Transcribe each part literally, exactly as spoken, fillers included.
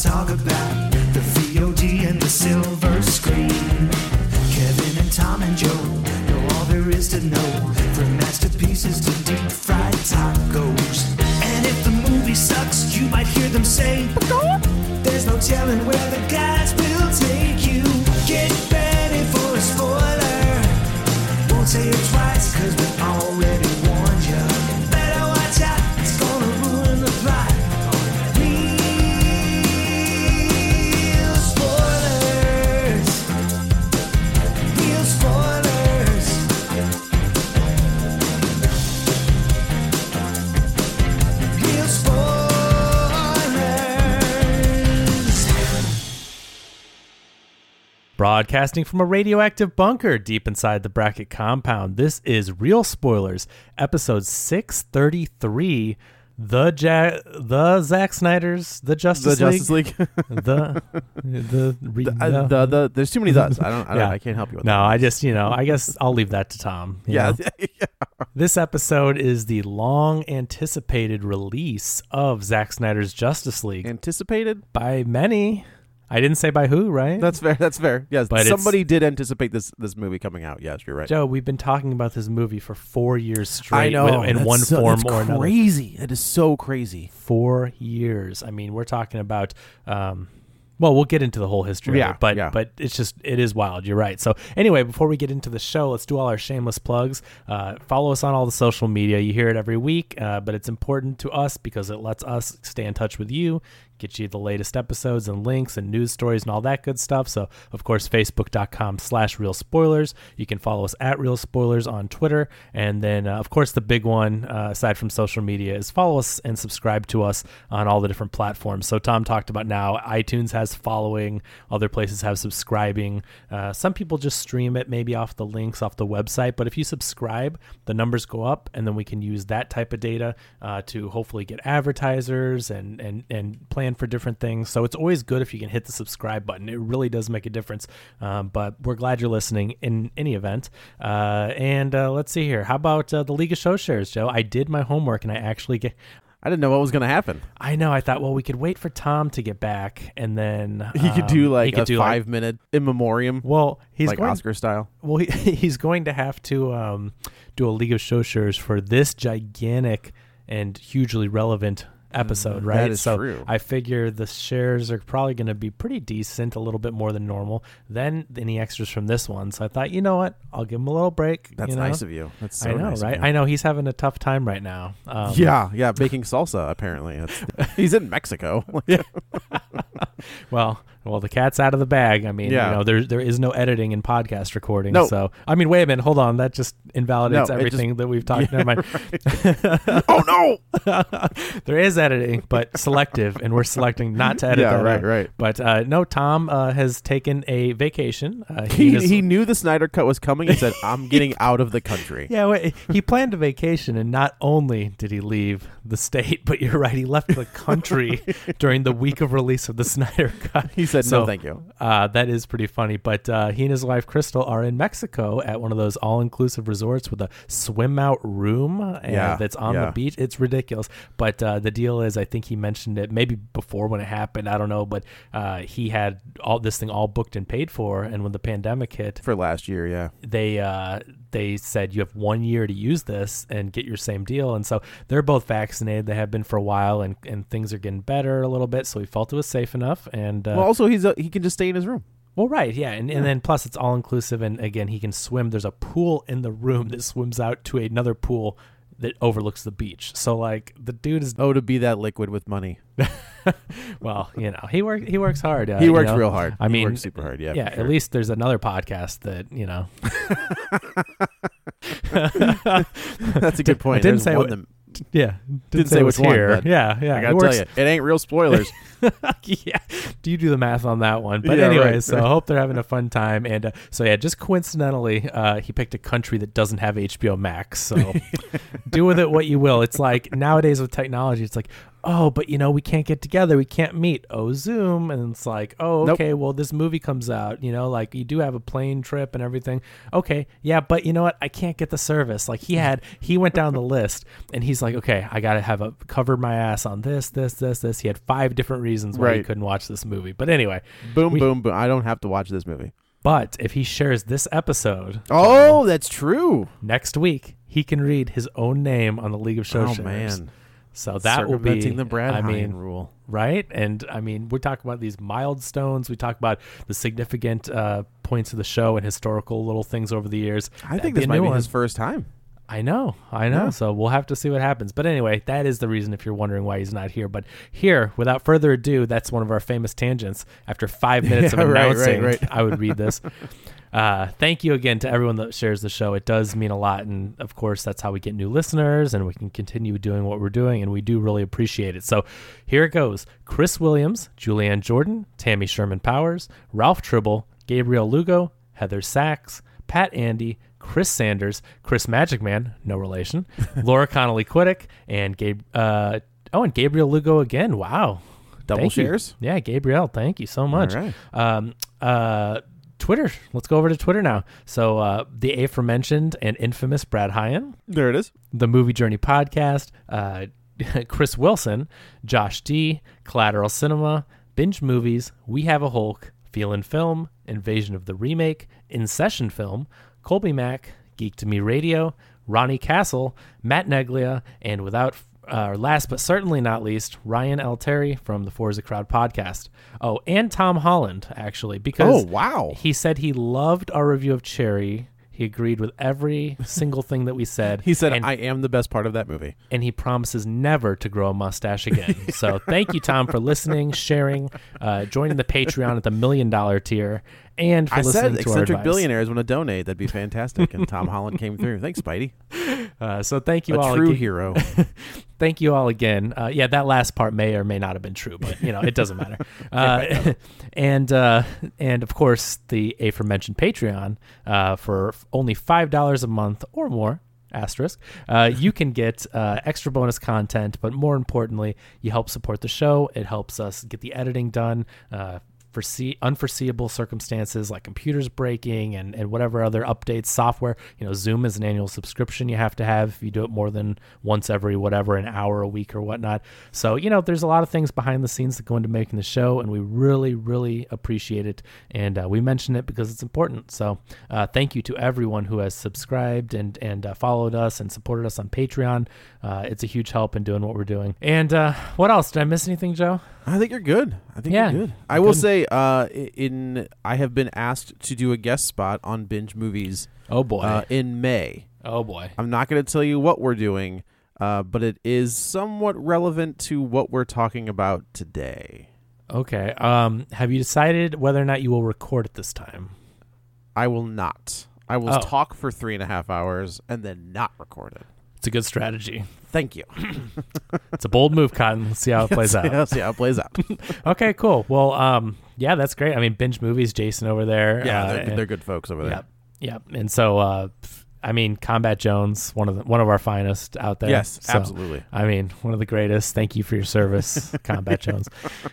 Talk about the V O D and the silver screen. Kevin and Tom and Joe know all there is to know, from masterpieces to deep fried tacos. And if the movie sucks, you might hear them say, there's no telling where the guys will take you. Get ready for a spoiler. Won't say it twice, cause we already warned you. Better watch out, it's gonna ruin the plot. Broadcasting from a radioactive bunker deep inside the Bracket compound, this is Real Spoilers, episode six thirty-three, the ja- the Zack Snyder's, the Justice the League. Justice League. the the, re- the, uh, the the there's too many dots. I don't I, don't, yeah. I can't help you with no, that. No, I just, you know, I guess I'll leave that to Tom. Yeah. yeah. This episode is the long anticipated release of Zack Snyder's Justice League. Anticipated? By many. I didn't say by who, right? That's fair. That's fair. Yes. But somebody did anticipate this this movie coming out. Yes, you're right. Joe, we've been talking about this movie for four years straight. I know. In one so, form or another. That's crazy. That is so crazy. Four years. I mean, we're talking about, um, well, we'll get into the whole history. Yeah, of it, but, yeah. but it's just, it is wild. You're right. So anyway, before we get into the show, let's do all our shameless plugs. Uh, follow us on all the social media. You hear it every week, uh, but it's important to us because it lets us stay in touch with you. Get you the latest episodes and links and news stories and all that good stuff. So, of course, facebook.com slash real spoilers. You can follow us at Real Spoilers on Twitter. And then, uh, of course, the big one, uh, aside from social media, is follow us and subscribe to us on all the different platforms. So Tom talked about now iTunes has following, other places have subscribing. Uh, some people just stream it maybe off the links, off the website. But if you subscribe, the numbers go up, and then we can use that type of data uh, to hopefully get advertisers and, and, and plan for different things. So it's always good if you can hit the subscribe button. It really does make a difference. Um, but we're glad you're listening in any event. Uh, and uh, let's see here. How about uh, the League of Show Shares, Joe? I did my homework and I actually get... I didn't know what was going to happen. I know. I thought, well, we could wait for Tom to get back, and then um, he could do like could a do five like, minute in memoriam. Well, he's like going, Oscar style. Well, he, he's going to have to um, do a League of Show Shares for this gigantic and hugely relevant episode, right? That is so true. I figure the shares are probably going to be pretty decent, a little bit more than normal. Then any extras from this one. So I thought, you know what? I'll give him a little break. That's you know? nice of you. That's so I know, nice right? I know he's having a tough time right now. Um, yeah, yeah, baking salsa apparently. That's, he's in Mexico. well, well, the cat's out of the bag. I mean, yeah. you know, there there is no editing in podcast recording. No. So I mean, wait a minute, hold on. That just invalidates no, everything just, that we've talked. Yeah, never mind. Right. oh no, there is editing, but selective, and we're selecting not to edit. Yeah, that right, out. right. But uh, no, Tom uh, has taken a vacation. Uh, he he, has, he knew the Snyder Cut was coming and said, "I'm getting out of the country." Yeah, wait, he planned a vacation, and not only did he leave the state, but you're right, he left the country during the week of release of the Snyder Cut. He said. said so, no, thank you. Uh, that is pretty funny. But uh, he and his wife, Crystal, are in Mexico at one of those all-inclusive resorts with a swim-out room and yeah, that's on yeah. the beach. It's ridiculous. But uh, the deal is, I think he mentioned it maybe before when it happened. I don't know. But uh, he had all this thing all booked and paid for. And when the pandemic hit... For last year, yeah. They, uh, they said, you have one year to use this and get your same deal. And so they're both vaccinated. They have been for a while, and, and things are getting better a little bit. So he felt it was safe enough. And uh, well, also, he's a, he can just stay in his room. Well, right. Yeah. And, and then plus it's all inclusive. And again, he can swim. There's a pool in the room that swims out to another pool that overlooks the beach. So like the dude is... Oh, to be that liquid with money. Well, you know, he works, he works hard. Uh, he works you know? real hard. I he mean, works super hard. Yeah. Yeah. Sure. At least there's another podcast that, you know, that's a good point. I didn't there's say what, them. Yeah. Didn't, didn't say, say what's here. One, yeah. Yeah. I gotta tell you, it ain't Real Spoilers. Yeah. Do you do the math on that one? But yeah, anyway, right. So I hope they're having a fun time. And uh, so, yeah, just coincidentally, uh, he picked a country that doesn't have H B O Max. So do with it what you will. It's like nowadays with technology, it's like, oh, but, you know, we can't get together. We can't meet. Oh, Zoom. And it's like, oh, okay, nope. Well, this movie comes out, you know, like you do have a plane trip and everything. Okay. Yeah. But you know what? I can't get the service. Like he had, he went down the list and he's like, okay, I got to have a covered my ass on this, this, this, this. He had five different reasons why right. he couldn't watch this movie. But anyway. Boom, we, boom, boom. I don't have to watch this movie. But if he shares this episode. Oh, um, that's true. Next week, he can read his own name on the League of Show Oh, Sharers. Man. So that will be the Brad I mean, Hine rule, right? And I mean, we're talking about these milestones. We talk about the significant uh, points of the show and historical little things over the years. I That'd think this might be one. his first time. I know, I know. Yeah. So we'll have to see what happens. But anyway, that is the reason if you're wondering why he's not here. But here, without further ado, that's one of our famous tangents. After five minutes yeah, of announcing, right, right, right. I would read this. Uh, thank you again to everyone that shares the show. It does mean a lot. And of course, that's how we get new listeners and we can continue doing what we're doing. And we do really appreciate it. So here it goes. Chris Williams, Julianne Jordan, Tammy Sherman-Powers, Ralph Tribble, Gabriel Lugo, Heather Sachs, Pat Andy, Chris Sanders, Chris Magic Man, no relation, Laura Connolly Quiddick, and Gabe. Uh, oh, and Gabriel Lugo again. Wow. Double thank shares. You. Yeah, Gabriel, thank you so much. All right. Um, uh, Twitter. Let's go over to Twitter now. So uh, the aforementioned and infamous Brad Hine. There it is. The Movie Journey Podcast. Uh, Chris Wilson, Josh D, Collateral Cinema, Binge Movies, We Have a Hulk, Feelin' Film, Invasion of the Remake, In Session Film, Colby Mack, Geek to Me Radio, Ronnie Castle, Matt Neglia, and without uh, last but certainly not least, Ryan L. Terry from the Forza Crowd Podcast. Oh, and Tom Holland, actually, because oh, wow. he said he loved our review of Cherry. He agreed with every single thing that we said. He said, and, I am the best part of that movie. And he promises never to grow a mustache again. So thank you, Tom, for listening, sharing, uh, joining the Patreon at the million dollar tier. And for I listening said to eccentric our advice. Billionaires want to donate. That'd be fantastic. And Tom Holland came through. Thanks, Spidey. Uh, so thank you a all. A true again. hero. Thank you all again. Uh, yeah, that last part may or may not have been true, but you know it doesn't matter. Uh, and uh, and of course the aforementioned Patreon uh, for only five dollars a month or more. Asterisk. Uh, you can get uh, extra bonus content, but more importantly, you help support the show. It helps us get the editing done. Uh, Foresee, unforeseeable circumstances like computers breaking and, and whatever other updates, software, you know, Zoom is an annual subscription you have to have if you do it more than once every whatever, an hour a week or whatnot. So, you know, there's a lot of things behind the scenes that go into making the show, and we really, really appreciate it. And uh, we mention it because it's important. So uh, thank you to everyone who has subscribed and, and uh, followed us and supported us on Patreon. Uh, it's a huge help in doing what we're doing. And uh, what else? Did I miss anything, Joe? I think you're good. I think yeah, you're good. I will good. say uh, in I have been asked to do a guest spot on Binge Movies. Oh, boy. Uh, in May. Oh, boy. I'm not going to tell you what we're doing, uh, but it is somewhat relevant to what we're talking about today. Okay. Um, have you decided whether or not you will record at this time? I will not. I will oh. talk for three and a half hours and then not record it. It's a good strategy. Thank you. It's a bold move, Cotton. Let's see how it plays out. Let's see how it plays out. Okay, cool. Well, um, yeah, that's great. I mean, Binge Movies, Jason over there. Yeah, uh, they're, and, they're good folks over there. Yep. Yeah, yeah. And so uh, I mean, Combat Jones, one of the, one of our finest out there. Yes, so, absolutely. I mean, one of the greatest. Thank you for your service, Combat Jones.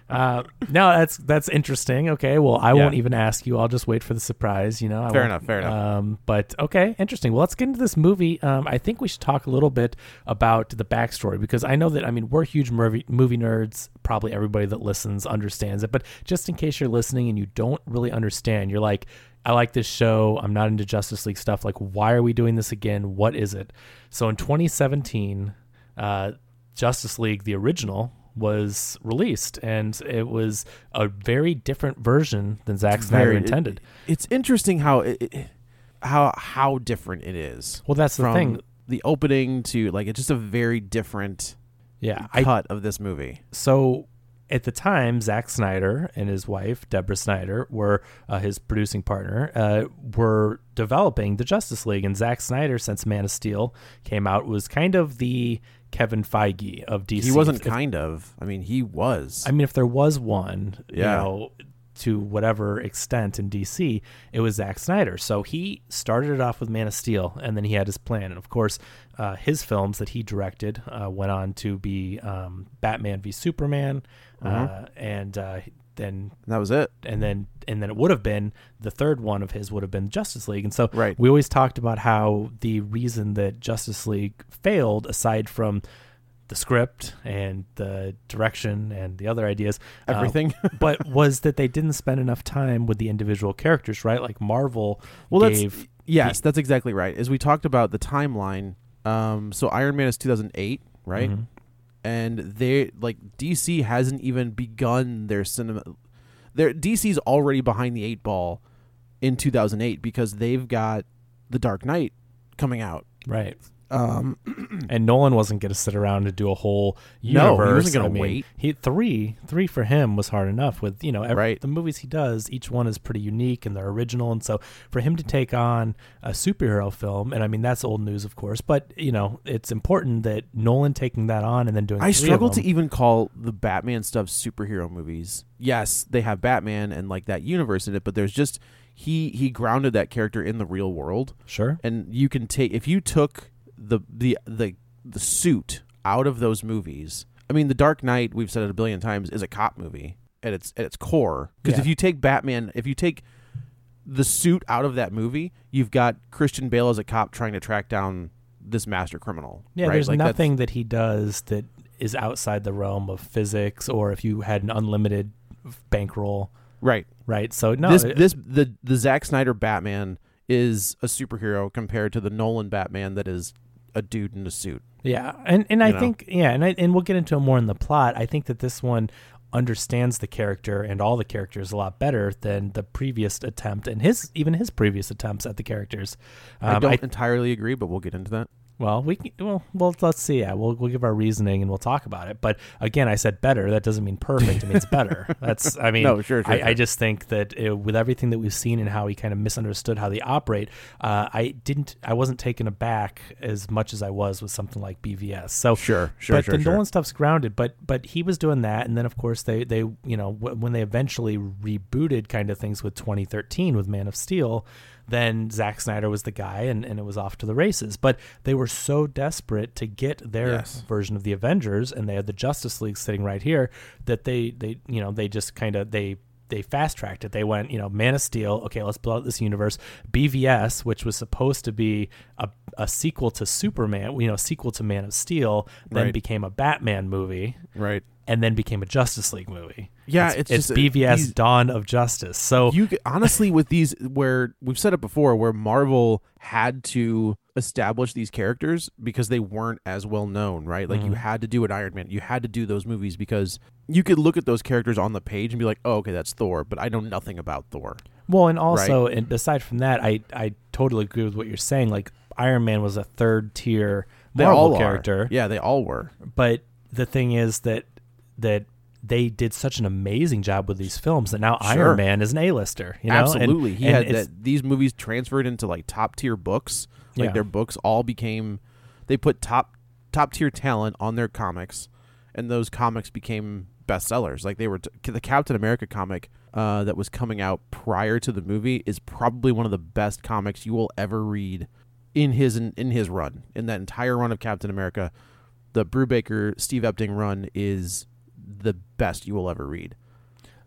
Uh, no, that's that's interesting. Okay, well, I yeah. won't even ask you. I'll just wait for the surprise. You know, I fair enough, fair enough. Um, but okay, interesting. Well, let's get into this movie. Um, I think we should talk a little bit about the backstory because I know that I mean we're huge movie movie nerds. Probably everybody that listens understands it. But just in case you're listening and you don't really understand, you're like, I like this show. I'm not into Justice League stuff. Like, why are we doing this again? What is it? So in twenty seventeen, uh, Justice League, the original, was released, and it was a very different version than Zack Snyder very, intended. It, it's interesting how it, it, how how different it is. Well, that's the thing. The opening to like it's just a very different yeah cut I, of this movie. So. At the time, Zack Snyder and his wife, Deborah Snyder, were uh, his producing partner, uh, were developing the Justice League. And Zack Snyder, since Man of Steel came out, was kind of the Kevin Feige of D C. He wasn't if, kind of. I mean, he was. I mean, if there was one, yeah. you know, to whatever extent in D C, it was Zack Snyder. So he started it off with Man of Steel, and then he had his plan. And, of course, uh, his films that he directed uh, went on to be um, Batman v Superman, mm-hmm. uh, and uh, then... That was it. And then and then it would have been, the third one of his would have been Justice League. And so right. we always talked about how the reason that Justice League failed, aside from... the script and the direction and the other ideas, everything, uh, but was that they didn't spend enough time with the individual characters, right? Like Marvel well, gave. That's, yes, the, that's exactly right. As we talked about the timeline, um, so Iron Man is two thousand eight, right? Mm-hmm. And they like D C hasn't even begun their cinema. Their D C's already behind the eight ball in two thousand eight because they've got The Dark Knight coming out, right? Um, and Nolan wasn't going to sit around and do a whole universe. No, he wasn't going mean, to wait. He three, three for him was hard enough. With you know, every, right. the movies he does, each one is pretty unique and they're original. And so, for him to take on a superhero film, and I mean that's old news, of course, but you know, it's important that Nolan taking that on and then doing. I struggle to even call the Batman stuff superhero movies. Yes, they have Batman and like that universe in it, but there's just he he grounded that character in the real world. Sure, and you can take if you took. The, the the the suit out of those movies. I mean, The Dark Knight, we've said it a billion times, is a cop movie at its at its core. Because yeah. if you take Batman, if you take the suit out of that movie, you've got Christian Bale as a cop trying to track down this master criminal. Yeah, right? There's like nothing that he does that is outside the realm of physics, or if you had an unlimited bankroll. Right, right. So no, this, it, this the the Zack Snyder Batman is a superhero compared to the Nolan Batman that is. A dude in a suit. Yeah. And and I know? think, yeah, and I, and we'll get into it more in the plot. I think that this one understands the character and all the characters a lot better than the previous attempt and his even his previous attempts at the characters. Um, I don't I, entirely agree, but we'll get into that. Well, we can, well, well, let's see. Yeah, we'll we'll give our reasoning and we'll talk about it. But again, I said better. That doesn't mean perfect. It means better. That's I mean, no, sure, sure, I, sure. I just think that it, with everything that we've seen and how he kind of misunderstood how they operate, uh, I didn't. I wasn't taken aback as much as I was with something like B V S. So sure, sure, but sure. But the sure. Nolan stuff's grounded. But but he was doing that, and then of course they they you know w- when they eventually rebooted kind of things with twenty thirteen with Man of Steel. Then Zack Snyder was the guy, and, and it was off to the races. But they were so desperate to get their yes. version of the Avengers, and they had the Justice League sitting right here, that they, they you know, they just kind of, they... they fast-tracked it. They went, you know, Man of Steel, okay, let's build out this universe. B V S, which was supposed to be a, a sequel to Superman, you know, a sequel to Man of Steel, then right. became a Batman movie. Right. And then became a Justice League movie. Yeah, it's, it's, it's just... B V S, these, Dawn of Justice. So you could, honestly, with these, where we've said it before, where Marvel had to establish these characters because they weren't as well known, right? Like mm-hmm. you had to do an Iron Man. You had to do those movies because... you could look at those characters on the page and be like, oh, okay, that's Thor, but I know nothing about Thor. Well, and also, right? and aside from that, I, I totally agree with what you're saying. Like, Iron Man was a third-tier Marvel character. Are. Yeah, they all were. But the thing is that that they did such an amazing job with these films that now sure. Iron Man is an A-lister. You know? Absolutely. And, he and had that, these movies transferred into, like, top-tier books. Like, yeah. their books all became... They put top, top-tier talent on their comics, and those comics became... bestsellers. Like they were t- the Captain America comic uh that was coming out prior to the movie is probably one of the best comics you will ever read in his in, in his run, in that entire run of Captain America. The Brubaker, Steve Epting run is the best you will ever read.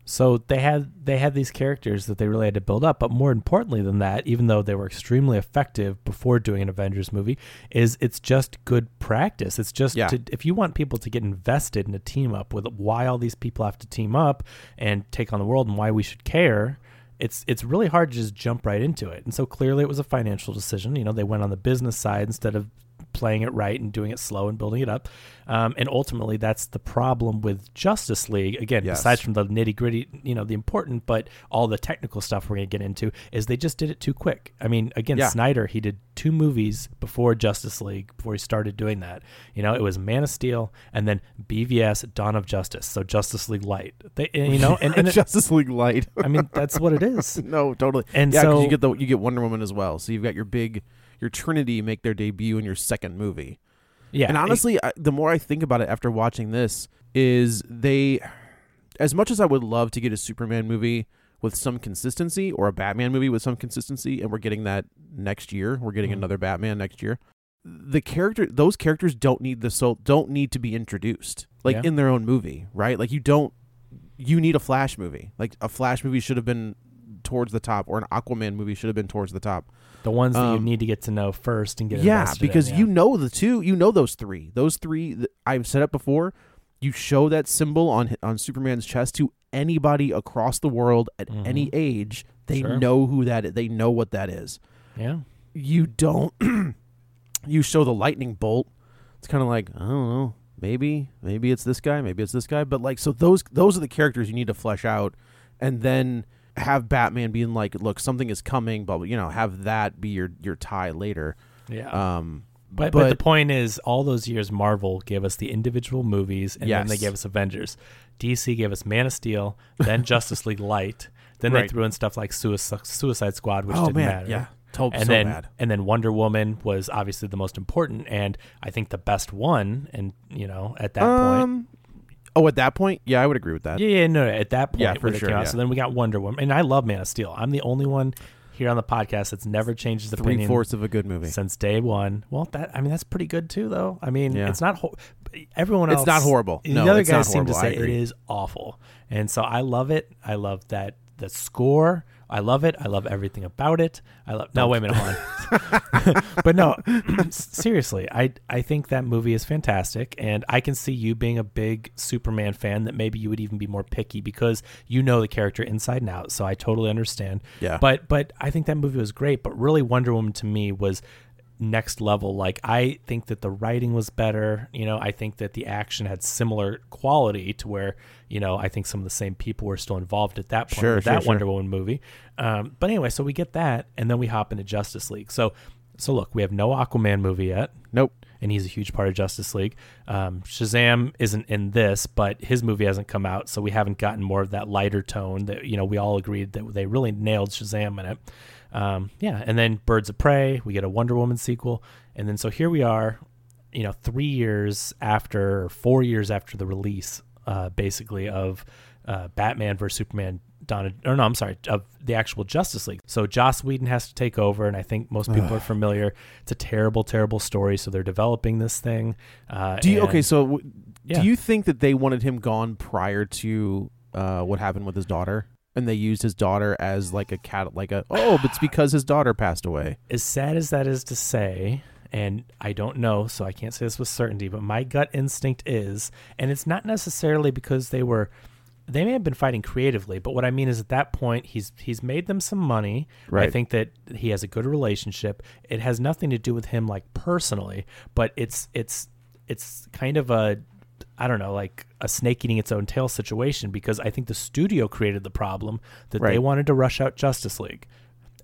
So they had they had these characters that they really had to build up, but more importantly than that, even though they were extremely effective before doing an Avengers movie, is it's just good practice. It's just yeah. to, if you want people to get invested in a team up with why all these people have to team up and take on the world and why we should care, it's it's really hard to just jump right into it. And so clearly it was a financial decision. You know, they went on the business side instead of playing it right and doing it slow and building it up. Um, and ultimately that's the problem with Justice League. Again, yes. Besides from the nitty gritty, you know, the important, but all the technical stuff we're going to get into is they just did it too quick. I mean, again, yeah. Snyder, he did two movies before Justice League, before he started doing that. You know, it was Man of Steel and then B V S Dawn of Justice. So Justice League Light, they, you know, and, and it, Justice League Light. I mean, that's what it is. No, totally. And yeah, so 'cause you get the, you get Wonder Woman as well. So you've got your big, your Trinity make their debut in your second movie. Yeah. And honestly, it, I, the more I think about it after watching this is they, as much as I would love to get a Superman movie with some consistency or a Batman movie with some consistency, and we're getting that next year, we're getting mm-hmm. another Batman next year, the character, those characters don't need the soul, don't need to be introduced like yeah. in their own movie, right? Like you don't, you need a Flash movie. Like a Flash movie should have been towards the top, or an Aquaman movie should have been towards the top. The ones that um, you need to get to know first and get yeah, because in, yeah. you know the two, you know those three. Those three th- I've said it before. You show that symbol on on Superman's chest to anybody across the world at mm-hmm. any age. They sure. know who that is. They know what that is. Yeah. You don't. You show the lightning bolt. It's kind of like, I don't know. Maybe maybe it's this guy. Maybe it's this guy. But like, so those those are the characters you need to flesh out, and then have Batman being like, look, something is coming, but you know, have that be your your tie later. Yeah. Um, but, but but the point is, all those years Marvel gave us the individual movies, and yes. then they gave us Avengers. D C gave us Man of Steel, then Justice League Light, then right. they threw in stuff like Suicide Suicide Squad, which oh, didn't man. matter. Yeah. Told and so then bad. And then Wonder Woman was obviously the most important, and I think the best one. And you know, at that um, point. Oh, at that point? Yeah, I would agree with that. Yeah, yeah, no, at that point. Yeah, for sure. Yeah. So then we got Wonder Woman. And I love Man of Steel. I'm the only one here on the podcast that's never changed his opinion. Three-fourths of a good movie. Since day one. Well, that I mean, that's pretty good, too, though. I mean, yeah. it's not... Ho- everyone else... It's not horrible. No, the other guys seem to say it is awful. And so I love it. I love that the score... I love it. I love everything about it. I love. No, wait a minute, hold on. But no, seriously, I I think that movie is fantastic, and I can see you being a big Superman fan that maybe you would even be more picky because you know the character inside and out. So I totally understand. Yeah. But but I think that movie was great. But really, Wonder Woman to me was next level. Like I think that the writing was better. You know, I think that the action had similar quality to where. You know, I think some of the same people were still involved at that point sure, with sure, that sure. Wonder Woman movie. Um, but anyway, so we get that, and then we hop into Justice League. So, so look, we have no Aquaman movie yet. Nope. And he's a huge part of Justice League. Um, Shazam isn't in this, but his movie hasn't come out, so we haven't gotten more of that lighter tone that, you know, we all agreed that they really nailed Shazam in it. Um, yeah, and then Birds of Prey, we get a Wonder Woman sequel. And then so here we are, you know, three years after, or four years after the release Uh, basically of uh, Batman versus Superman, Donna, or no, I'm sorry, of the actual Justice League. So Joss Whedon has to take over, and I think most people Ugh. are familiar. It's a terrible, terrible story, so they're developing this thing. Uh, do you, and, okay, so w- yeah. do you think that they wanted him gone prior to uh, what happened with his daughter? And they used his daughter as like a cat, like a, oh, but it's because his daughter passed away. As sad as that is to say... And I don't know, so I can't say this with certainty, but my gut instinct is, and it's not necessarily because they were, they may have been fighting creatively, but what I mean is at that point, he's he's made them some money. Right. I think that he has a good relationship. It has nothing to do with him like personally, but it's it's it's kind of a, I don't know, like a snake eating its own tail situation because I think the studio created the problem that right. they wanted to rush out Justice League.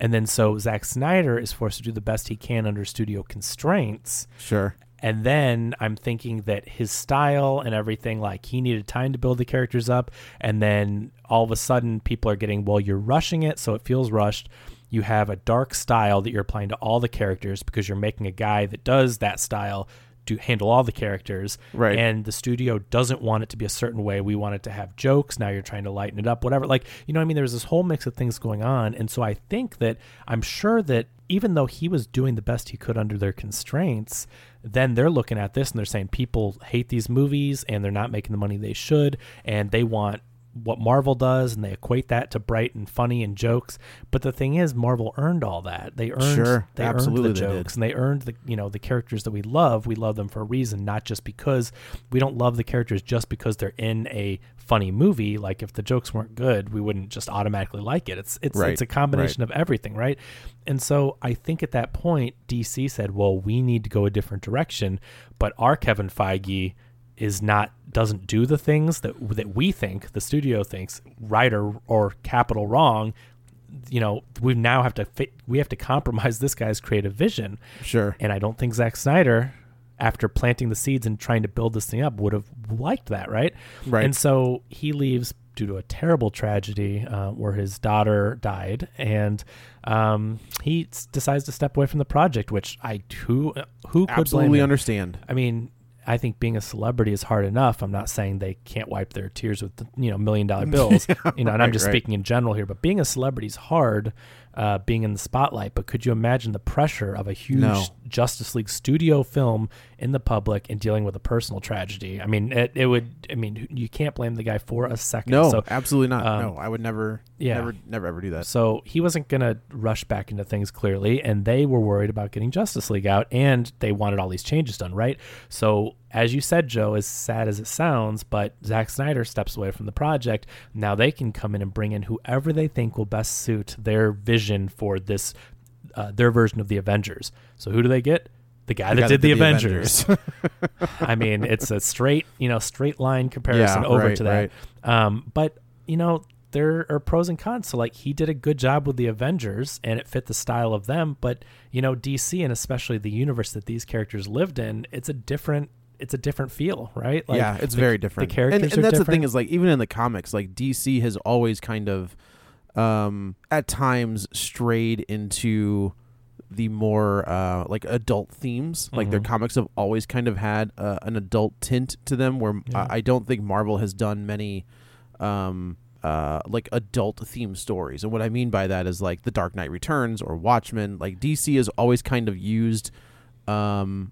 And then so Zack Snyder is forced to do the best he can under studio constraints. Sure. And then I'm thinking that his style and everything, like he needed time to build the characters up. And then all of a sudden people are getting, well, you're rushing it, so it feels rushed. You have a dark style that you're applying to all the characters because you're making a guy that does that style to handle all the characters. Right. And the studio doesn't want it to be a certain way. We want it to have jokes. Now you're trying to lighten it up, whatever. Like, you know what I mean? There's this whole mix of things going on. And so I think that I'm sure that even though he was doing the best he could under their constraints, then they're looking at this and they're saying people hate these movies and they're not making the money they should, and they want what Marvel does, and they equate that to bright and funny and jokes. But the thing is, Marvel earned all that. They earned, sure, they absolutely earned the jokes, did. And they earned the, you know, the characters that we love. We love them for a reason, not just because we don't love the characters just because they're in a funny movie. Like if the jokes weren't good, we wouldn't just automatically like it. It's it's right. it's a combination right. of everything, right? And so I think at that point, D C said, well, we need to go a different direction, but our Kevin Feige is not doesn't do the things that that we think the studio thinks right or, or capital wrong. You know, we now have to fit, we have to compromise this guy's creative vision. Sure. And I don't think Zack Snyder, after planting the seeds and trying to build this thing up, would have liked that, right? Right. And so he leaves due to a terrible tragedy uh, where his daughter died, and um, he decides to step away from the project, which I who who could absolutely blame him? Understand. I mean, I think being a celebrity is hard enough. I'm not saying they can't wipe their tears with, you know, million dollar bills, yeah, you know, and right, I'm just right. speaking in general here, but being a celebrity is hard, uh, being in the spotlight. But could you imagine the pressure of a huge no. Justice League studio film in the public and dealing with a personal tragedy? I mean, it, it would, I mean, you can't blame the guy for a second. No, so, absolutely not. Um, no, I would never, yeah. never, never ever do that. So he wasn't going to rush back into things, clearly. And they were worried about getting Justice League out, and they wanted all these changes done, right? So, as you said, Joe, as sad as it sounds, but Zack Snyder steps away from the project. Now they can come in and bring in whoever they think will best suit their vision for this, uh, their version of the Avengers. So who do they get? The guy the that guy did, did the, the Avengers. Avengers. I mean, it's a straight, you know, straight line comparison yeah, over right, to that. Right. Um, but, you know, there are pros and cons. So like he did a good job with the Avengers and it fit the style of them. But, you know, D C and especially the universe that these characters lived in, it's a different it's a different feel, right? Like, yeah, it's the, very different. The characters and, and are that's different. The thing is, like, even in the comics, like D C has always kind of, um, at times strayed into the more, uh, like adult themes. Mm-hmm. Like their comics have always kind of had uh, an adult tint to them where yeah. I, I don't think Marvel has done many, um, uh, like adult theme stories. And what I mean by that is like the Dark Knight Returns or Watchmen. Like D C has always kind of used, um,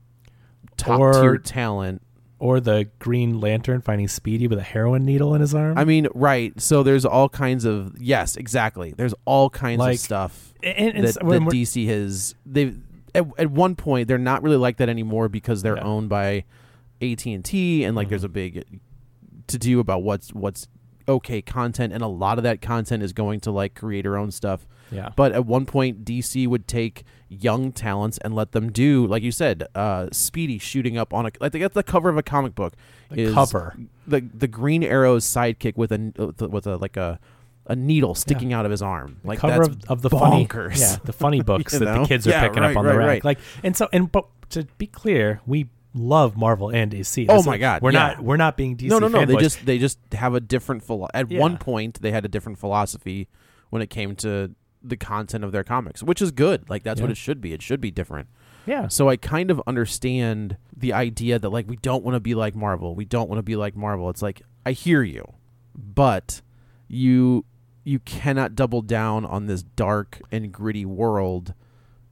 top or, tier talent, or the Green Lantern finding Speedy with a heroin needle in his arm. I mean, right. So there's all kinds of yes, exactly. There's all kinds like, of stuff and, and that, that D C has. They at, at one point they're not really like that anymore because they're yeah. owned by A T and T, and like mm-hmm. there's a big to do about what's what's okay content, and a lot of that content is going to like creator-owned stuff. Yeah. But at one point, D C would take young talents and let them do, like you said, uh, Speedy shooting up on a like that's the cover of a comic book. The is cover the the Green Arrow's sidekick with a with a like a, a needle sticking yeah. out of his arm. The like cover that's of, of the bonkers. funny yeah the funny books that know? the kids are yeah, picking right, up on right, the rack. Right. Like and so and but to be clear, we love Marvel and D C. That's oh my god, we're yeah. not we're not being D C. No no no. Fanboys. They just they just have a different philo- At yeah. one point, they had a different philosophy when it came to the content of their comics, which is good. Like that's yeah. what it should be. It should be different. Yeah. So I kind of understand the idea that like, we don't want to be like Marvel. We don't want to be like Marvel. It's like, I hear you, but you, you cannot double down on this dark and gritty world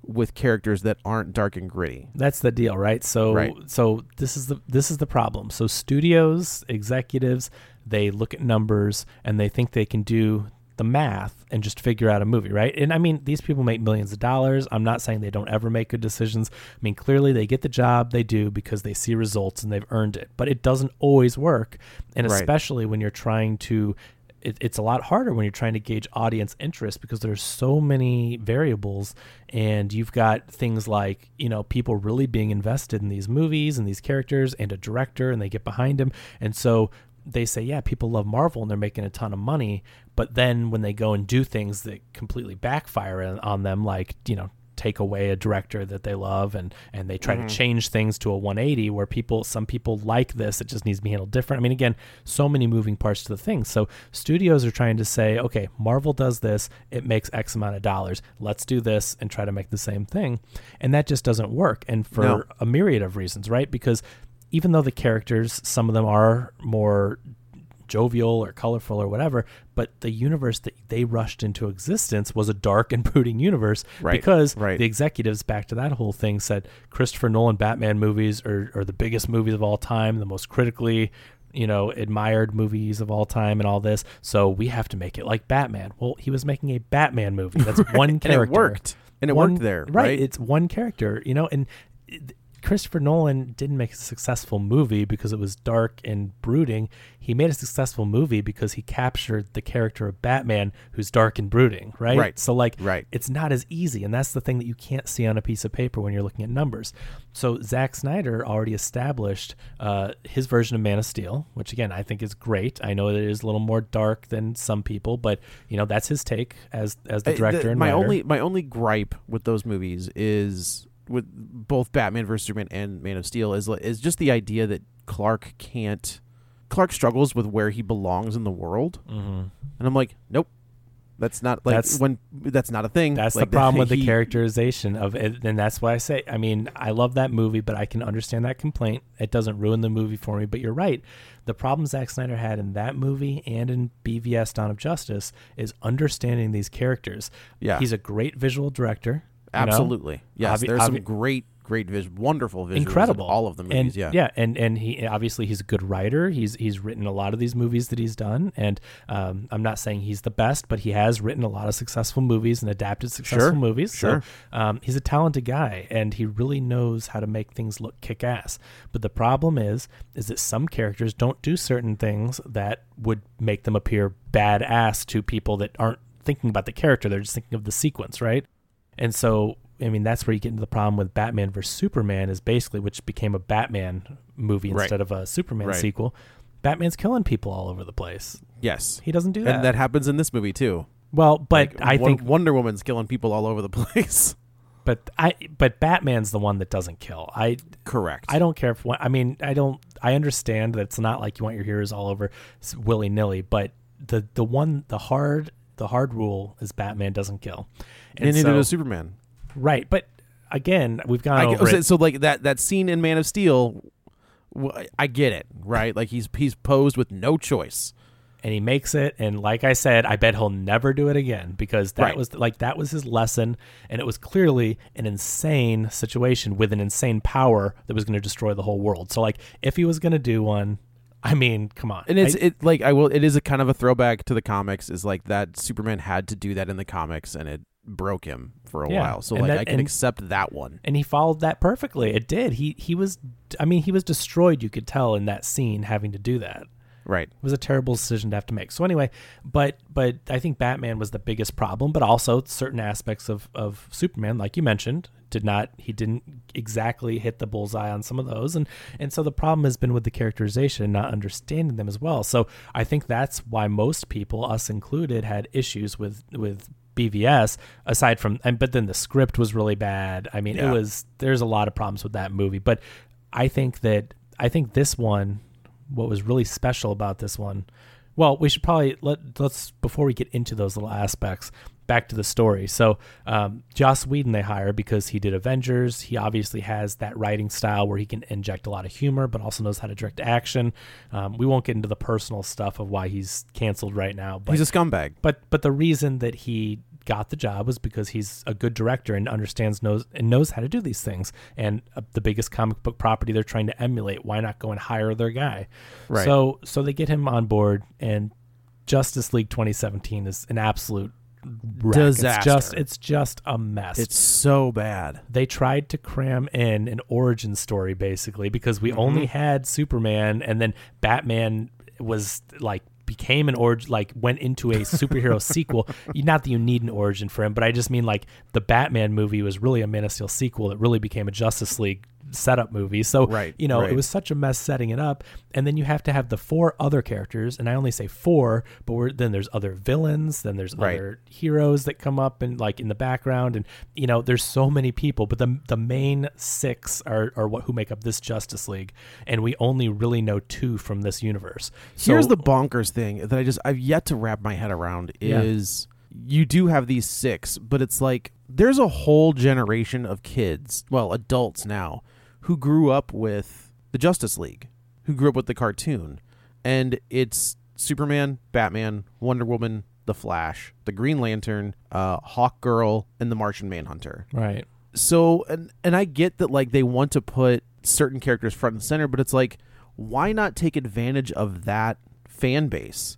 with characters that aren't dark and gritty. That's the deal, right? So, right. so this is the, this is the problem. So studios, executives, they look at numbers and they think they can do the math and just figure out a movie, right? And I mean, these people make millions of dollars. I'm not saying they don't ever make good decisions. I mean, clearly they get the job they do because they see results and they've earned it, but it doesn't always work. And right. especially when you're trying to, it, it's a lot harder when you're trying to gauge audience interest because there's so many variables, and you've got things like, you know, people really being invested in these movies and these characters and a director, and they get behind him. And so they say, yeah, people love Marvel and they're making a ton of money. But then when they go and do things that completely backfire on them, like, you know, take away a director that they love, and, and they try mm-hmm. to change things to a one eighty where people, some people like this, it just needs to be handled different. I mean, again, so many moving parts to the thing. So studios are trying to say, okay, Marvel does this, it makes X amount of dollars. Let's do this and try to make the same thing. And that just doesn't work. And for no. a myriad of reasons, right? Because even though the characters, some of them are more jovial or colorful or whatever, but the universe that they rushed into existence was a dark and brooding universe, right, because right. the executives, back to that whole thing, said Christopher Nolan Batman movies are, are the biggest movies of all time, the most critically, you know, admired movies of all time and all this, so we have to make it like Batman. Well, he was making a Batman movie. That's right. one character. And it worked. And it one, worked there, right? right? It's one character, you know, and it, Christopher Nolan didn't make a successful movie because it was dark and brooding. He made a successful movie because he captured the character of Batman, who's dark and brooding, right? Right. So, like, right. it's not as easy, and that's the thing that you can't see on a piece of paper when you're looking at numbers. So Zack Snyder already established uh, his version of Man of Steel, which, again, I think is great. I know that it is a little more dark than some people, but, you know, that's his take as as the director I, the, and my writer. Only, my only gripe with those movies is... with both Batman versus Superman and Man of Steel is is just the idea that Clark can't Clark struggles with where he belongs in the world, mm-hmm. and I'm like, nope, that's not like that's, when that's not a thing. That's like, the problem that, with he, the characterization of it, and that's why I say, I mean, I love that movie, but I can understand that complaint. It doesn't ruin the movie for me, but you're right. The problem Zack Snyder had in that movie and in B V S Dawn of Justice is understanding these characters. Yeah, he's a great visual director. Absolutely. You know? Yes. Obvi- there's obvi- some great, great, vis- wonderful visuals. Incredible. In all of the movies. And, yeah. Yeah. And, and he, obviously he's a good writer. He's, he's written a lot of these movies that he's done. And, um, I'm not saying he's the best, but he has written a lot of successful movies and adapted successful sure, movies. Sure. So, um, he's a talented guy and he really knows how to make things look kick ass. But the problem is, is that some characters don't do certain things that would make them appear badass to people that aren't thinking about the character. They're just thinking of the sequence, right? And so, I mean, that's where you get into the problem with Batman versus Superman is basically, which became a Batman movie right. instead of a Superman right. sequel. Batman's killing people all over the place. Yes. He doesn't do that. And that happens in this movie, too. Well, but like, I w- think... Wonder Woman's killing people all over the place. But I, but Batman's the one that doesn't kill. I Correct. I don't care if... One, I mean, I don't... I understand that it's not like you want your heroes all over willy-nilly, but the, the one, the hard... The hard rule is Batman doesn't kill, and, and so, neither does Superman. Right, but again, we've gone I, over so, it. So, like that that scene in Man of Steel, I get it, right? Like he's he's posed with no choice, and he makes it. And like I said, I bet he'll never do it again because that right. was like that was his lesson, and it was clearly an insane situation with an insane power that was going to destroy the whole world. So, like if he was going to do one. I mean, come on. And it's I, it like I will it is a kind of a throwback to the comics is like that Superman had to do that in the comics and it broke him for a yeah, while. So like that, I can and, accept that one. And he followed that perfectly. It did. He he was I mean, he was destroyed, you could tell in that scene having to do that. Right. It was a terrible decision to have to make. So anyway, but but I think Batman was the biggest problem, but also certain aspects of, of Superman, like you mentioned, did not he didn't exactly hit the bullseye on some of those. And and so the problem has been with the characterization and not understanding them as well. So I think that's why most people, us included, had issues with, with B V S aside from and but then the script was really bad. I mean, yeah. it was there's a lot of problems with that movie. But I think that I think this one what was really special about this one. Well, we should probably let let's before we get into those little aspects, back to the story. So, um, Joss Whedon they hire because he did Avengers. He obviously has that writing style where he can inject a lot of humor, but also knows how to direct action. Um, we won't get into the personal stuff of why he's canceled right now. But, he's a scumbag. But but the reason that he got the job was because he's a good director and understands knows and knows how to do these things. And uh, the biggest comic book property they're trying to emulate, why not go and hire their guy? Right. So so they get him on board, and Justice League twenty seventeen is an absolute wreck. Disaster. It's just it's just a mess. It's so bad. They tried to cram in an origin story basically because we mm-hmm. only had Superman, and then Batman was like became an origin, like went into a superhero sequel. Not that you need an origin for him, but I just mean like the Batman movie was really a Man of Steel sequel that really became a Justice League setup movie. So, right, you know, right. it was such a mess setting it up. And then you have to have the four other characters. And I only say four, but we're, then there's other villains. Then there's right. other heroes that come up and like in the background. And, you know, there's so many people, but the the main six are, are what who make up this Justice League. And we only really know two from this universe. So, here's the bonkers thing. Thing that I just I've yet to wrap my head around is yeah. you do have these six, but it's like there's a whole generation of kids, well, adults now, who grew up with the Justice League, who grew up with the cartoon, and it's Superman, Batman, Wonder Woman, The Flash, the Green Lantern, uh, Hawkgirl, and the Martian Manhunter. Right. So, and and I get that, like, they want to put certain characters front and center, but it's like, why not take advantage of that fan base?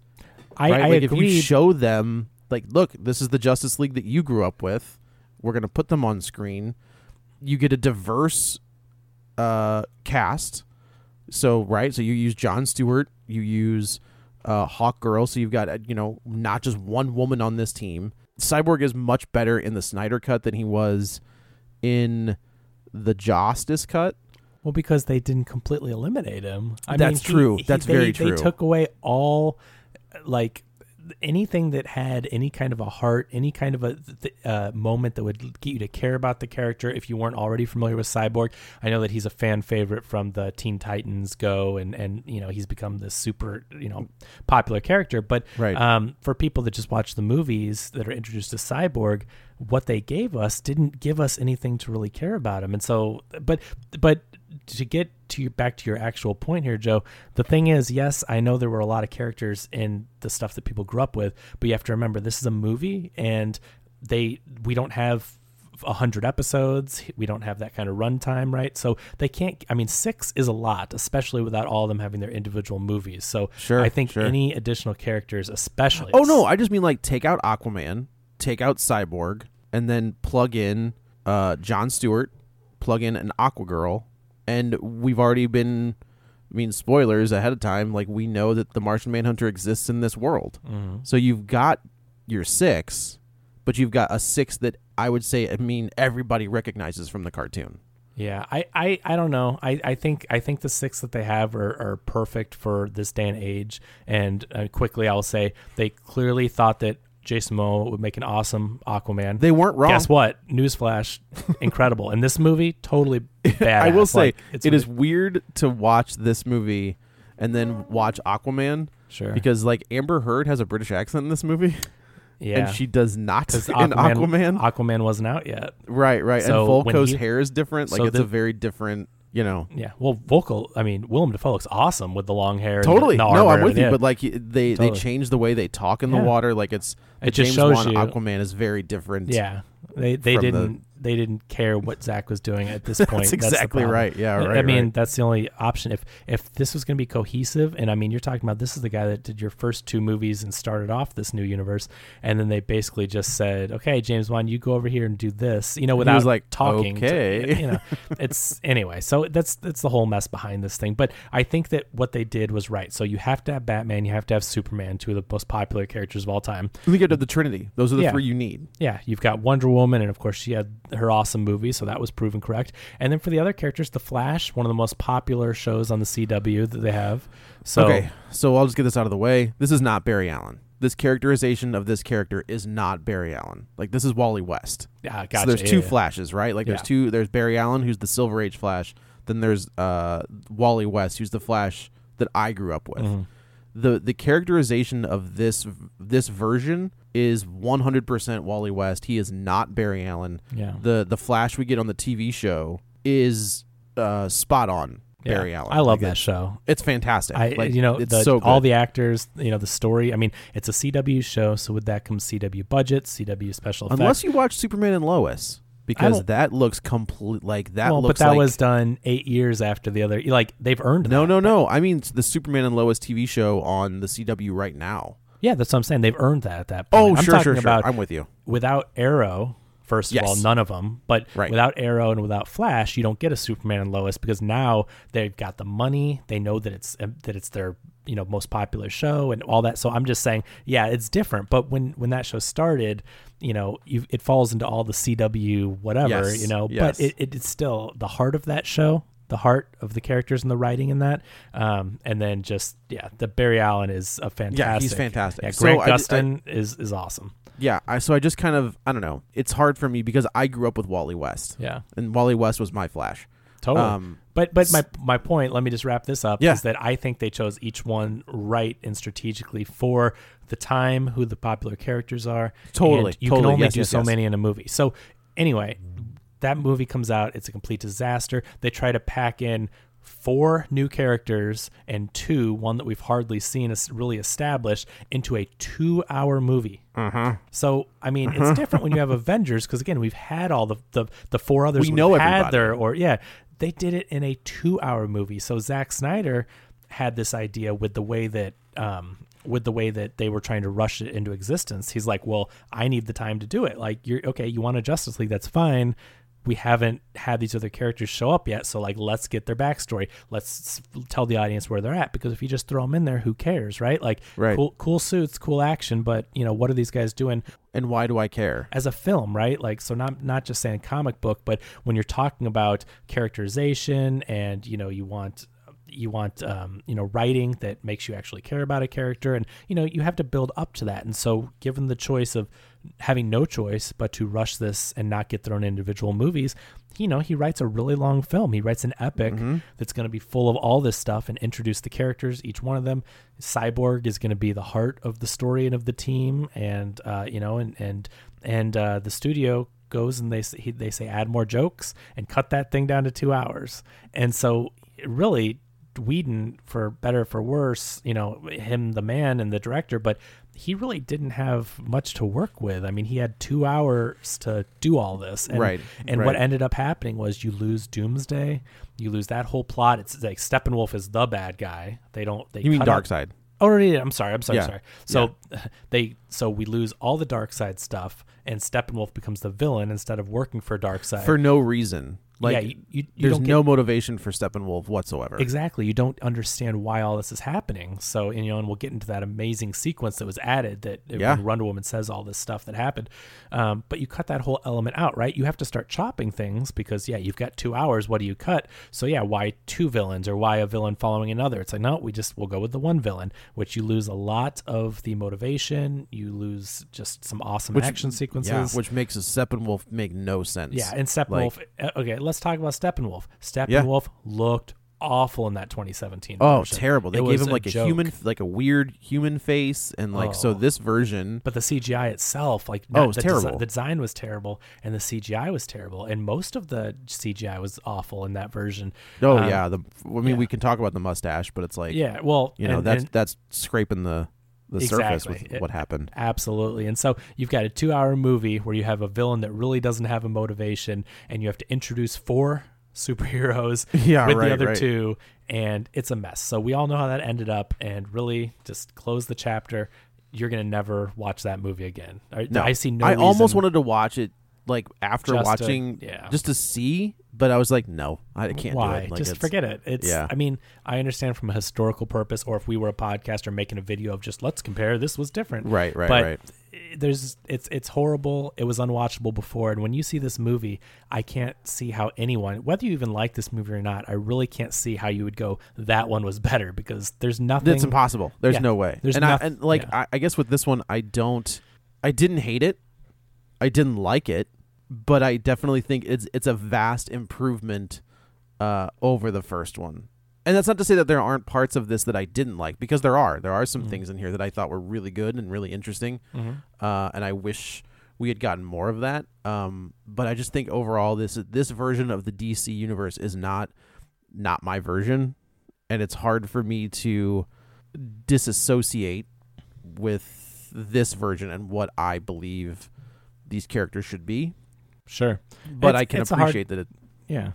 I, right? I like, agree. If you show them, like, look, this is the Justice League that you grew up with. We're going to put them on screen. You get a diverse uh, cast. So, right. So you use Jon Stewart. You use uh, Hawkgirl. So you've got, you know, not just one woman on this team. Cyborg is much better in the Snyder Cut than he was in the Justice Cut. Well, because they didn't completely eliminate him. I That's mean, he, true. He, That's they, very true. They took away all, like, anything that had any kind of a heart, any kind of a th- uh, moment that would get you to care about the character if you weren't already familiar with Cyborg. I know that he's a fan favorite from the Teen Titans Go, and, and you know, he's become this super, you know, popular character. But right. um, for people that just watch the movies that are introduced to Cyborg, what they gave us didn't give us anything to really care about him. And so, but, but to get to your, back to your actual point here, Joe, the thing is, yes, I know there were a lot of characters in the stuff that people grew up with, but you have to remember this is a movie, and they, we don't have a hundred episodes. We don't have that kind of runtime. Right. So they can't, I mean, six is a lot, especially without all of them having their individual movies. So sure, I think sure. any additional characters, especially. Oh no, I just mean, like, take out Aquaman, take out Cyborg, and then plug in uh, Jon Stewart, plug in an Aquagirl. And we've already been, I mean, spoilers ahead of time. Like, we know that the Martian Manhunter exists in this world. Mm-hmm. So you've got your six, but you've got a six that I would say, I mean, everybody recognizes from the cartoon. Yeah, I, I, I don't know. I, I think I think the six that they have are, are perfect for this day and age. And uh, quickly, I'll say they clearly thought that Jason Momoa would make an awesome Aquaman. They weren't wrong. Guess what? Newsflash, incredible. And this movie, totally badass. I will say, like, it's it weird. is weird to watch this movie and then watch Aquaman. Sure. Because, like, Amber Heard has a British accent in this movie. Yeah. And she does not Aquaman, in Aquaman. Aquaman wasn't out yet. Right, right. So and Volko's he, hair is different. Like, so it's the, a very different... You know, yeah. Well, vocal. I mean, Willem Dafoe looks awesome with the long hair. Totally. And the, the no, I'm with you. It. But like, they, totally. they change the way they talk in yeah. the water. Like, it's the it just James shows Wan you. Aquaman is very different. Yeah, they they didn't the... they didn't care what Zack was doing at this point. That's exactly that's right. Yeah, right. I mean, right. that's the only option. If if this was going to be cohesive, and I mean, you're talking about this is the guy that did your first two movies and started off this new universe, and then they basically just said, "Okay, James Wan, you go over here and do this," you know, without he was like talking. Okay, to, you know, it's anyway. So that's that's the whole mess behind this thing. But I think that what they did was right. So you have to have Batman, you have to have Superman, two of the most popular characters of all time. We get to the Trinity. Those are the yeah. three you need. Yeah, you've got Wonder Woman, and of course she had her awesome movie, so that was proven correct. And then for the other characters, The Flash, one of the most popular shows on the C W that they have. So okay, so I'll just get this out of the way. This is not Barry Allen. This characterization of this character is not Barry Allen. Like, this is Wally West. Yeah, gotcha. So there's two yeah, yeah. Flashes, right? Like, there's yeah. two. There's Barry Allen, who's the Silver Age Flash. Then there's uh, Wally West, who's the Flash that I grew up with. Mm-hmm. The the characterization of this this version is one hundred percent Wally West. He is not Barry Allen. Yeah. The the Flash we get on the T V show is uh, spot on. Barry yeah. Allen. I love like that it, show. It's fantastic. I, like, you know, it's the, so all the actors, you know, the story. I mean, it's a C W show, so with that comes C W budget, C W special effects. Unless you watch Superman and Lois, because that looks complete like that. Well, looks but that like, was done eight years after the other. Like, they've earned. No, that. no, no. I mean, the Superman and Lois T V show on the C W right now. Yeah, that's what I'm saying. They've earned that at that point. Oh, I'm sure, sure, about sure. I'm with you. Without Arrow. First of yes. all, none of them. But right. without Arrow and without Flash, you don't get a Superman and Lois, because now they've got the money. They know that it's that it's their, you know, most popular show and all that. So I'm just saying, yeah, it's different. But when, when that show started, you know, you, it falls into all the C W whatever, yes. you know. Yes. But it, it, it's still the heart of that show, the heart of the characters and the writing in that. Um, and then just, yeah, the Barry Allen is a fantastic. Yeah, he's fantastic. Yeah, Grant so Gustin I, I, is, is awesome. Yeah, I, so I just kind of, I don't know. It's hard for me because I grew up with Wally West. Yeah. And Wally West was my Flash. Totally. Um, but but my my point, let me just wrap this up, yeah. is that I think they chose each one right and strategically for the time, who the popular characters are. Totally. And you totally. can only yes, do yes, so yes. many in a movie. So anyway, that movie comes out. It's a complete disaster. They try to pack in four new characters and two, one that we've hardly seen is really established, into a two-hour movie. Uh-huh. So, I mean, uh-huh. it's different when you have Avengers because, again, we've had all the, the, the four others. We know everybody. Their, or, yeah, they did it in a two-hour movie. So Zack Snyder had this idea with the way that... Um, with the way that they were trying to rush it into existence. He's like, well, I need the time to do it. Like, you're okay. You want a Justice League. That's fine. We haven't had these other characters show up yet. So like, let's get their backstory. Let's tell the audience where they're at, because if you just throw them in there, who cares? Right. Like right. cool, cool suits, cool action. But you know, what are these guys doing? And why do I care as a film? Right. Like, so not, not just saying comic book, but when you're talking about characterization and, you know, you want, you want, um, you know, writing that makes you actually care about a character, and, you know, you have to build up to that. And so given the choice of having no choice but to rush this and not get thrown in individual movies, you know, he writes a really long film. He writes an epic mm-hmm. that's going to be full of all this stuff and introduce the characters, each one of them. Cyborg is going to be the heart of the story and of the team. And, uh, you know, and, and, and, uh, the studio goes and they say, they say, add more jokes and cut that thing down to two hours. And so really, Whedon, for better or for worse, you know, him the man and the director, but he really didn't have much to work with. I mean, he had two hours to do all this, and, right? And right. what ended up happening was you lose Doomsday, you lose that whole plot. It's like Steppenwolf is the bad guy. They don't. They you mean Darkseid? Oh, yeah, I'm sorry. I'm sorry. Yeah. Sorry. So yeah. they. So we lose all the Darkseid stuff, and Steppenwolf becomes the villain instead of working for Darkseid for no reason. Like, yeah, you, you, you there's get, no motivation for Steppenwolf whatsoever. Exactly. You don't understand why all this is happening. So, and, you know, and we'll get into that amazing sequence that was added that yeah. when Wonder Woman says all this stuff that happened. Um, but you cut that whole element out, right? You have to start chopping things because, yeah, you've got two hours. What do you cut? So, yeah, why two villains or why a villain following another? It's like, no, we just we'll go with the one villain, which you lose a lot of the motivation. You lose just some awesome which, action sequences. Yeah, which makes a Steppenwolf make no sense. Yeah, and Steppenwolf, like, okay, let's talk about Steppenwolf. Steppenwolf yeah. looked awful in that twenty seventeen version. Oh, terrible. They it gave him a like joke. a human, like a weird human face. And like, oh. so this version. But the C G I itself, like, oh, no, it was the terrible. Desi- the design was terrible and the C G I was terrible. And most of the C G I was awful in that version. Oh, um, yeah. The, I mean, yeah. we can talk about the mustache, but it's like, yeah, well, you know, and, that's, and, that's scraping the. The exactly. surface with what happened. It, absolutely. And so you've got a two-hour movie where you have a villain that really doesn't have a motivation, and you have to introduce four superheroes yeah, with right, the other right. two, and it's a mess. So we all know how that ended up, and really just close the chapter. You're going to never watch that movie again. I, no, I see no I reason. Almost wanted to watch it like after just watching to, yeah. just to see, but I was like, no, I can't Why? do it. Like, just forget it. It's, yeah. I mean, I understand from a historical purpose, or if we were a podcaster making a video of just let's compare, this was different. Right, right, but right. There's, it's, it's horrible. It was unwatchable before. And when you see this movie, I can't see how anyone, whether you even like this movie or not, I really can't see how you would go, that one was better, because there's nothing. It's impossible. There's yeah, no way. There's and, nothing, I, and like, yeah. I, I guess with this one, I don't, I didn't hate it. I didn't like it, but I definitely think it's it's a vast improvement uh, over the first one. And that's not to say that there aren't parts of this that I didn't like, because there are. There are some mm-hmm. things in here that I thought were really good and really interesting, mm-hmm. uh, and I wish we had gotten more of that. Um, but I just think overall, this this version of the D C universe is not not my version, and it's hard for me to disassociate with this version and what I believe these characters should be. Sure. But it's, I can appreciate hard, that it yeah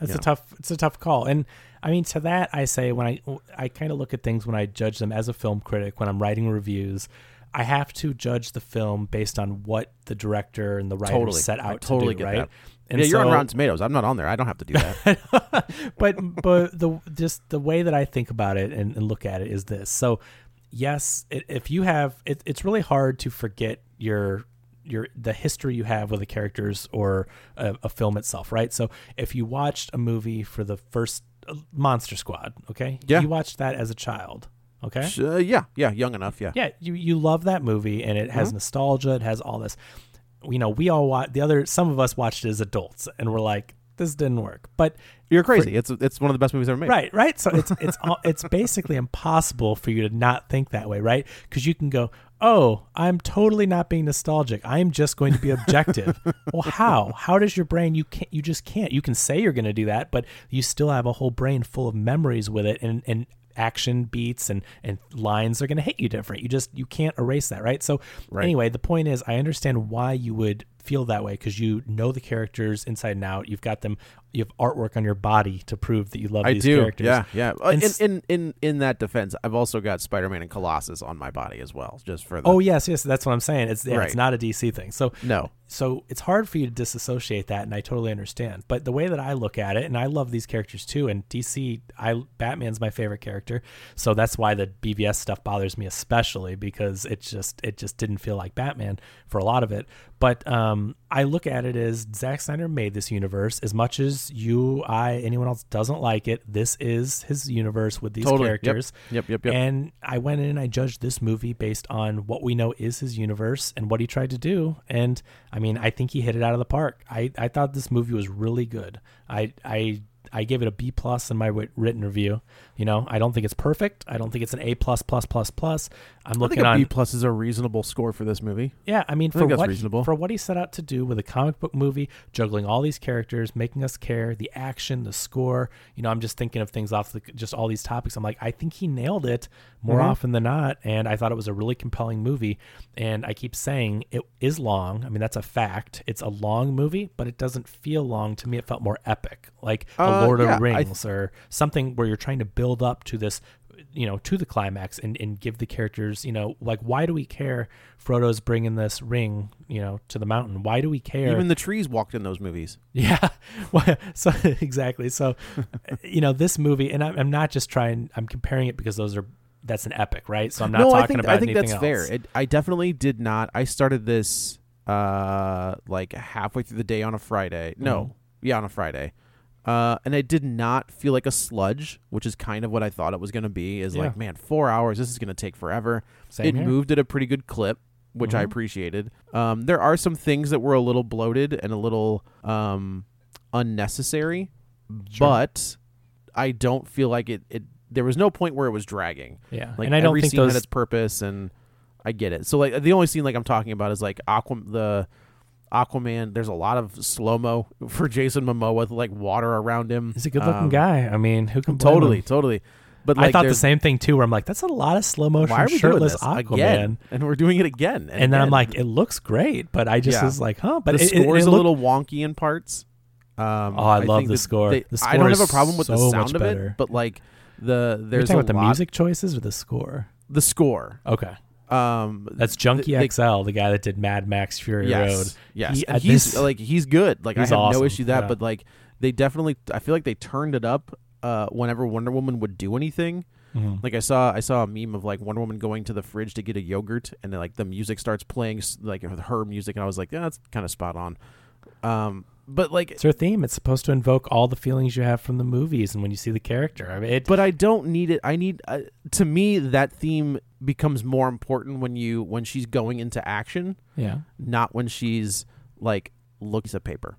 it's a know. tough it's a tough call. And I mean, to that I say, when I I kind of look at things when I judge them as a film critic, when I'm writing reviews, I have to judge the film based on what the director and the writer totally. set out I totally to do, get right that. And yeah, so, you're on Rotten Tomatoes. I'm not on there. I don't have to do that. but but the just the way that I think about it and, and look at it is this. So yes, it, if you have it, it's really hard to forget your your the history you have with the characters or a, a film itself, right? So if you watched a movie for the first uh, Monster Squad, okay? Yeah. You watched that as a child, okay? Uh, yeah, yeah, young enough, yeah. Yeah, you, you love that movie, and it has mm-hmm. nostalgia, it has all this. You know, we all watch, the other, some of us watched it as adults, and we're like, this didn't work. But you're crazy. For, it's it's one of the best movies ever made. Right, right. So it's it's all, it's basically impossible for you to not think that way, right? Because you can go, oh, I'm totally not being nostalgic. I'm just going to be objective. Well, how? How does your brain? You can't. You just can't. You can say you're going to do that, but you still have a whole brain full of memories with it, and and action beats and and lines are going to hit you different. You just you can't erase that, right? So right. Anyway, the point is, I understand why you would feel that way, because you know the characters inside and out. You've got them. You have artwork on your body to prove that you love I these do. characters. Yeah, yeah. And in, in in in that defense, I've also got Spider-Man and Colossus on my body as well, just for the... Oh yes, yes. That's what I'm saying. It's yeah, right. It's not a D C thing. So no. So it's hard for you to disassociate that, and I totally understand. But the way that I look at it, and I love these characters too. And D C, I Batman's my favorite character, so that's why the B V S stuff bothers me especially, because it just it just didn't feel like Batman for a lot of it. But um, I look at it as Zack Snyder made this universe. As much as you, I, anyone else doesn't like it, this is his universe with these totally. characters. Yep. yep, yep, yep. And I went in and I judged this movie based on what we know is his universe and what he tried to do. And I mean, I think he hit it out of the park. I, I thought this movie was really good. I I I gave it a B plus in my written review. You know, I don't think it's perfect. I don't think it's an A plus plus plus plus. I'm looking I think a on B plus is a reasonable score for this movie. Yeah, I mean, I for think that's what reasonable. for what he set out to do with a comic book movie, juggling all these characters, making us care, the action, the score. You know, I'm just thinking of things off the, just all these topics. I'm like, I think he nailed it more mm-hmm. often than not, and I thought it was a really compelling movie. And I keep saying it is long. I mean, that's a fact. It's a long movie, but it doesn't feel long to me. It felt more epic, like uh, a Lord uh, yeah, of the Rings th- or something where you're trying to build up to this, you know, to the climax and, and give the characters, you know, like, why do we care Frodo's bringing this ring, you know, to the mountain? Why do we care? Even the trees walked in those movies. Yeah. Well, so exactly. So, you know, this movie, and I'm, I'm not just trying, I'm comparing it because those are, that's an epic, right? So I'm not no, talking I think, about anything else. I think that's else. fair. It, I definitely did not. I started this uh, like halfway through the day on a Friday. No. Mm-hmm. Yeah. On a Friday. Uh, and it did not feel like a sludge, which is kind of what I thought it was going to be. Is yeah. like, man, four hours. This is going to take forever. Same it here. Moved at a pretty good clip, which mm-hmm. I appreciated. Um, there are some things that were a little bloated and a little um, unnecessary, sure. but I don't feel like it, it. There was no point where it was dragging. Yeah, like and I don't every think scene those... had its purpose, and I get it. So like the only scene like I'm talking about is like Aquaman the. Aquaman, there's a lot of slow-mo for Jason Momoa with like water around him. He's a good-looking um, guy. I mean, who can totally, him? totally. But like, I thought the same thing too. Where I'm like, that's a lot of slow motion shirtless Aquaman, again? and we're doing it again. And, and then again. I'm like, it looks great, but I just yeah. was like, huh? But the it, score it, it is it looked... a little wonky in parts. Um, oh, I, I love the score. They, the score. I don't have a problem with so the sound of it, but like the there's a lot... the music choices or the score. The score, okay. Um, that's Junkie the, X L, the guy that did Mad Max Fury yes, Road. Yes, he, uh, he's this, like he's good. Like he's I have awesome. no issue with that, yeah. but like they definitely, I feel like they turned it up uh, whenever Wonder Woman would do anything. Mm-hmm. Like I saw, I saw a meme of like Wonder Woman going to the fridge to get a yogurt, and then like the music starts playing, like her music, and I was like, yeah, that's kind of spot on. Um, but like it's her theme. It's supposed to invoke all the feelings you have from the movies and when you see the character. I mean, it, but I don't need it. I need uh, to me that theme becomes more important when you when she's going into action, yeah, not when she's like looks at paper.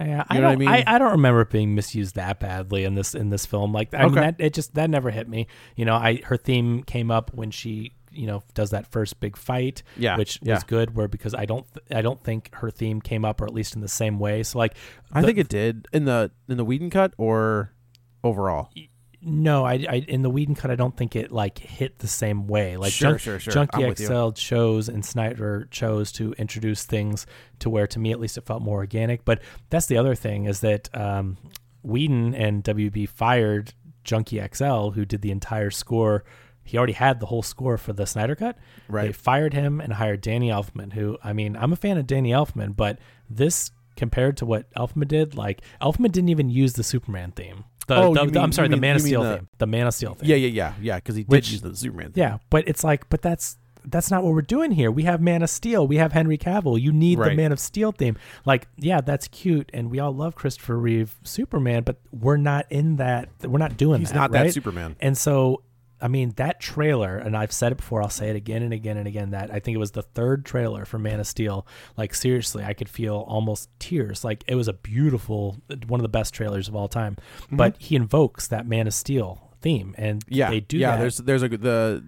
I, I you know don't. What I, mean? I, I don't remember it being misused that badly in this in this film. Like I okay. mean, that, it just that never hit me. You know, I her theme came up when she you know does that first big fight, yeah, which yeah. was good. Where because I don't th- I don't think her theme came up, or at least in the same way. So like the, I think it did in the in the Whedon cut or overall. Y- No, I, I in the Whedon cut, I don't think it like hit the same way. Like sure, Junk, sure, sure. Junkie X L chose and Snyder chose to introduce things to where, to me at least, it felt more organic. But that's the other thing is that um, Whedon and W B fired Junkie X L, who did the entire score. He already had the whole score for the Snyder cut. Right. They fired him and hired Danny Elfman, who I mean, I'm a fan of Danny Elfman, but this compared to what Elfman did, like Elfman didn't even use the Superman theme. The, oh, the, mean, the, I'm sorry, mean, the Man of Steel the, theme. The Man of Steel theme. Yeah, yeah, yeah, yeah. Because he did Which, use the Superman theme. Yeah, but it's like, but that's that's not what we're doing here. We have Man of Steel. We have Henry Cavill. You need right. the Man of Steel theme. Like, yeah, that's cute, and we all love Christopher Reeve Superman, but we're not in that. We're not doing He's that. He's not right? that Superman. And so I mean, that trailer, and I've said it before, I'll say it again and again and again, that I think it was the third trailer for Man of Steel. Like, seriously, I could feel almost tears. Like, it was a beautiful, one of the best trailers of all time. Mm-hmm. But he invokes that Man of Steel theme, and yeah, they do yeah, that. Yeah, there's, there's a, the,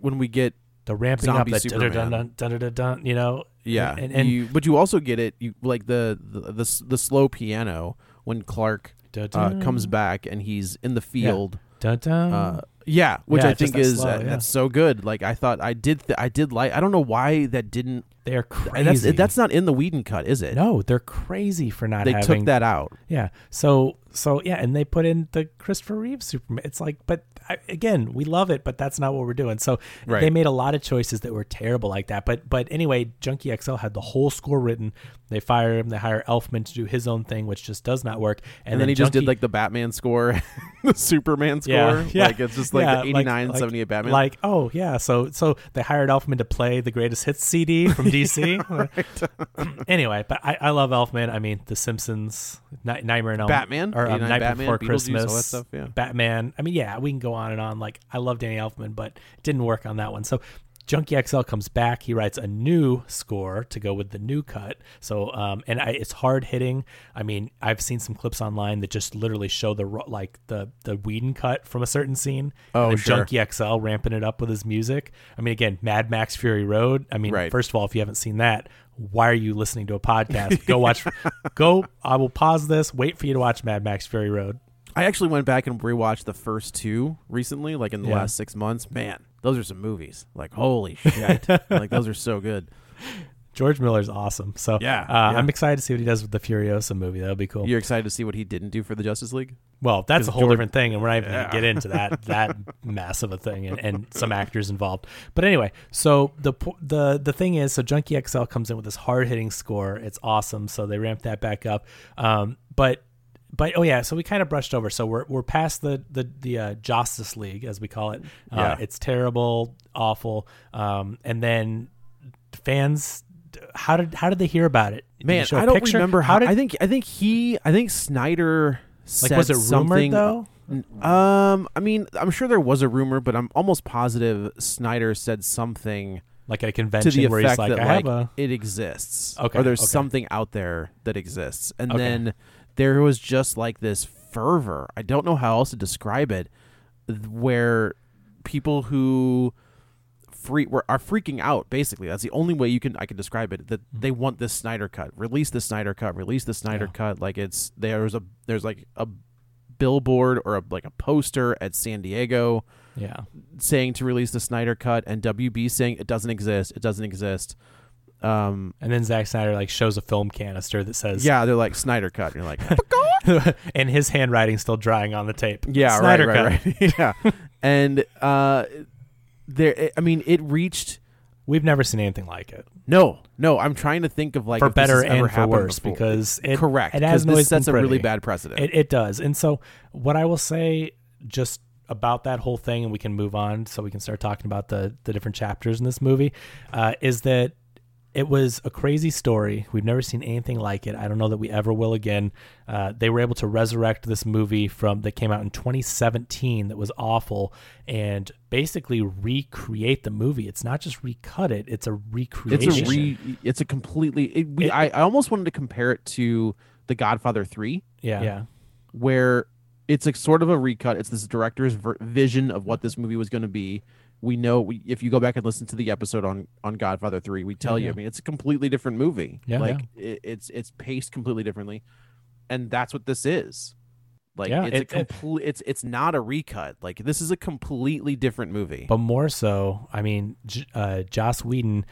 when we get the ramping up, that dun dun dun dun dun dun, you know? Yeah, and, and, and you, but you also get it, you, like the the, the the slow piano when Clark uh, comes back and he's in the field. Yeah. Uh, yeah, which yeah, I think is slow, uh, yeah. that's so good. Like I thought, I did, th- I did like. I don't know why that didn't. They're crazy. That's, that's not in the Whedon cut, is it? No, they're crazy for not. They having... They took that out. Yeah. So so yeah, and they put in the Christopher Reeve Superman. It's like, but I, again, we love it, but that's not what we're doing. So right. They made a lot of choices that were terrible like that. But but anyway, Junkie X L had the whole score written. They fire him. They hire Elfman to do his own thing, which just does not work. And, and then, then he Junkie... just did like the Batman score, the Superman score. Yeah, yeah. Like it's just like yeah, the eighty-nine, like, seventy-eight Batman. Like oh yeah, so so they hired Elfman to play the greatest hits C D from D C. Yeah, right. Anyway, but I, I love Elfman. I mean, The Simpsons, Night, Nightmare on Elm, Batman, or um, Night Batman, Before Beatles Christmas, all that stuff, yeah. Batman. I mean, yeah, we can go on and on. Like I love Danny Elfman, but it didn't work on that one. So Junkie X L comes back. He writes a new score to go with the new cut. So, um, and I, it's hard hitting. I mean, I've seen some clips online that just literally show the like the the Whedon cut from a certain scene. Oh, and sure. Junkie X L ramping it up with his music. I mean, again, Mad Max Fury Road. I mean, right. First of all, if you haven't seen that, why are you listening to a podcast? Go watch. Go. I will pause this. Wait for you to watch Mad Max Fury Road. I actually went back and rewatched the first two recently, like in the yeah. last six months. Man, those are some movies. Like, holy shit. Like, those are so good. George Miller's awesome. So yeah, uh, yeah, I'm excited to see what he does with the Furiosa movie. That'll be cool. You're excited to see what he didn't do for the Justice League? Well, that's a whole George, different thing, and we're not even yeah. going to get into that that massive a thing, and, and some actors involved. But anyway, so the the the thing is, so Junkie X L comes in with this hard-hitting score. It's awesome, so they ramp that back up. Um, but... But oh yeah, so we kind of brushed over. So we're we're past the the the uh, Justice League, as we call it. Uh, yeah. It's terrible, awful. Um, and then fans, how did how did they hear about it? Did Man, I don't picture? remember how. how did, I think I think he I think Snyder said like was it rumored though? Um, I mean, I'm sure there was a rumor, but I'm almost positive Snyder said something. Like at a convention where he's like, that, I have like a... it exists, okay, or there's okay. something out there that exists, and okay. then. There was just like this fervor. I don't know how else to describe it, where people who free were are freaking out. Basically, that's the only way you can I can describe it. That they want this Snyder cut, release the Snyder cut, release the Snyder yeah. cut. Like it's there's a there's like a billboard or a, like a poster at San Diego, yeah, saying to release the Snyder cut, and W B saying it doesn't exist, it doesn't exist. Um, and then Zack Snyder like shows a film canister that says, "Yeah, they're like Snyder cut." And you're like, and his handwriting's still drying on the tape. Yeah, Snyder right, cut. Right, right. Yeah, and uh, there. I mean, it reached. We've never seen anything like it. No, no. I'm trying to think of like for if better this has and ever for worse before. Because it, correct. It has this sets a really bad precedent. It, it does, and so what I will say just about that whole thing, and we can move on, so we can start talking about the the different chapters in this movie, uh, is that. It was a crazy story. We've never seen anything like it. I don't know that we ever will again. Uh, they were able to resurrect this movie from that came out in twenty seventeen that was awful and basically recreate the movie. It's not just recut it. It's a recreation. It's a, re, it's a completely... It, we, it, I, I almost wanted to compare it to The Godfather three. Yeah. yeah. Where it's like sort of a recut. It's this director's ver- vision of what this movie was going to be. We know we, if you go back and listen to the episode on, on Godfather three, we tell yeah, you. I mean, it's a completely different movie. Yeah, like yeah. It, it's it's paced completely differently, and that's what this is. Like yeah, it's it, a complete. It, it's it's not a recut. Like this is a completely different movie. But more so, I mean, J- uh, Joss Whedon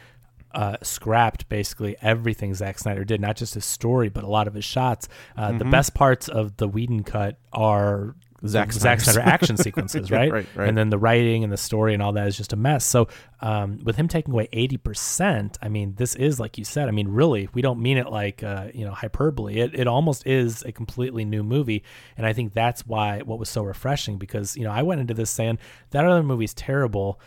uh, scrapped basically everything Zack Snyder did, not just his story, but a lot of his shots. Uh, mm-hmm. The best parts of the Whedon cut are. Zack Snyder action sequences, right? right, right? And then the writing and the story and all that is just a mess. So um, with him taking away eighty percent, I mean, this is, like you said, I mean, really, we don't mean it like, uh, you know, hyperbole. It it almost is a completely new movie. And I think that's why what was so refreshing because, you know, I went into this saying that other movie's terrible.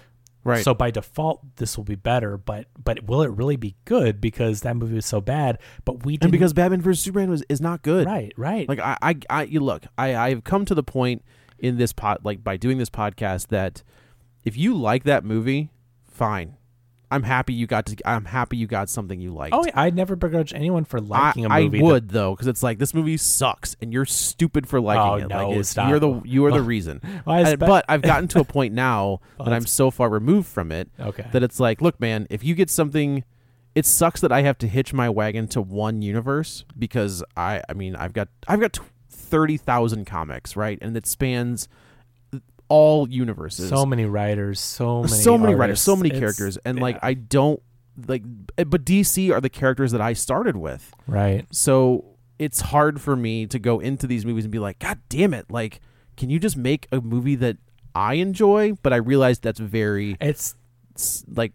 Right. So by default, this will be better, but but will it really be good? Because that movie was so bad, but we didn't. And because Batman v Superman was is not good, right? Right. Like I, I, I you look, I, I've come to the point in this pod, like by doing this podcast, that if you like that movie, fine. I'm happy you got to, I'm happy you got something you liked. Oh, yeah, I'd never begrudge anyone for liking I, a movie. I would that, though, because it's like, this movie sucks, and you're stupid for liking oh, it. No, like, stop. You're the you are the reason. Well, I spe- but I've gotten to a point now well, that I'm so far removed from it okay. that it's like, look, man, if you get something, it sucks that I have to hitch my wagon to one universe because I, I mean, I've got I've got thirty thousand comics, right, and it spans all universes, so many writers, so many so many artists. writers, so many it's, characters, and yeah. like I don't like, but D C are the characters that I started with, right? So it's hard for me to go into these movies and be like, God damn it! Like, can you just make a movie that I enjoy? But I realize that's very it's, it's like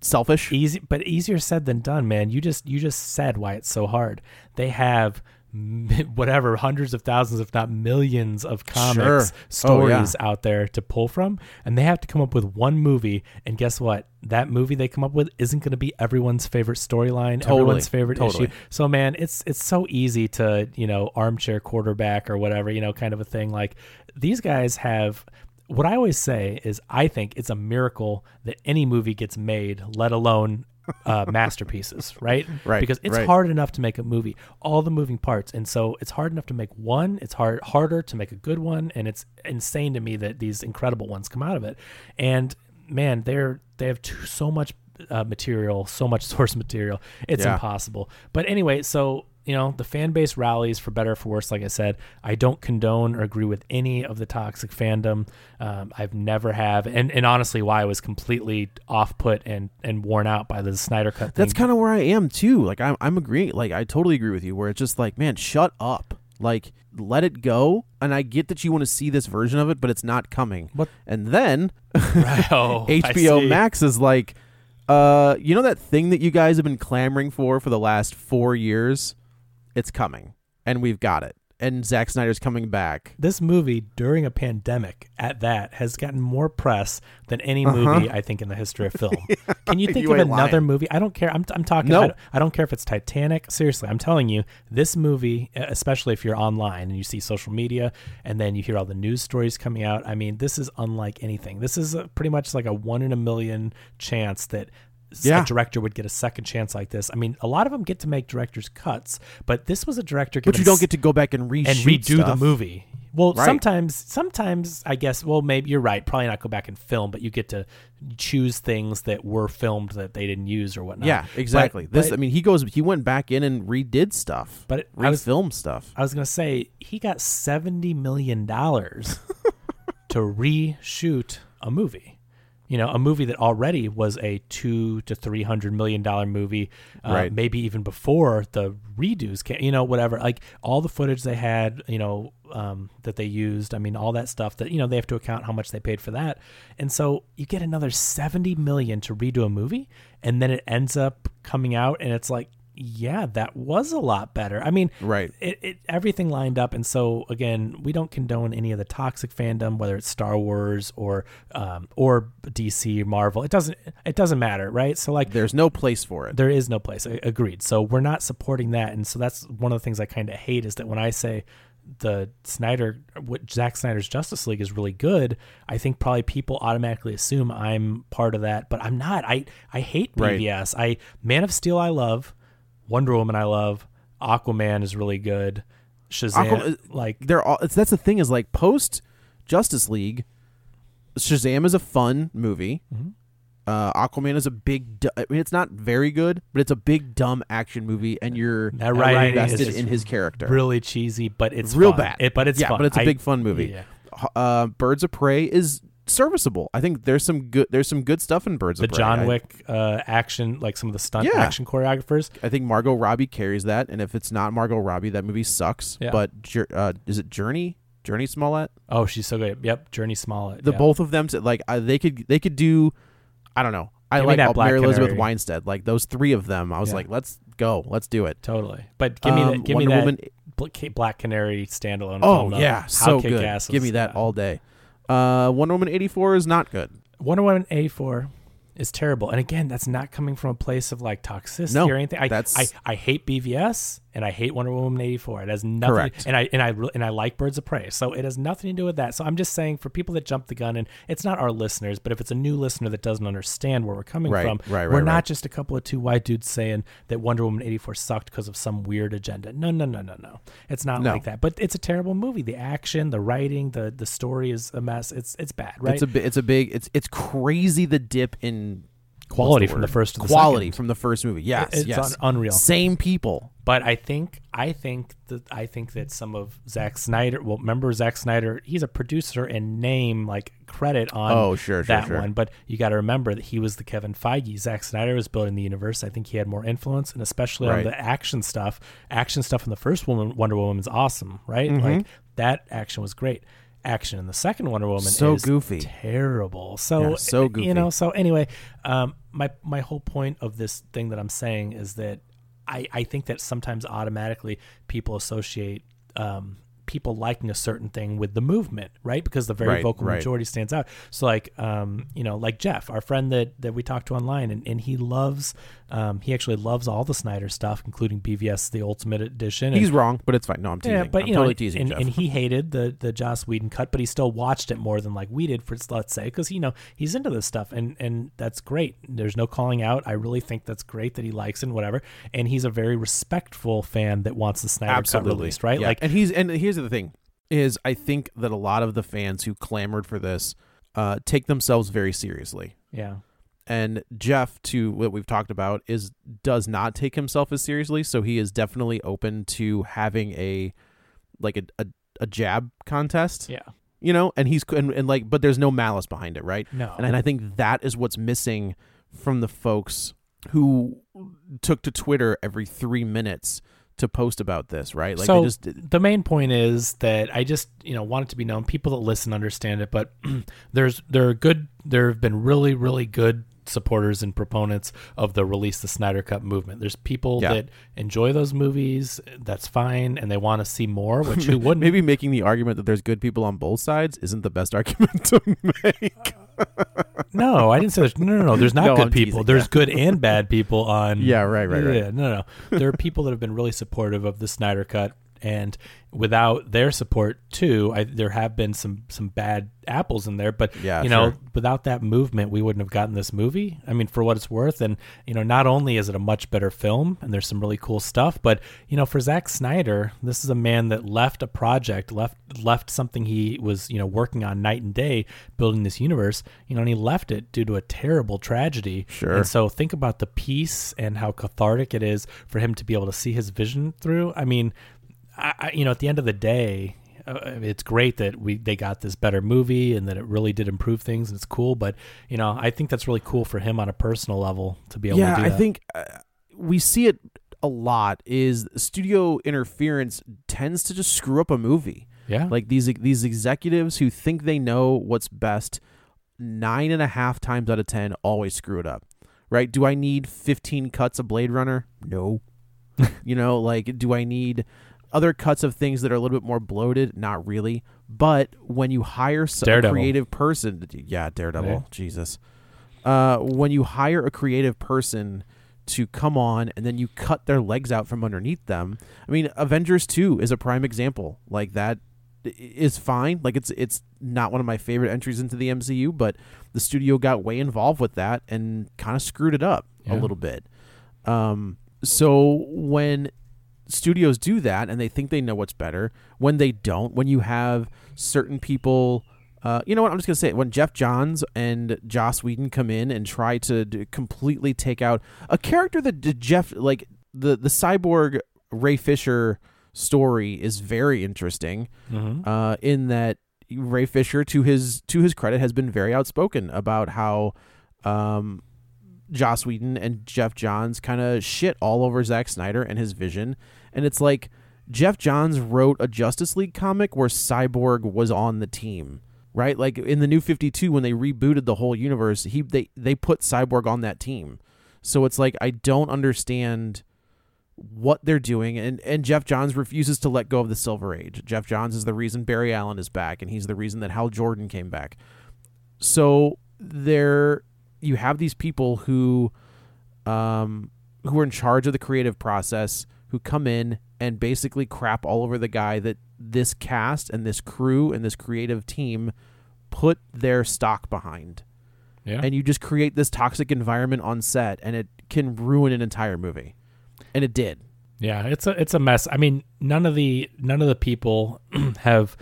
selfish, easy, but easier said than done, man. You just you just said why it's so hard. They have. Whatever, hundreds of thousands, if not millions of comics sure. stories oh, yeah. out there to pull from, and they have to come up with one movie. And guess what? That movie they come up with isn't going to be everyone's favorite storyline, totally. everyone's favorite totally. issue. So, man, it's it's so easy to, you know, armchair quarterback or whatever, you know, kind of a thing. Like, these guys have. What I always say is, I think it's a miracle that any movie gets made, let alone. Uh, masterpieces, right? Right. Because it's right. hard enough to make a movie, all the moving parts, and so it's hard enough to make one. It's hard, harder to make a good one, and it's insane to me that these incredible ones come out of it. And man, they're they have too, so much uh, material, so much source material. It's yeah. impossible. But anyway, so. You know, the fan base rallies for better or for worse. Like I said, I don't condone or agree with any of the toxic fandom. Um, I've never have. And, and honestly, why I was completely off put and, and worn out by the Snyder Cut. That's kind of where I am, too. Like, I'm, I'm agreeing. Like, I totally agree with you where it's just like, man, shut up. Like, let it go. And I get that you want to see this version of it, but it's not coming. What? And then oh, H B O Max is like, uh, you know, that thing that you guys have been clamoring for for the last four years. It's coming, and we've got it, and Zack Snyder's coming back. This movie, during a pandemic at that, has gotten more press than any uh-huh. movie, I think, in the history of film. yeah. Can you think you of another lying. movie? I don't care. I'm, I'm talking nope. I, don't, I don't care if it's Titanic. Seriously, I'm telling you, this movie, especially if you're online and you see social media, and then you hear all the news stories coming out, I mean, this is unlike anything. This is a, pretty much like a one in a million chance that Yeah. a director would get a second chance like this. I mean, a lot of them get to make director's cuts, but this was a director. But you don't get to go back and reshoot and redo stuff. the movie. Well, right. sometimes, sometimes I guess. Well, maybe you're right. Probably not go back and film, but you get to choose things that were filmed that they didn't use or whatnot. Yeah, exactly. But, this, but, I mean, he goes. He went back in and redid stuff, but it, refilmed I was, stuff. I was gonna say he got seventy million dollars to reshoot a movie. You know, a movie that already was a two to three hundred million dollar movie, uh, right. maybe even before the redos came, you know, whatever. Like all the footage they had, you know, um, that they used. I mean, all that stuff that, you know, they have to account how much they paid for that. And so you get another seventy million to redo a movie, and then it ends up coming out, and it's like, yeah, that was a lot better. I mean, right. it, it everything lined up. And so, again, we don't condone any of the toxic fandom, whether it's Star Wars or um, or D C or Marvel. It doesn't it doesn't matter, right? So, like, there's no place for it. There is no place. Agreed. So we're not supporting that. And so that's one of the things I kind of hate is that when I say the Snyder, what Zack Snyder's Justice League is really good, I think probably people automatically assume I'm part of that, but I'm not. I I hate B V S. Right. I Man of Steel I love. Wonder Woman I love. Aquaman is really good. Shazam, Aquaman, like they're all. It's, that's the thing is like post Justice League, Shazam is a fun movie. Mm-hmm. Uh, Aquaman is a big. I mean, it's not very good, but it's a big dumb action movie, and you're that right, invested in his character. Really cheesy, but it's real fun. bad. It, but it's yeah, fun. but it's a I, big fun movie. Yeah. Uh, Birds of Prey is. Serviceable. I think there's some good there's some good stuff in Birds of Prey. The John Wick uh, action, like some of the stunt yeah. action choreographers. I think Margot Robbie carries that, and if it's not Margot Robbie, that movie sucks. Yeah. But uh, is it Journey? Journey Smollett? Oh, she's so good. Yep, Journey Smollett. The yeah. both of them, like uh, they could they could do. I don't know. I Give like all, Mary Elizabeth Canary. Weinstead. Like those three of them, I was yeah. like, let's go, let's do it. Totally. But give me um, that. Give Wonder me Woman. That. Black Canary standalone. Oh yeah, so good. Asses. Give me that yeah. all day. Uh, Wonder Woman eighty-four is not good. Wonder Woman eighty-four is terrible. And again, that's not coming from a place of like toxicity no, or anything. I, that's... I I hate B V S. and I hate Wonder Woman eighty-four. It has nothing. Correct. And I and I and I like Birds of Prey, so it has nothing to do with that. So I'm just saying, for people that jump the gun, and it's not our listeners, but if it's a new listener that doesn't understand where we're coming right, from, right, right, we're right. not just a couple of two white dudes saying that Wonder Woman eighty-four sucked because of some weird agenda. No, no, no, no, no. It's not no. like that. But it's a terrible movie. The action, the writing, the the story is a mess. It's it's bad, right? It's a it's a big it's it's crazy the dip in quality the from the first to the quality second. From the first movie. Yes, it's yes. Un- unreal. Same people. But I think I think that I think that some of Zack Snyder. Well, remember Zack Snyder? He's a producer and name like credit on oh, sure, that sure, sure. one. But you got to remember that he was the Kevin Feige. Zack Snyder was building the universe. I think he had more influence, and especially right. on the action stuff. Action stuff in the first woman, Wonder Woman is awesome, right? Mm-hmm. Like that action was great. Action in the second Wonder Woman so is goofy, terrible. So yeah, so goofy, you know. So anyway, um, my my whole point of this thing that I'm saying is that I I think that sometimes automatically people associate um, people liking a certain thing with the movement, right? Because the very right, vocal right. majority stands out. So like um, you know, like Jeff, our friend that that we talked to online, and and he loves um, he actually loves all the Snyder stuff, including B V S the Ultimate Edition. And he's wrong, but it's fine. No, I'm teasing. Yeah, but, I'm you know, totally teasing and, Jeff. And he hated the the Joss Whedon cut, but he still watched it more than like we did, for let's say, because you know he's into this stuff, and and that's great. There's no calling out. I really think that's great that he likes it and whatever. And he's a very respectful fan that wants the Snyder Absolutely. cut released, right? Yeah. Like, and he's and here's the thing is I think that a lot of the fans who clamored for this uh, take themselves very seriously. Yeah. And Jeff, to what we've talked about, is does not take himself as seriously, so he is definitely open to having a like a a, a jab contest. Yeah, you know, and he's and, and like, but there's no malice behind it, right? No, and, and I think that is what's missing from the folks who took to Twitter every three minutes to post about this, right? Like, so just, the main point is that I just, you know, want it to be known. People that listen understand it, but there's there are good. There have been really, really good supporters and proponents of the release the Snyder Cut movement. There's people yeah. that enjoy those movies. That's fine, and they want to see more. Which who wouldn't? Maybe making the argument that there's good people on both sides isn't the best argument to make. No, I didn't say there's no, no, no. There's not no, good I'm people. Teasing, there's yeah. good and bad people on. Yeah, right, right, right. Yeah, no, no. There are people that have been really supportive of the Snyder Cut, and without their support too, I, there have been some some bad apples in there. But yeah, you know, sure. without that movement, we wouldn't have gotten this movie. I mean, for what it's worth, and you know, not only is it a much better film, and there's some really cool stuff, but you know, for Zack Snyder, this is a man that left a project, left left something he was you know working on night and day, building this universe. You know, and he left it due to a terrible tragedy. Sure. And so think about the peace and how cathartic it is for him to be able to see his vision through. I mean. I, you know, at the end of the day, uh, it's great that we they got this better movie and that it really did improve things. And it's cool, but you know, I think that's really cool for him on a personal level to be able yeah, to do that. Yeah, I think uh, we see it a lot. Is studio interference tends to just screw up a movie. Yeah, like these these executives who think they know what's best, nine and a half times out of ten always screw it up. Right? Do I need fifteen cuts of Blade Runner? No. You know, like, do I need other cuts of things that are a little bit more bloated? Not really. But when you hire a creative person, yeah, Daredevil, right. Jesus. Uh, when you hire a creative person to come on and then you cut their legs out from underneath them, I mean, Avengers two is a prime example. Like, that is fine. Like, it's it's not one of my favorite entries into the M C U, but the studio got way involved with that and kind of screwed it up yeah. a little bit. Um, so when studios do that and they think they know what's better, when they don't, when you have certain people, uh, you know what, I'm just going to say it, when Geoff Johns and Joss Whedon come in and try to d- completely take out a character that d- Jeff, like the, the cyborg Ray Fisher story is very interesting mm-hmm. uh, in that Ray Fisher, to his, to his credit, has been very outspoken about how um, Joss Whedon and Geoff Johns kind of shit all over Zack Snyder and his vision. And it's like, Geoff Johns wrote a Justice League comic where Cyborg was on the team, right? Like in the New fifty-two, when they rebooted the whole universe, he they, they put Cyborg on that team. So it's like, I don't understand what they're doing. And, and Geoff Johns refuses to let go of the Silver Age. Geoff Johns is the reason Barry Allen is back, and he's the reason that Hal Jordan came back. So there you have these people who, um, who are in charge of the creative process, who come in and basically crap all over the guy that this cast and this crew and this creative team put their stock behind. Yeah. And you just create this toxic environment on set, and it can ruin an entire movie. And it did. Yeah, it's a it's a mess. I mean, none of the none of the people have,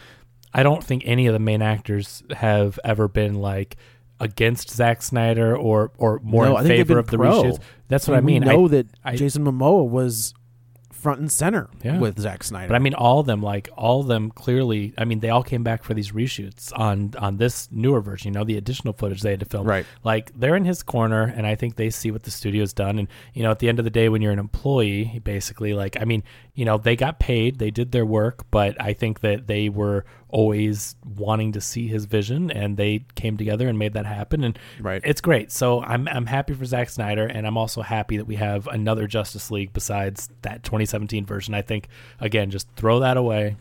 I don't think any of the main actors have ever been like against Zack Snyder or or more no, in favor of the pro. reshoots. That's what and I mean. We know I, that I, Jason Momoa was front and center yeah. with Zack Snyder. But I mean, all of them, like all of them clearly, I mean, they all came back for these reshoots on, on this newer version, you know, the additional footage they had to film. Right. Like they're in his corner, and I think they see what the studio's done. And, you know, at the end of the day, when you're an employee, basically, like, I mean, you know, they got paid, they did their work, but I think that they were always wanting to see his vision, and they came together and made that happen. And right. it's great. So I'm, I'm happy for Zack Snyder, and I'm also happy that we have another Justice League besides that twenty seventeen version. I think, again, just throw that away.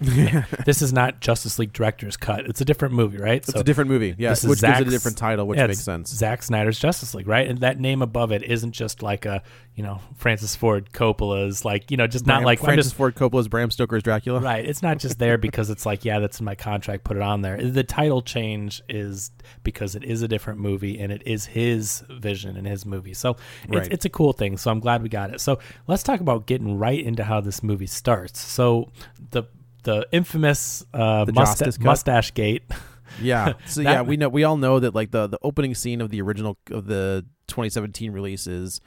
This is not Justice League director's cut. It's a different movie, right? It's so a different movie. Yeah, which Zack's, gives it a different title, which yeah, makes sense. Zack Snyder's Justice League, right? And that name above it isn't just like a, you know, Francis Ford Coppola's, like, you know, just Bram, not like Francis just, Ford Coppola's Bram Stoker's Dracula. Right. It's not just there because it's like, yeah, that's in my contract, put it on there. The title change is because it is a different movie, and it is his vision in his movie. So right. it's, it's a cool thing. So I'm glad we got it. So let's talk about getting right into how this movie starts. So the The infamous uh, the musta- mustache gate. Yeah. So that, yeah, we know we all know that like the, the opening scene of the original of the twenty seventeen release is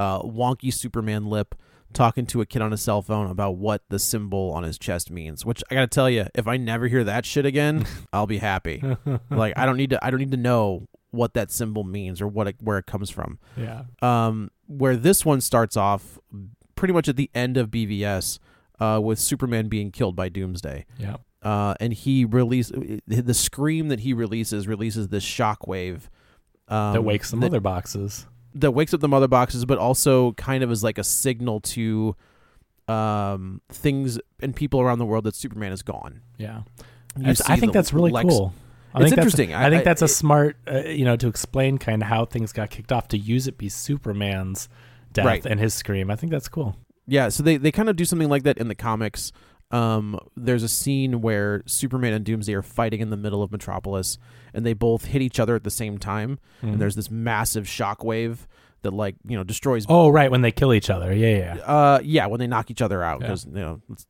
uh, wonky Superman lip talking to a kid on his cell phone about what the symbol on his chest means. Which I gotta tell you, if I never hear that shit again, I'll be happy. Like I don't need to I don't need to know what that symbol means or what it, where it comes from. Yeah. Um, where this one starts off pretty much at the end of B V S. Uh, with Superman being killed by Doomsday. Yeah. Uh, and he release the scream that he releases releases this shockwave um, that wakes the mother that, boxes. That wakes up the mother boxes, but also kind of is like a signal to um, things and people around the world that Superman is gone. Yeah. I think that's really Lex- cool. I it's think interesting. That's, I, I think that's I, a smart, uh, you know, to explain kind of how things got kicked off, to use it be Superman's death right. and his scream. I think that's cool. Yeah, so they, they kind of do something like that in the comics. Um, there's a scene where Superman and Doomsday are fighting in the middle of Metropolis, and they both hit each other at the same time. Mm. And there's this massive shockwave that, like, you know, destroys. Oh, right, when they kill each other. Yeah, yeah. Uh, yeah, when they knock each other out, because yeah. you know, it's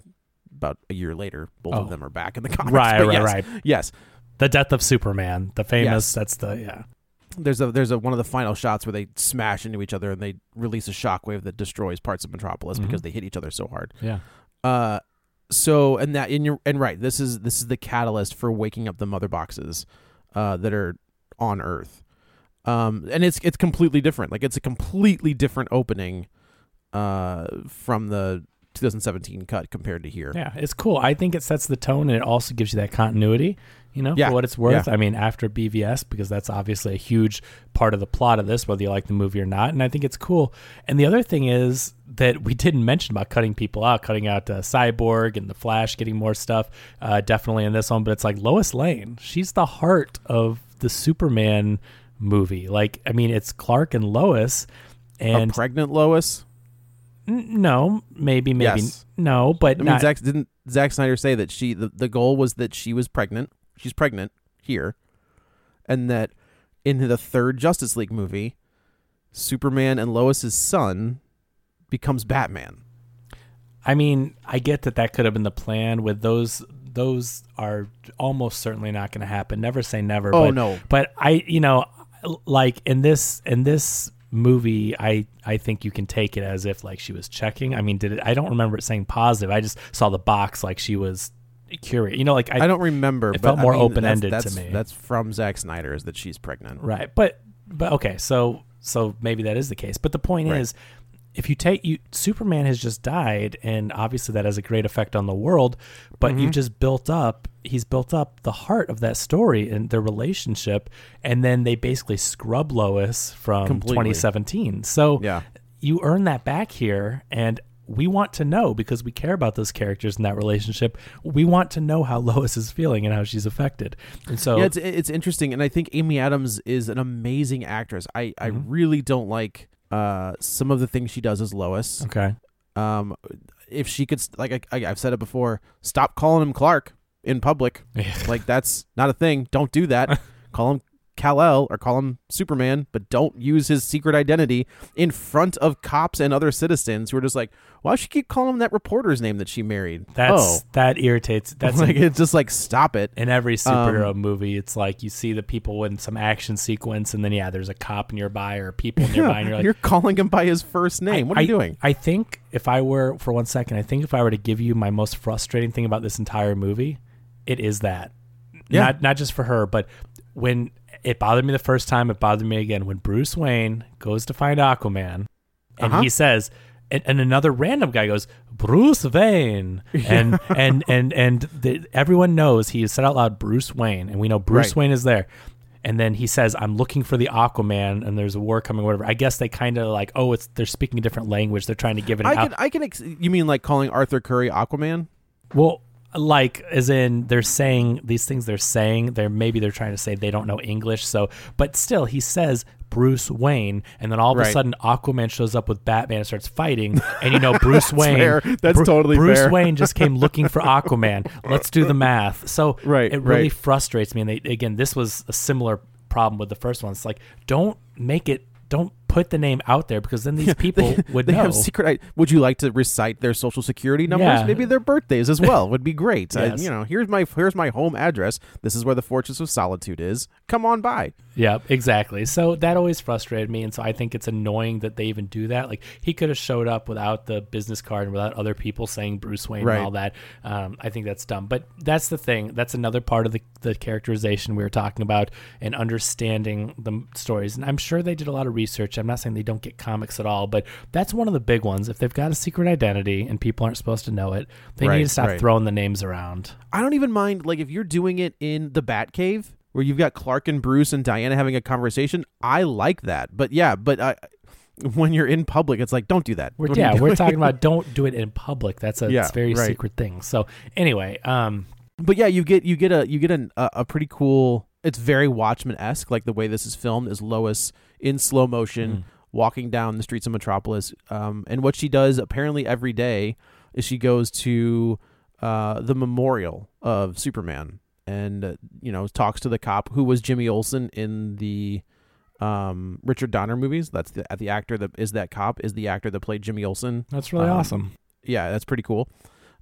about a year later, both oh. of them are back in the comics. Right, but right, yes, right. Yes, the death of Superman, the famous. Yes. That's the yeah. There's a there's a one of the final shots where they smash into each other and they release a shockwave that destroys parts of Metropolis mm-hmm. because they hit each other so hard. Yeah. Uh, so and that in your and right this is this is the catalyst for waking up the mother boxes, uh, that are on Earth, um, and it's it's completely different. Like it's a completely different opening, uh, from the twenty seventeen cut compared to here. Yeah, it's cool. I think it sets the tone, and it also gives you that continuity, you know, yeah. for what it's worth. Yeah. I mean, after B V S, because that's obviously a huge part of the plot of this, whether you like the movie or not. And I think it's cool. And the other thing is that we didn't mention about cutting people out, cutting out uh, Cyborg and the Flash, getting more stuff, uh, definitely in this one. But it's like Lois Lane. She's the heart of the Superman movie. Like, I mean, it's Clark and Lois. And a pregnant Lois? No, maybe, maybe yes. no, but I mean, not. Zack, didn't Zack Snyder say that she the, the goal was that she was pregnant? She's pregnant here, and that in the third Justice League movie, Superman and Lois's son becomes Batman. I mean, I get that that could have been the plan. With those, those are almost certainly not going to happen. Never say never. Oh but, no, but I, you know, like in this, in this. movie i i think you can take it as if like she was checking. I mean, did it I don't remember it saying positive. I just saw the box like she was curious, you know, like i, I don't remember. It but felt more I mean, open-ended that's, that's, to me. That's from Zack Snyder, is that she's pregnant, right? But but okay, so so maybe that is the case, but the point right. is, if you take you Superman has just died, and obviously that has a great effect on the world, but mm-hmm. you've just built up he's built up the heart of that story and their relationship, and then they basically scrub Lois from Completely. twenty seventeen. So yeah. you earn that back here, and we want to know, because we care about those characters and that relationship. We want to know how Lois is feeling and how she's affected. And so yeah, it's it's interesting, and I think Amy Adams is an amazing actress. I, mm-hmm. I really don't like uh, some of the things she does as Lois. Okay. Um, if she could, like I, I've said it before, stop calling him Clark in public. Like, that's not a thing. Don't do that. Call him Kal-El or call him Superman, but don't use his secret identity in front of cops and other citizens who are just like, why does she keep calling him that reporter's name that she married? That's oh. that irritates. That's like, it's just like, stop it. In every superhero um, movie, it's like you see the people in some action sequence, and then yeah, there's a cop nearby or people nearby, yeah, and you're like, you're calling him by his first name. I, what are I, you doing? I think if I were for one second, I think if I were to give you my most frustrating thing about this entire movie, it is that. Yeah. Not not just for her, but when. It bothered me the first time. It bothered me again when Bruce Wayne goes to find Aquaman, and uh-huh. he says, and, and another random guy goes, Bruce Wayne, and and and and the, everyone knows he has said out loud Bruce Wayne, and we know Bruce right. Wayne is there. And then he says, I'm looking for the Aquaman, and there's a war coming, whatever. I guess they kind of like, oh, it's they're speaking a different language. They're trying to give it. I an can, out. I can. Ex- you mean like calling Arthur Curry Aquaman? Well. Like, as in, they're saying these things they're saying. They're maybe they're trying to say they don't know English. So, but still, he says Bruce Wayne, and then all of right. a sudden, Aquaman shows up with Batman and starts fighting. And you know, Bruce That's Wayne. Fair. That's Bru- totally Bruce fair. Wayne just came looking for Aquaman. Let's do the math. So, right, it really right. frustrates me. And they, again, this was a similar problem with the first one. It's like, don't make it. Don't put the name out there, because then these people they, would they know. Have secret, would you like to recite their social security numbers? Yeah. Maybe their birthdays as well would be great. Yes. I, you know, here's my here's my home address. This is where the Fortress of Solitude is. Come on by. Yeah, exactly. So that always frustrated me, and so I think it's annoying that they even do that. Like, he could have showed up without the business card and without other people saying Bruce Wayne right. and all that. Um, I think that's dumb. But that's the thing. That's another part of the, the characterization we were talking about and understanding the stories. And I'm sure they did a lot of research. I'm not saying they don't get comics at all, but that's one of the big ones. If they've got a secret identity and people aren't supposed to know it, they right, need to stop right. throwing the names around. I don't even mind, like, if you're doing it in the Batcave where you've got Clark and Bruce and Diana having a conversation, I like that. But yeah, but I, when you're in public, it's like, don't do that. We're, yeah, we're talking about don't do it in public. That's a yeah, it's very right. secret thing. So anyway, um, but yeah, you get you get a you get an, a a pretty cool. It's very Watchmen-esque, like the way this is filmed is Lois in slow motion mm. walking down the streets of Metropolis. Um, and what she does apparently every day is she goes to uh, the memorial of Superman and, uh, you know, talks to the cop who was Jimmy Olsen in the um, Richard Donner movies. That's the, the actor that is that cop is the actor that played Jimmy Olsen. That's really um, awesome. Yeah, that's pretty cool.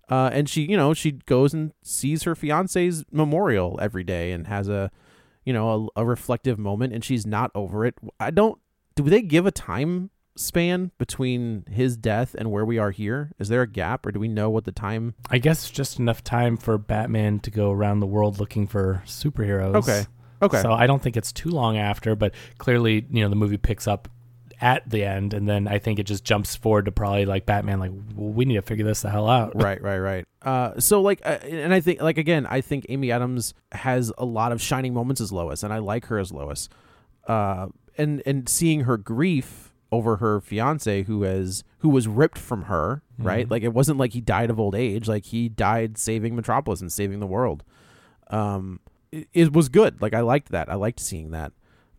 Uh, and she, you know, she goes and sees her fiance's memorial every day and has a, you know, a, a reflective moment, and she's not over it. I don't, do they give a time span between his death and where we are here? Is there a gap, or do we know what the time? I guess just enough time for Batman to go around the world looking for superheroes. Okay. Okay. So I don't think it's too long after, but clearly, you know, the movie picks up at the end, and then I think it just jumps forward to probably like Batman, like, well, we need to figure this the hell out. Right, right, right. Uh, so like, uh, and I think like, again, I think Amy Adams has a lot of shining moments as Lois, and I like her as Lois. Uh, and, and seeing her grief over her fiance who has, who was ripped from her, mm-hmm. right? Like, it wasn't like he died of old age. Like, he died saving Metropolis and saving the world. Um, it, it was good. Like, I liked that. I liked seeing that.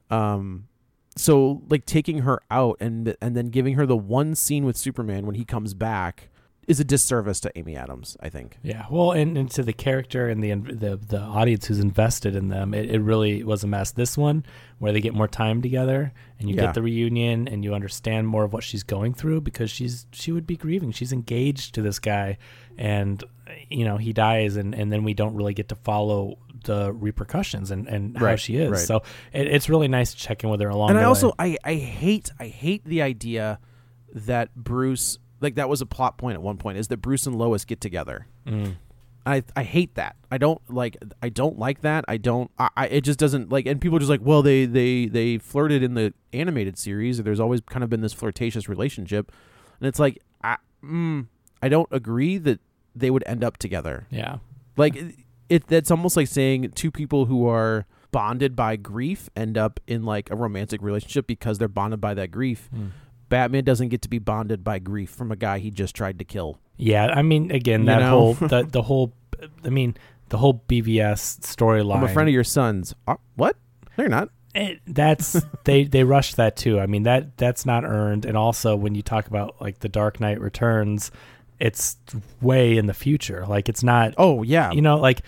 Um, So, like, taking her out and and then giving her the one scene with Superman when he comes back is a disservice to Amy Adams, I think. Yeah, well, and, and to the character and the the the audience who's invested in them, it, it really was a mess. This one, where they get more time together and you yeah. get the reunion and you understand more of what she's going through, because she's she would be grieving. She's engaged to this guy, and, you know, he dies, and, and then we don't really get to follow the repercussions and, and right, how she is. Right. So it, it's really nice to check in with her along the way. And I also, I, I hate, I hate the idea that Bruce, like, that was a plot point at one point, is that Bruce and Lois get together. Mm. I, I hate that. I don't like, I don't like that. I don't, I, I it just doesn't like, and people are just like, well, they, they, they flirted in the animated series. Or there's always kind of been this flirtatious relationship. And it's like, I, mm, I don't agree that they would end up together. Yeah. Like, it, It, it's almost like saying two people who are bonded by grief end up in like a romantic relationship because they're bonded by that grief. Mm. Batman doesn't get to be bonded by grief from a guy he just tried to kill. Yeah, I mean, again, that you know? whole the, the whole, I mean, the whole B V S storyline. I'm a friend of your son's. Uh, what? No, you're not. It, that's they they rushed that too. I mean that that's not earned. And also when you talk about like The Dark Knight Returns, it's way in the future. Like it's not. Oh yeah. You know, like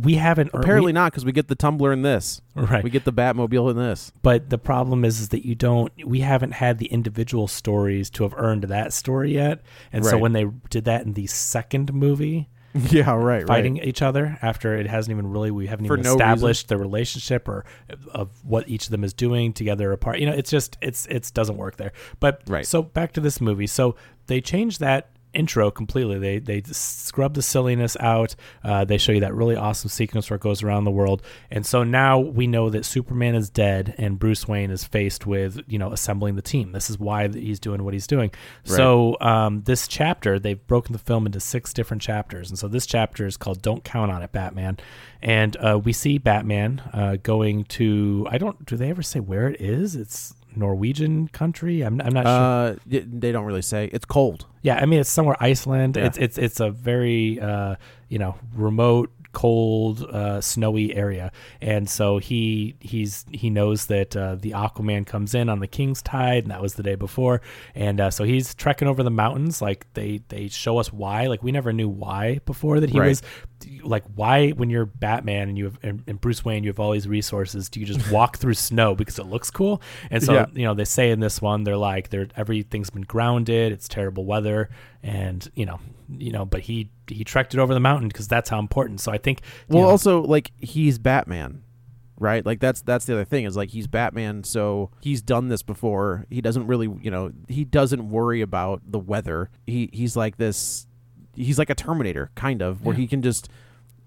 we haven't apparently we, not because we get the Tumbler in this. Right. We get the Batmobile in this. But the problem is, is that you don't. We haven't had the individual stories to have earned that story yet. And right. so when they did that in the second movie. Yeah, right. Fighting right. each other after it hasn't even really, we haven't For even no established reason. The relationship or of what each of them is doing together apart. You know, it's just, it's, it doesn't work there. But right. so back to this movie. So they changed that intro completely. They, they scrub the silliness out. Uh, they show you that really awesome sequence where it goes around the world. And so now we know that Superman is dead and Bruce Wayne is faced with, you know, assembling the team. This is why he's doing what he's doing. Right. So um, this chapter, they've broken the film into six different chapters. And so this chapter is called Don't Count on It, Batman. And uh, we see Batman uh, going to, I don't, do they ever say where it is? It's Norwegian country. I'm, I'm not uh, sure. They don't really say. It's cold. Yeah, I mean it's somewhere Iceland. Yeah. It's it's it's a very uh, you know remote, cold, uh, snowy area, and so he he's he knows that uh, the Aquaman comes in on the King's Tide, and that was the day before, and uh, so he's trekking over the mountains. Like they they show us why. Like we never knew why before that he right. was. Like why when you're Batman and you have and, and Bruce Wayne you have all these resources, do you just walk through snow because it looks cool? And so yeah. you know they say in this one they're like they're everything's been grounded, it's terrible weather, and you know you know but he he trekked it over the mountain because that's how important. So I think well know, also like he's Batman, right? Like that's that's the other thing is like he's Batman, so he's done this before. He doesn't really you know he doesn't worry about the weather. He he's like this. He's like a Terminator, kind of, where yeah. he can just,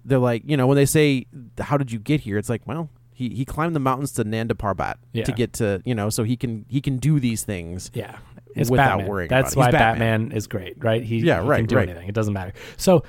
they're like, you know, when they say, how did you get here? It's like, well, he, he climbed the mountains to Nanda Parbat yeah. to get to, you know, so he can he can do these things yeah. it's without Batman. Worrying That's about it. That's why Batman. Batman is great, right? He, yeah, he right, can do right. anything. It doesn't matter. So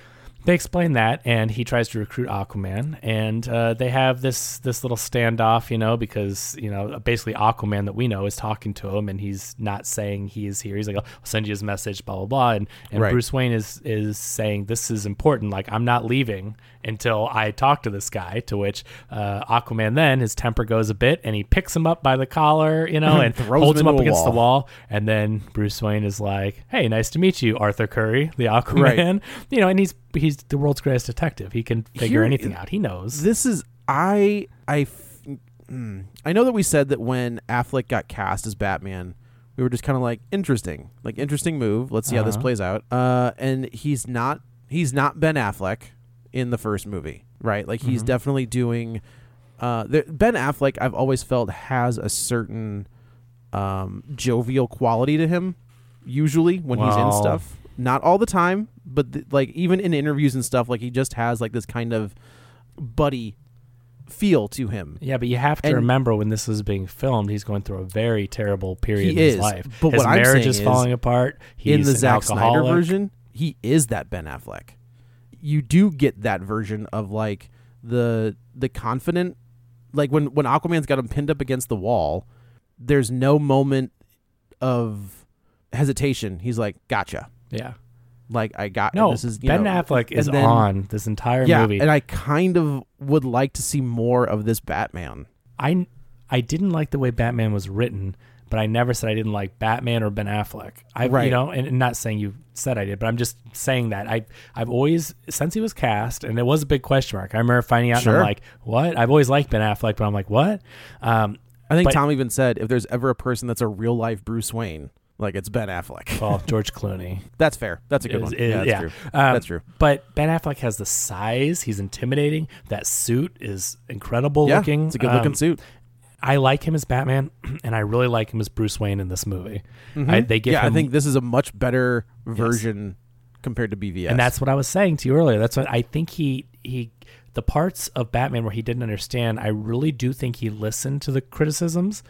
they explain that, and he tries to recruit Aquaman, and uh, they have this this little standoff, you know, because, you know, basically Aquaman that we know is talking to him, and he's not saying he is here. He's like, I'll send you his message, blah, blah, blah. And, and right. Bruce Wayne is, is saying, this is important. Like, I'm not leaving until I talk to this guy, to which uh, Aquaman then, his temper goes a bit, and he picks him up by the collar, you know, and holds him, him up against wall. the wall. And then Bruce Wayne is like, hey, nice to meet you, Arthur Curry, the Aquaman. Right. You know, and he's he's the world's greatest detective. He can figure Here, anything out. He knows. This is I I f- mm. I know that we said that when Affleck got cast as Batman, we were just kind of like interesting, like interesting move. Let's see uh-huh. how this plays out. Uh, and he's not he's not Ben Affleck in the first movie, right? Like he's mm-hmm. definitely doing. Uh, there, Ben Affleck, I've always felt has a certain um, jovial quality to him. Usually when wow. he's in stuff. Not all the time, but th- like even in interviews and stuff, like he just has like this kind of buddy feel to him. Yeah, but you have to and remember when this was being filmed, he's going through a very terrible period in his is, life. But his what marriage I'm saying is falling apart. He's in the Zack Snyder version, he is that Ben Affleck. You do get that version of like the the confident, like when when Aquaman's got him pinned up against the wall. There's no moment of hesitation. He's like, gotcha. Yeah, like I got no. This is, you Ben know, Affleck is then, on this entire yeah, movie, and I kind of would like to see more of this Batman. I I didn't like the way Batman was written, but I never said I didn't like Batman or Ben Affleck. I right. you know, and, and not saying you said I did, but I'm just saying that I I've always since he was cast, and it was a big question mark. I remember finding out, sure. and I'm like, what? I've always liked Ben Affleck, but I'm like, what? Um, I think but, Tom even said if there's ever a person that's a real life Bruce Wayne. Like, it's Ben Affleck. Well, George Clooney. That's fair. That's a good is, one. Is, yeah, that's yeah. true. Um, that's true. But Ben Affleck has the size. He's intimidating. That suit is incredible yeah, looking. It's a good looking um, suit. I like him as Batman, and I really like him as Bruce Wayne in this movie. Mm-hmm. I, they give yeah, him, I think this is a much better version yes. compared to B V S. And that's what I was saying to you earlier. That's what I think he he... The parts of Batman where he didn't understand, I really do think he listened to the criticisms.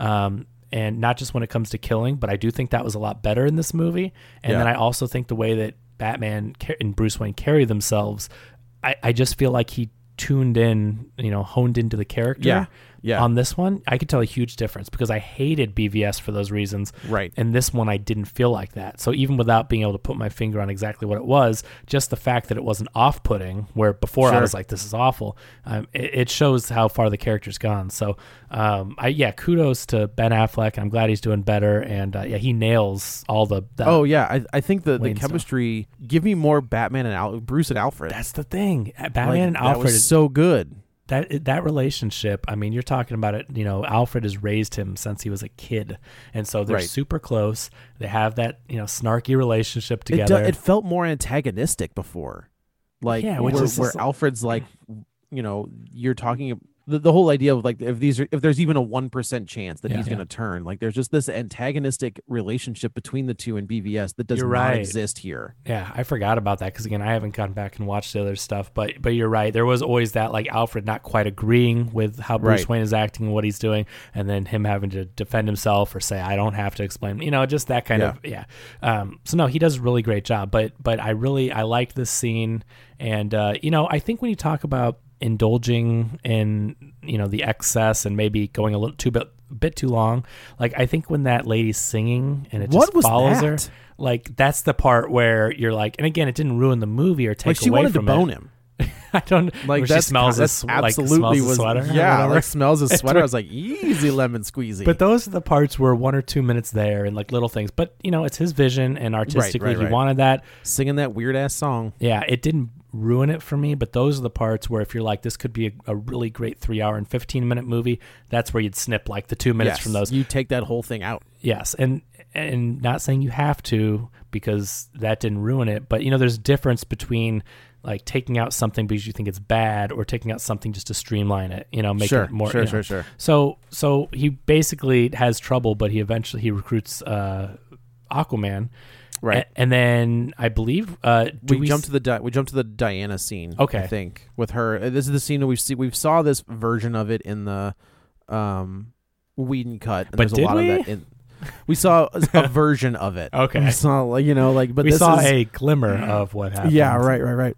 Um And not just when it comes to killing, but I do think that was a lot better in this movie. And yeah. then I also think the way that Batman and Bruce Wayne carry themselves, I, I just feel like he tuned in, you know, honed into the character. Yeah. Yeah. On this one, I could tell a huge difference because I hated B V S for those reasons. Right. And this one, I didn't feel like that. So even without being able to put my finger on exactly what it was, just the fact that it wasn't off-putting, where before sure. I was like, this is awful, um, it, it shows how far the character's gone. So, um, I, yeah, kudos to Ben Affleck. I'm glad he's doing better. And, uh, yeah, he nails all the... the oh, yeah. I, I think the, the chemistry... Stuff. Give me more Batman and Al- Bruce and Alfred. That's the thing. Batman like, and Alfred... That was so good. That that relationship, I mean, you're talking about it, you know, Alfred has raised him since he was a kid. And so they're right. super close. They have that, you know, snarky relationship together. It, do, it felt more antagonistic before. Like, yeah, where, is, where Alfred's like, you know, you're talking the, the whole idea of like, if these are, if there's even a one percent chance that yeah, he's yeah. going to turn, like there's just this antagonistic relationship between the two in B V S that does you're not right. exist here. Yeah. I forgot about that. Cause again, I haven't gone back and watched the other stuff, but, but you're right. There was always that like Alfred not quite agreeing with how Bruce right. Wayne is acting and what he's doing. And then him having to defend himself or say, I don't have to explain, you know, just that kind yeah. of, yeah. Um, so no, he does a really great job, but, but I really, I like this scene. And, uh, you know, I think when you talk about indulging in, you know, the excess and maybe going a little too bit, bit too long. Like, I think when that lady's singing and it what just follows that? her, like, that's the part where you're like, and again, it didn't ruin the movie or take like she away wanted from to bone it. him. I don't like that. Smells that's a, absolutely like, smells was, a sweater. Yeah, like smells a sweater. I was like, easy lemon squeezy. But those are the parts where one or two minutes there and like little things. But you know, it's his vision and artistically right, right, right. he wanted that. Singing that weird ass song. Yeah, it didn't ruin it for me. But those are the parts where if you're like, this could be a, a really great three hour and fifteen minute movie. That's where you'd snip like the two minutes yes, from those. You take that whole thing out. Yes, and and not saying you have to because that didn't ruin it. But you know, there's a difference between. Like taking out something because you think it's bad or taking out something just to streamline it, you know, make sure, it more. Sure, you know. sure, sure. So, so he basically has trouble, but he eventually he recruits uh, Aquaman. Right. A- and then I believe uh, we, we jumped s- to the Di- we jumped to the Diana scene. Okay. I think with her, this is the scene that we've seen. We've saw this version of it in the um, Whedon cut. And but there's did a lot we? Of that in We saw a version of it. Okay. We saw, you know, like, but we this saw is, a glimmer of what happened. Yeah. Right. Right. Right.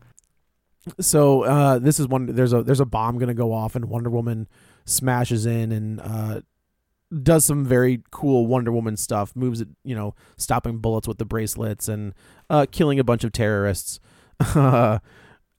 So uh, this is one. There's a there's a bomb gonna go off, and Wonder Woman smashes in and uh, does some very cool Wonder Woman stuff. Moves it, you know, stopping bullets with the bracelets and uh, killing a bunch of terrorists. uh, uh,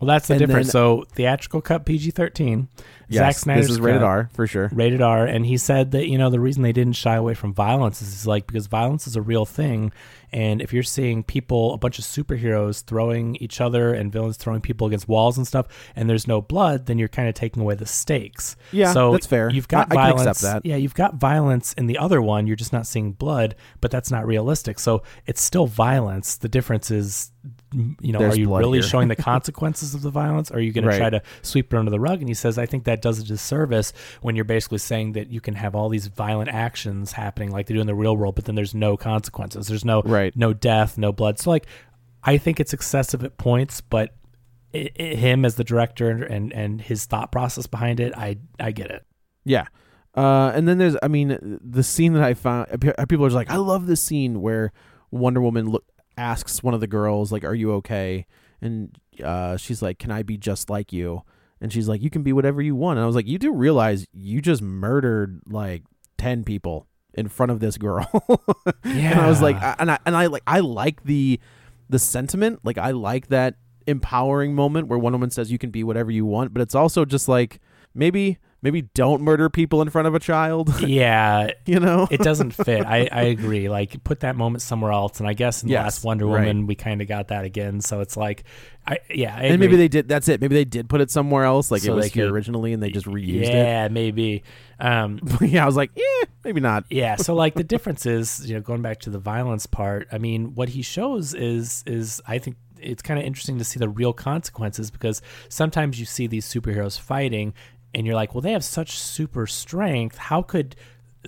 well, that's the difference. Then, so theatrical cut P G thirteen. Yes, Zack Snyder's this is rated cut, R for sure. Rated R, and he said that you know the reason they didn't shy away from violence is like because violence is a real thing. And if you're seeing people, a bunch of superheroes throwing each other and villains throwing people against walls and stuff, and there's no blood, then you're kind of taking away the stakes. Yeah, so that's fair. You've got I, violence. I can accept that. Yeah, you've got violence in the other one. You're just not seeing blood, but that's not realistic. So it's still violence. The difference is, you know, there's are you really showing the consequences of the violence? Or are you going right. to try to sweep it under the rug? And he says, I think that does a disservice when you're basically saying that you can have all these violent actions happening like they do in the real world, but then there's no consequences. There's no... Right. Right. No death, no blood. So, like, I think it's excessive at points, but it, it, him as the director and and his thought process behind it, I I get it. Yeah, uh, and then there's, I mean, the scene that I found. People are just like, I love this scene where Wonder Woman look, asks one of the girls, like, "Are you okay?" And uh, she's like, "Can I be just like you?" And she's like, "You can be whatever you want." And I was like, "You do realize you just murdered like ten people." In front of this girl. Yeah. And I was like, I, and I, and I like, I like the, the sentiment. Like I like that empowering moment where one woman says you can be whatever you want, but it's also just like, maybe, maybe don't murder people in front of a child. Yeah. You know, it doesn't fit. I, I agree. Like put that moment somewhere else. And I guess in the yes, last Wonder Woman, right. we kind of got that again. So it's like, I, yeah. I and maybe they did, that's it. Maybe they did put it somewhere else. Like so it was here could, originally and they just reused yeah, it. Yeah, maybe. Um, yeah, I was like, yeah, maybe not. Yeah. So like the difference is, you know, going back to the violence part, I mean, what he shows is, is I think it's kind of interesting to see the real consequences because sometimes you see these superheroes fighting and you're like, well, they have such super strength. How could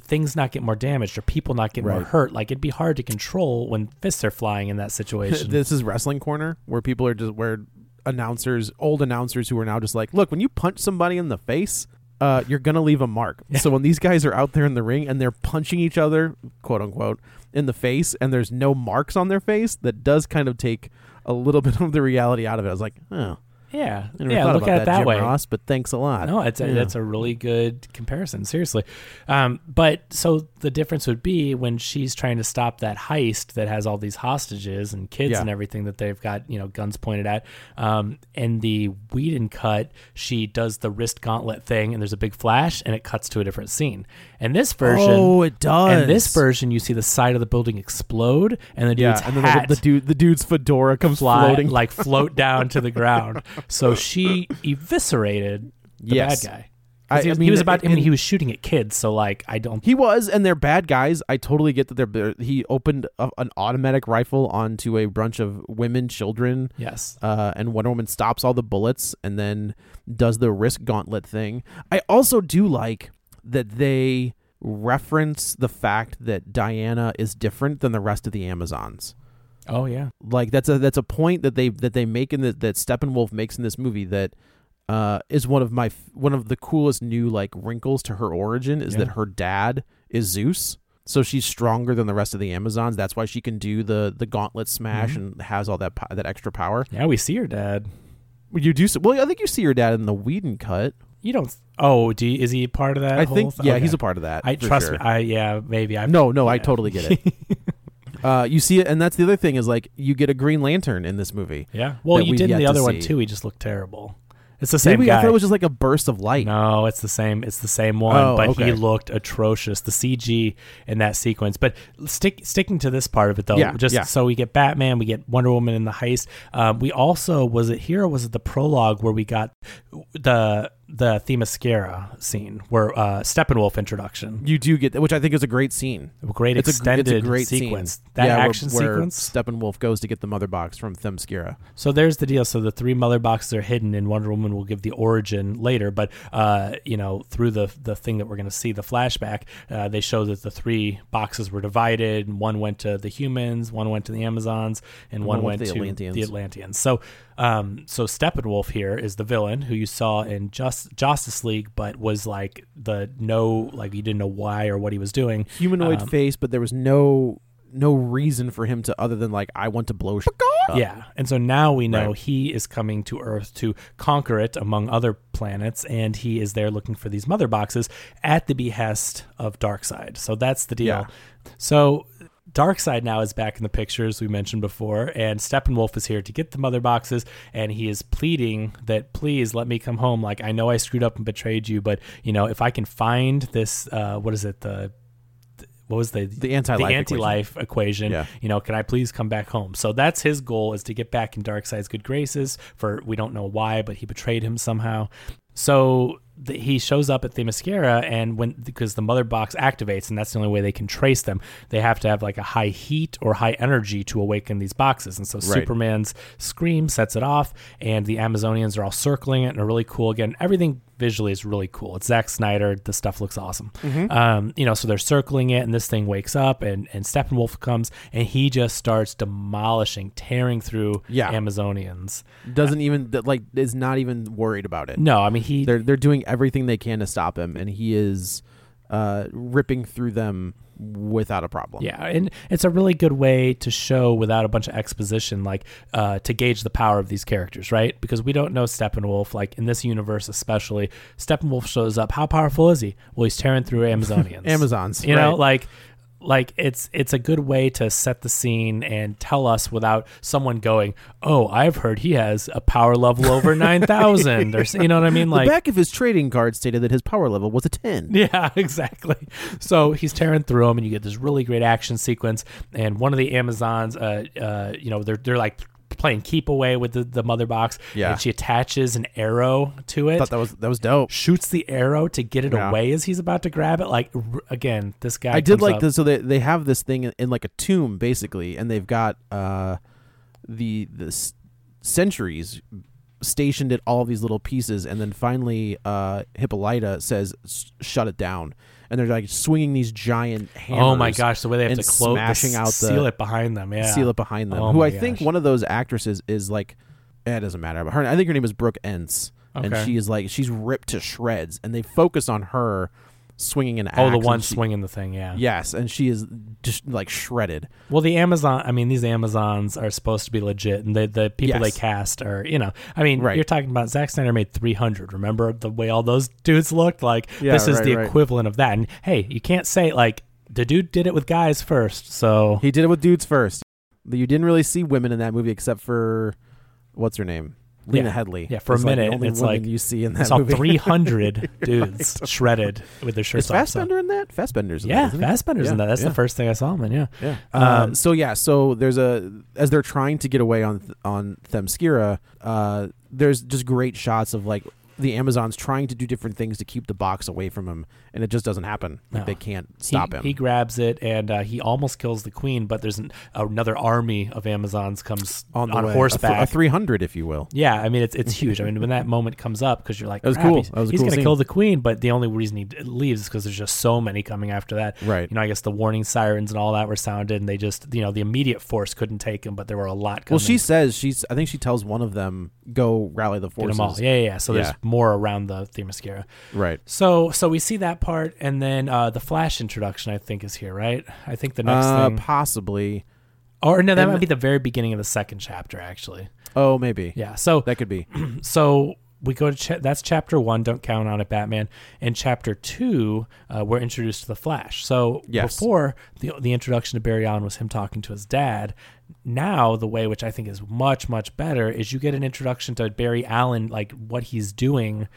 things not get more damaged or people not get right. more hurt? Like it'd be hard to control when fists are flying in that situation. This is wrestling corner where people are just where announcers, old announcers who are now just like, look, when you punch somebody in the face, uh, you're going to leave a mark. So when these guys are out there in the ring and they're punching each other, quote unquote, in the face and there's no marks on their face, that does kind of take a little bit of the reality out of it. I was like, oh, Yeah, I never yeah. Thought look about at it that, that Jim way, Ross, but thanks a lot. No, it's a, yeah. that's a really good comparison, seriously. Um, but so the difference would be when she's trying to stop that heist that has all these hostages and kids yeah. and everything that they've got, you know, guns pointed at. Um, and the Whedon cut, she does the wrist gauntlet thing, and there's a big flash, and it cuts to a different scene. And this version, oh, it does. And this version, you see the side of the building explode, and the dude's yeah, and hat, the, the dude, the dude's fedora comes fly, floating, like float down to the ground. So she eviscerated the yes. bad guy. I, he was, I mean, he was about. It, I mean, he was shooting at kids. So, like, I don't. He was, and they're bad guys. I totally get that. They're. He opened a, an automatic rifle onto a bunch of women, children. Yes. Uh, and Wonder Woman stops all the bullets and then does the wrist gauntlet thing. I also do like that they reference the fact that Diana is different than the rest of the Amazons. Oh yeah, like that's a that's a point that they that they make in the, that Steppenwolf makes in this movie that uh, is one of my one of the coolest new like wrinkles to her origin is yeah. that her dad is Zeus, so she's stronger than the rest of the Amazons. That's why she can do the the gauntlet smash mm-hmm. and has all that po- that extra power. Yeah, we see her dad. You do so, well. I think you see her dad in the Whedon cut. You don't. Oh, do you, is he part of that? I whole think. Th- yeah, okay. He's a part of that. I trust. Sure. Me, I yeah. Maybe. I no. No. Yeah. I totally get it. Uh, you see it, and that's the other thing is like you get a Green Lantern in this movie. Yeah, well, you did in the other to one too. He just looked terrible. It's the same Maybe, guy. I thought it was just like a burst of light. No, it's the same. It's the same one, oh, but okay. He looked atrocious. The C G in that sequence. But stick sticking to this part of it though. Yeah, just yeah. So we get Batman, we get Wonder Woman in the heist. Um, we also was it here or was it the prologue where we got the. the Themyscira scene where uh, Steppenwolf introduction. You do get that, which I think is a great scene. A great it's extended a, it's a great sequence. Scene. That yeah, action where, where sequence. Steppenwolf goes to get the mother box from Themyscira. So there's the deal. So the three mother boxes are hidden and Wonder Woman will give the origin later. But, uh, you know, through the the thing that we're going to see, the flashback, uh, they show that the three boxes were divided and one went to the humans, one went to the Amazons, and, and one, one went to the Atlanteans. The Atlanteans. So, Um, so Steppenwolf here is the villain who you saw in Just, Justice League, but was like the no, like you didn't know why or what he was doing. Humanoid um, face, but there was no no reason for him to other than like I want to blow. Sh- yeah, and so now we know right. He is coming to Earth to conquer it among other planets, and he is there looking for these mother boxes at the behest of Darkseid. So that's the deal. Yeah. So. Darkseid now is back in the picture, as we mentioned before, and Steppenwolf is here to get the mother boxes, and he is pleading that, please, let me come home. Like, I know I screwed up and betrayed you, but, you know, if I can find this, uh, what is it, the... What was the the anti-life the anti-life equation? equation yeah. You know, can I please come back home? So that's his goal, is to get back in Darkseid's good graces. For we don't know why, but he betrayed him somehow. So the, he shows up at Themyscira, and when because the mother box activates, and that's the only way they can trace them. They have to have like a high heat or high energy to awaken these boxes. And so right. Superman's scream sets it off, and the Amazonians are all circling it, and are really cool again. Everything. Visually is really cool. It's Zack Snyder. The stuff looks awesome. Mm-hmm. Um, you know, so they're circling it, and this thing wakes up, and, and Steppenwolf comes, and he just starts demolishing, tearing through yeah. Amazonians. Doesn't uh, even like is not even worried about it. No, I mean he. They're they're doing everything they can to stop him, and he is uh, ripping through them. Without a problem. Yeah, and it's a really good way to show without a bunch of exposition, like uh, to gauge the power of these characters, right? Because we don't know Steppenwolf, like in this universe especially. Steppenwolf shows up. How powerful is he? Well, he's tearing through Amazonians. Amazons, you right. know, like like it's it's a good way to set the scene and tell us without someone going, "Oh, I've heard he has a power level over nine thousand, or you know what I mean." Like the back of his trading card stated that his power level was a ten. Yeah, exactly. So he's tearing through them, and you get this really great action sequence. And one of the Amazons, uh, uh, you know, they're they're like playing keep away with the, the mother box. Yeah, and she attaches an arrow to it. I thought that was that was dope. Shoots the arrow to get it yeah. away as he's about to grab it. Like r- again, this guy. I did like up. this. So they they have this thing in, in like a tomb basically, and they've got. Uh, the the sentries stationed at all of these little pieces, and then finally uh Hippolyta says shut it down, and they're like swinging these giant hammers. Oh my gosh, the way they have to close smashing out the seal it behind them yeah seal it behind them oh who I gosh. think one of those actresses is like eh, it doesn't matter, but her I think her name is Brooke Entz okay. and she is like she's ripped to shreds, and they focus on her swinging an axe. Oh, the one she, swinging the thing, yeah. Yes, and she is just like shredded. Well, the Amazon, I mean, these Amazons are supposed to be legit, and they, the people yes. they cast are, you know, I mean, right. you're talking about Zack Snyder made three hundred. Remember the way all those dudes looked? Like, yeah, this is right, the right. equivalent of that. And hey, you can't say, like, the dude did it with guys first, so. He did it with dudes first. You didn't really see women in that movie except for, what's her name? Lena yeah. Headey. Yeah, for it's a minute, like only it's like you see in that it's all movie. three hundred dudes right. shredded with their shirts Is off. Is Fassbender so. in that? Fassbender's in yeah, that. Fassbender's yeah, Fassbender's in that. That's yeah. the first thing I saw him in. Yeah. yeah. Um, um, so yeah, so there's a as they're trying to get away on on Themyscira, uh, there's just great shots of like the Amazons trying to do different things to keep the box away from him, and it just doesn't happen. Like, no. They can't stop he, him. He grabs it, and uh, he almost kills the queen, but there's an, another army of Amazons comes on, on horseback. A, a three hundred, if you will. Yeah, I mean, it's it's huge. I mean, when that moment comes up, because you're like, that was cool. That was he's cool going to kill the queen, but the only reason he leaves is because there's just so many coming after that. Right. You know, I guess the warning sirens and all that were sounded, and they just, you know, the immediate force couldn't take him, but there were a lot coming. Well, she says, she's. I think she tells one of them, go rally the forces. Get them all. Yeah, yeah, yeah. So yeah. there's more around the Themyscira. Right. So so we see that part, and then uh, the Flash introduction, I think, is here, right? I think the next uh, thing. Possibly. Or no, that and might be the very beginning of the second chapter, actually. Oh, maybe. Yeah, so. That could be. So we go to, cha- that's chapter one, don't count on it, Batman. And chapter two, uh, we're introduced to the Flash. So yes. before, the the introduction to Barry Allen was him talking to his dad. Now the way, which I think is much, much better, is you get an introduction to Barry Allen, like what he's doing.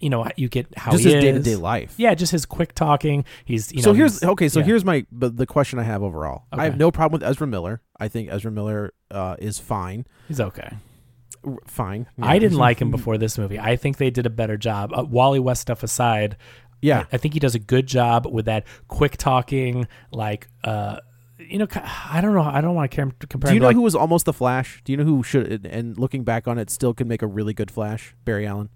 You know, you get how just he his is. day-to-day life. Yeah, just his quick talking. He's you so know, here's okay. So yeah. here's my but the question I have overall. Okay. I have no problem with Ezra Miller. I think Ezra Miller uh, is fine. He's okay. Fine. Yeah, I didn't like him before this movie. I think they did a better job. Uh, Wally West stuff aside, yeah, I think he does a good job with that quick talking, like. uh You know, I don't know. I don't want to compare. Do you know like, who was almost the Flash? Do you know who should? And looking back on it, still can make a really good Flash. Barry Allen.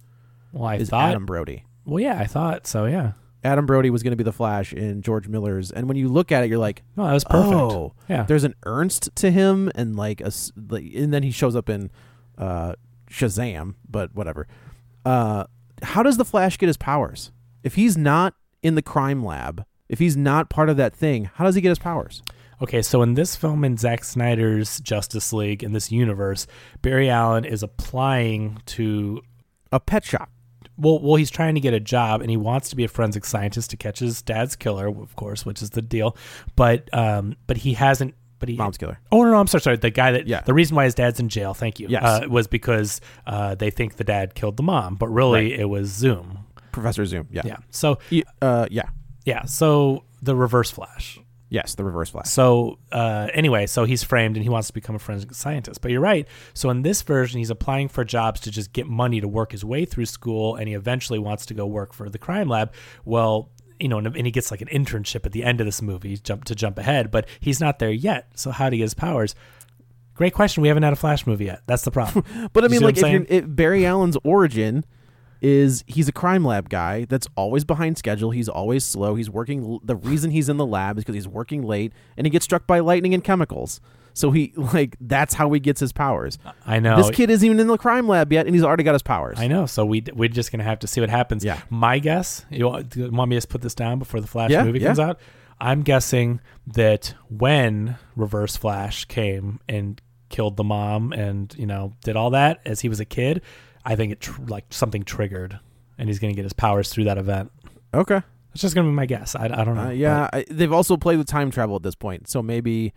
Well, I is thought Adam Brody. Well, yeah, I thought so. Yeah, Adam Brody was going to be the Flash in George Miller's. And when you look at it, you're like, no, that was perfect. Oh, yeah. There's an earnest to him, and like a, like, and then he shows up in uh, Shazam. But whatever. Uh, how does the Flash get his powers if he's not in the crime lab? If he's not part of that thing, how does he get his powers? Okay, so in this film, in Zack Snyder's Justice League, in this universe, Barry Allen is applying to a pet shop. Well, well, he's trying to get a job, and he wants to be a forensic scientist to catch his dad's killer, of course, which is the deal. But, um, but he hasn't. But he, Mom's killer. Oh no, no, I'm sorry, sorry. The guy that yeah. the reason why his dad's in jail. Thank you. Yes. Uh, was because uh, they think the dad killed the mom, but really right. it was Zoom, Professor Zoom. Yeah, yeah. So, uh, yeah, yeah. So the Reverse Flash. Yes, the Reverse Flash. So uh, anyway, so he's framed and he wants to become a forensic scientist. But you're right. So in this version, he's applying for jobs to just get money to work his way through school, and he eventually wants to go work for the crime lab. Well, you know, and, and he gets like an internship at the end of this movie jump to jump ahead, but he's not there yet. So how do you get his powers? Great question. We haven't had a Flash movie yet. That's the problem. But I mean, like if you're, it, Barry Allen's origin is he's a crime lab guy that's always behind schedule. He's always slow. He's working. The reason he's in the lab is because he's working late, and he gets struck by lightning and chemicals. So he like that's how he gets his powers. I know this kid isn't even in the crime lab yet, and he's already got his powers. I know. So we we're just gonna have to see what happens. Yeah. My guess. You want, you want me to just put this down before the Flash yeah, movie yeah. comes out? I'm guessing that when Reverse Flash came and killed the mom, and you know did all that as he was a kid. I think it tr- like something triggered, and he's going to get his powers through that event. Okay, that's just going to be my guess. I, I don't know. Uh, yeah, I, they've also played with time travel at this point, so maybe,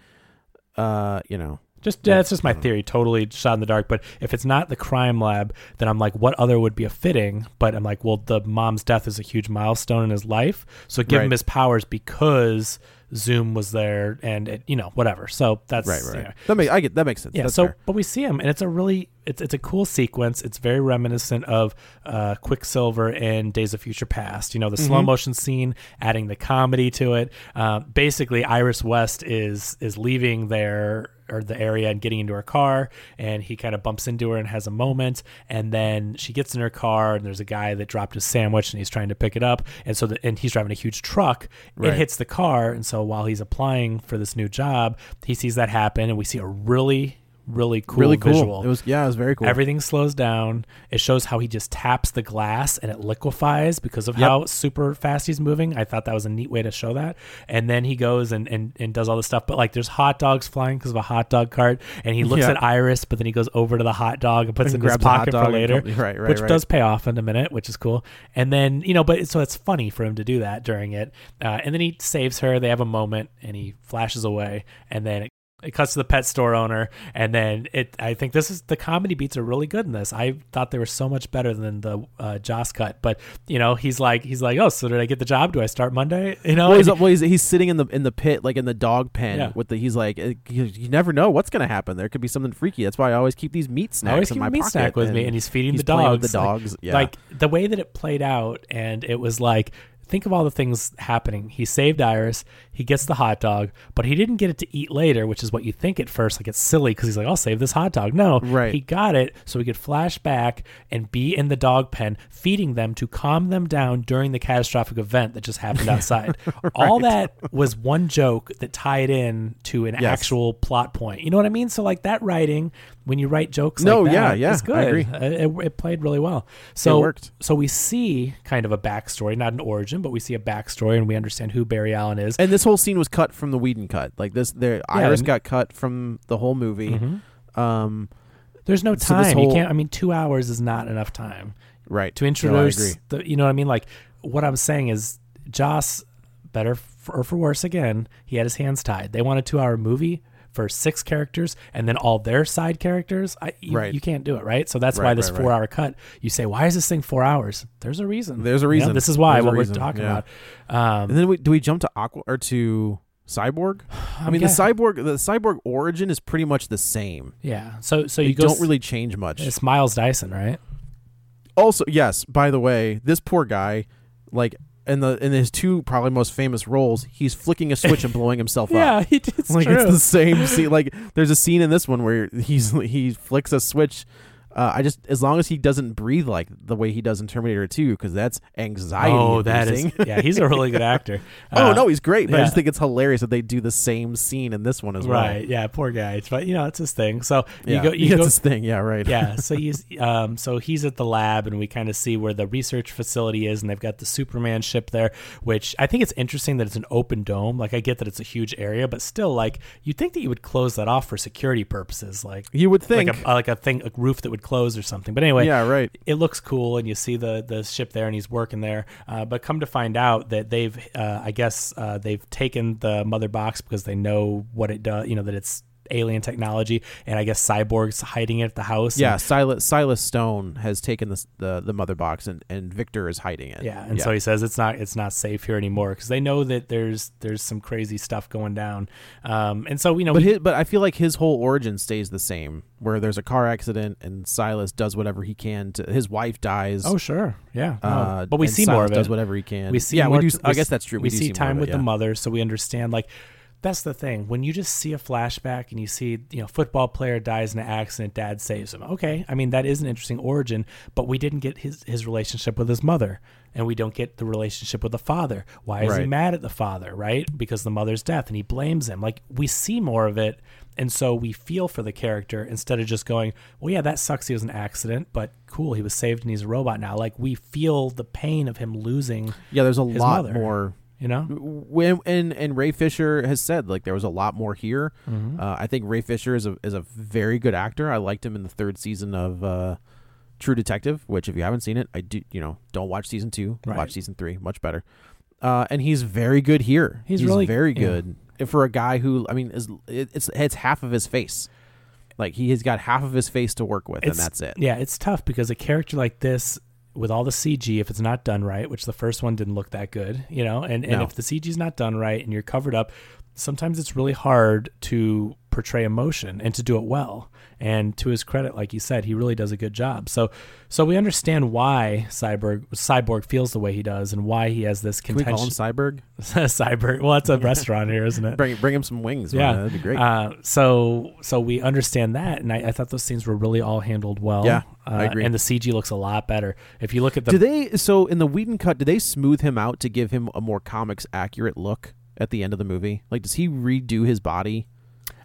uh, you know, just yeah, that's just my theory. Totally shot in the dark. But if it's not the crime lab, then I'm like, what other would be a fitting? But I'm like, well, the mom's death is a huge milestone in his life, so give right. him his powers because Zoom was there, and it, you know whatever. So that's right. Right. You know. That makes I get that makes sense. Yeah. That's so, fair. But we see him, and it's a really. It's it's a cool sequence. It's very reminiscent of uh, Quicksilver in Days of Future Past. You know, the mm-hmm. slow motion scene, adding the comedy to it. Uh, basically, Iris West is is leaving their or the area and getting into her car, and he kind of bumps into her and has a moment, and then she gets in her car, and there's a guy that dropped his sandwich, and he's trying to pick it up, and so the, and he's driving a huge truck. Right. It hits the car, and so while he's applying for this new job, he sees that happen, and we see a really really cool really cool. visual. It was, yeah, it was very cool. Everything slows down. It shows how he just taps the glass and it liquefies because of yep. how super fast he's moving. I thought that was a neat way to show that. And then he goes and, and, and does all this stuff. But like there's hot dogs flying because of a hot dog cart. And he looks yeah. at Iris, but then he goes over to the hot dog and puts and it in his pocket for later, come, right, right, which right. does pay off in a minute, which is cool. And then, you know, but so it's funny for him to do that during it. Uh, and then he saves her. They have a moment and he flashes away. And then it It cuts to the pet store owner, and then it. I think this is the comedy beats are really good in this. I thought they were so much better than the uh, Joss cut, but you know, he's like, he's like, oh, so did I get the job? Do I start Monday? You know, well, he's, well, he's, he's sitting in the in the pit, like in the dog pen, yeah. with the. He's like, you, you never know what's gonna happen. There could be something freaky. That's why I always keep these meat snacks. I always keep in my a meat pocket snack with me, and he's feeding he's the dogs. With the dogs, like, yeah. like the way that it played out, and it was like. Think of all the things happening. He saved Iris. He gets the hot dog, but he didn't get it to eat later, which is what you think at first. Like it's silly because he's like, I'll save this hot dog. No, right. He got it so he could flash back and be in the dog pen, feeding them to calm them down during the catastrophic event that just happened outside. Right. All that was one joke that tied in to an yes. actual plot point. You know what I mean? So like that writing, when you write jokes no, like that, yeah, yeah, it's good. I agree. It, it played really well. So, it worked. So we see kind of a backstory, not an origin, but we see a backstory and we understand who Barry Allen is. And this whole scene was cut from the Whedon cut. Like this, there, yeah, Iris got cut from the whole movie. Mm-hmm. Um, There's no time. So whole, you can't. I mean, two hours is not enough time, right? To introduce. No, I agree. The, you know what I mean? Like what I'm saying is, Joss, better for, or for worse, again, he had his hands tied. They want a two-hour movie for six characters and then all their side characters. I, you, right. you can't do it, right? So that's right, why this right, four right. hour cut, you say, why is this thing four hours? There's a reason. There's a reason. You know, this is why There's what we're talking yeah. about. Um, and then we, do we jump to Aqua or to Cyborg? I mean, okay. the Cyborg, the Cyborg origin is pretty much the same. Yeah. So, so you, you go don't s- really change much. It's Miles Dyson, right? Also, yes. By the way, this poor guy, like, in the in his two probably most famous roles, he's flicking a switch and blowing himself yeah, up. Yeah, he it's like true. It's the same scene. Like there's a scene in this one where he's he flicks a switch. Uh, I just as long as he doesn't breathe like the way he does in Terminator two, because that's anxiety. Oh, that is, yeah, he's a really good actor. Uh, oh no, he's great. But yeah. I just think it's hilarious that they do the same scene in this one as well. Right? Yeah, poor guy. It's, but you know, it's his thing. So you yeah. go, you yeah, go, it's his thing. Yeah, right. Yeah. So he's, um, so he's at the lab, and we kind of see where the research facility is, and they've got the Superman ship there, which I think it's interesting that it's an open dome. Like I get that it's a huge area, but still, like you think that you would close that off for security purposes. Like you would think, like a, like a thing, a roof that would close or something, but anyway, yeah, right. It looks cool, and you see the the ship there, and he's working there. Uh, but come to find out that they've, uh, I guess, uh, they've taken the mother box because they know what it does. You know that it's alien technology, and I guess Cyborg's hiding it at the house. Yeah, and Silas Silas Stone has taken the the, the mother box, and, and Victor is hiding it. Yeah, and yeah. so he says it's not it's not safe here anymore because they know that there's there's some crazy stuff going down. Um, and so you know, but his, but I feel like his whole origin stays the same, where there's a car accident and Silas does whatever he can to his wife dies. Oh sure, yeah. No. Uh, but we see Silas more of it. Does whatever he can. We see. Yeah, more, we do. We, I guess that's true. We, we do see, see time with it, yeah. the mother, so we understand like. That's the thing. When you just see a flashback and you see, you know, football player dies in an accident, dad saves him. Okay. I mean, that is an interesting origin, but we didn't get his, his relationship with his mother, and we don't get the relationship with the father. Why is right. he mad at the father? Right. Because the mother's death, and he blames him. Like we see more of it. And so we feel for the character instead of just going, well, yeah, that sucks. He was an accident, but cool. He was saved and he's a robot now. Like we feel the pain of him losing. Yeah. There's a lot mother. more. You know, when and, and Ray Fisher has said like there was a lot more here. Mm-hmm. Uh, I think Ray Fisher is a is a very good actor. I liked him in the third season of uh, True Detective, which if you haven't seen it, I do. You know, don't watch season two, right. watch season three, much better. Uh, and he's very good here. He's, he's really very good yeah. for a guy who I mean is it, it's it's half of his face. Like he has got half of his face to work with, it's, and that's it. Yeah, it's tough because a character like this. With all the C G, if it's not done right, which the first one didn't look that good, you know, and, and no. if the C G is not done right and you're covered up, sometimes it's really hard to portray emotion and to do it well. And to his credit, like you said, he really does a good job. So, so we understand why Cyborg Cyborg feels the way he does and why he has this contention. Can we call him Cyborg? Cyborg. Well, that's a restaurant here, isn't it? Bring bring him some wings. Yeah, man. That'd be great. Uh, so, so we understand that, and I, I thought those scenes were really all handled well. Yeah. Uh, I agree. And the C G looks a lot better. If you look at the... Do they, so in the Whedon cut, do they smooth him out to give him a more comics accurate look at the end of the movie? Like, does he redo his body?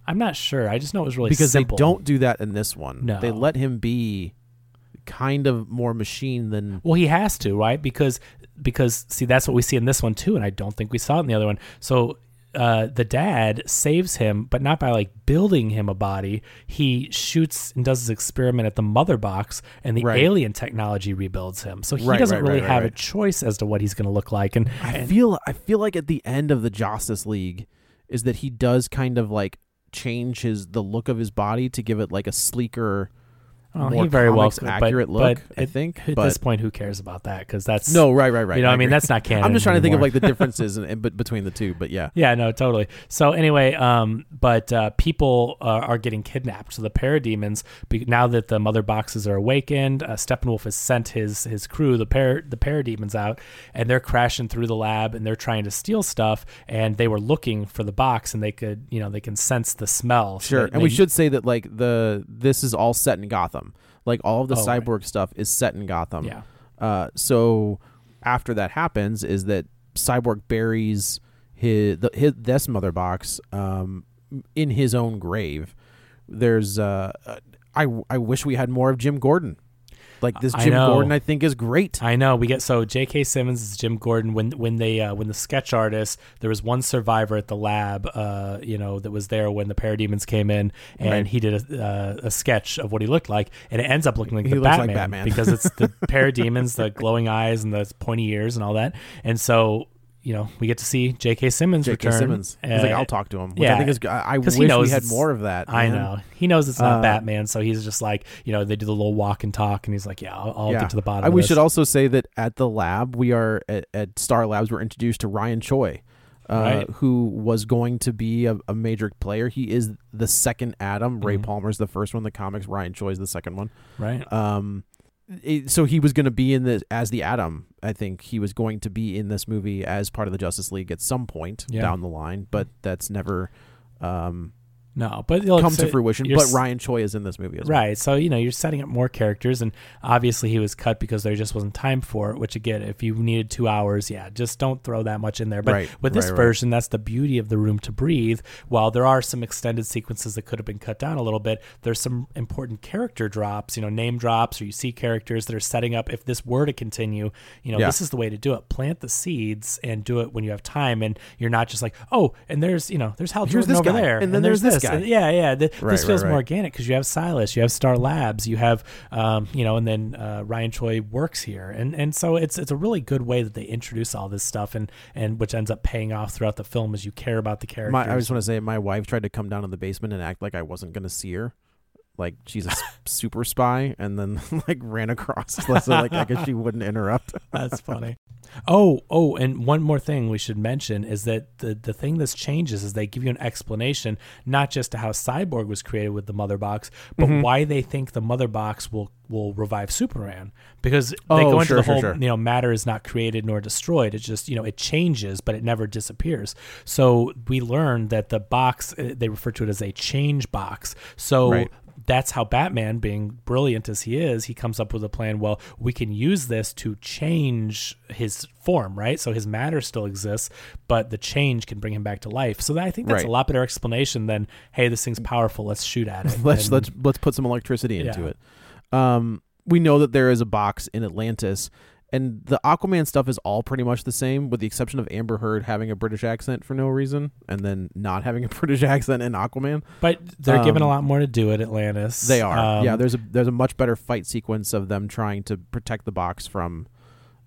I'm not sure. I just know it was really because simple. They don't do that in this one. No, they let him be kind of more machine than. Well, he has to, right? Because because see, that's what we see in this one too, and I don't think we saw it in the other one. So. Uh, the dad saves him, but not by like building him a body. He shoots and does his experiment at the mother box, and the right. alien technology rebuilds him. So he right, doesn't right, really right, have right. a choice as to what he's going to look like. And I and, feel I feel like at the end of the Justice League is that he does kind of like change his the look of his body to give it like a sleeker, well, more he very comics well could, accurate but, look. But I at, think at but, this point, who cares about that? Because that's no right, right, right. You know, I, I mean, that's not canon. I'm just trying anymore. to think of like the differences and but between the two. But yeah, yeah, no, totally. So anyway, um, but uh, people uh, are getting kidnapped. So the parademons, now that the mother boxes are awakened, uh, Steppenwolf has sent his his crew, the par the parademons out, and they're crashing through the lab and they're trying to steal stuff. And they were looking for the box, and they could, you know, they can sense the smell. Sure, so they, and they, we should say that like the this is all set in Gotham. Like all of the oh, cyborg right. stuff is set in Gotham. Yeah. Uh, so after that happens is that Cyborg buries his the, his this mother box um, in his own grave. There's uh, I I wish we had more of Jim Gordon. Like this Jim I Gordon, I think is great. I know we get so J K. Simmons is Jim Gordon. When when they uh, when the sketch artist, there was one survivor at the lab, uh, you know, that was there when the parademons came in, and right. he did a, uh, a sketch of what he looked like, and it ends up looking like he the Batman, like Batman because it's the parademons, the glowing eyes and the pointy ears and all that, and so. You know, we get to see J K. Simmons J K. return. Simmons. He's uh, like, I'll talk to him. Which yeah, I think is. I, I wish we had more of that. Man. I know he knows it's not uh, Batman, so he's just like, you know, they do the little walk and talk, and he's like, yeah, I'll, I'll yeah. get to the bottom. I, of we this. should also say that at the lab, we are at, at Star Labs. We're introduced to Ryan Choi, uh, right. who was going to be a, a major player. He is the second Adam. Mm-hmm. Ray Palmer's the first one in the comics. Ryan Choi is the second one. Right. Um. It, so he was going to be in this as the Atom. I think he was going to be in this movie as part of the Justice League at some point yeah. down the line, but that's never um, no, but look, come so to fruition. But Ryan Choi is in this movie as well. Right. So, you know, you're setting up more characters, and obviously he was cut because there just wasn't time for it, which again, if you needed two hours, yeah, just don't throw that much in there. But right, with this right, version, right. that's the beauty of the room to breathe. While there are some extended sequences that could have been cut down a little bit, there's some important character drops, you know, name drops, or you see characters that are setting up if this were to continue, you know, yeah. this is the way to do it. Plant the seeds and do it when you have time, and you're not just like, oh, and there's, you know, there's Hal Jordan over guy, there, and then and there's, there's this. Guy. Yeah, yeah. The, right, this feels right, right. more organic because you have Silas, you have Star Labs, you have, um, you know, and then uh, Ryan Choi works here, and and so it's it's a really good way that they introduce all this stuff, and and which ends up paying off throughout the film as you care about the characters. My, I just want to say, my wife tried to come down to the basement and act like I wasn't going to see her, like she's a super spy, and then like ran across, so like I guess she wouldn't interrupt. That's funny. Oh, oh, and one more thing we should mention is that the, the thing this changes is they give you an explanation, not just to how Cyborg was created with the mother box, but mm-hmm. why they think the mother box will will revive Superman, because they oh, go into sure, the whole, sure, sure. you know, matter is not created nor destroyed. It's just, you know, it changes, but it never disappears. So we learned that the box, they refer to it as a change box. So right. that's how Batman, being brilliant as he is, he comes up with a plan. Well, we can use this to change his form, right? So his matter still exists, but the change can bring him back to life. So that, I think that's right. a lot better explanation than, hey, this thing's powerful, let's shoot at it. let's and, let's let's put some electricity into yeah. it. Um, we know that there is a box in Atlantis, and the Aquaman stuff is all pretty much the same, with the exception of Amber Heard having a British accent for no reason, and then not having a British accent in Aquaman. But they're um, given a lot more to do at Atlantis. They are. Um, yeah, there's a there's a much better fight sequence of them trying to protect the box from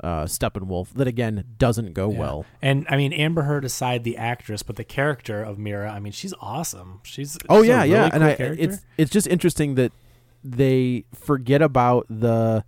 uh, Steppenwolf that, again, doesn't go yeah. well. And, I mean, Amber Heard aside, the actress, but the character of Mira, I mean, she's awesome. She's Oh, she's yeah, a really yeah. Cool and I, it's it's just interesting that they forget about the...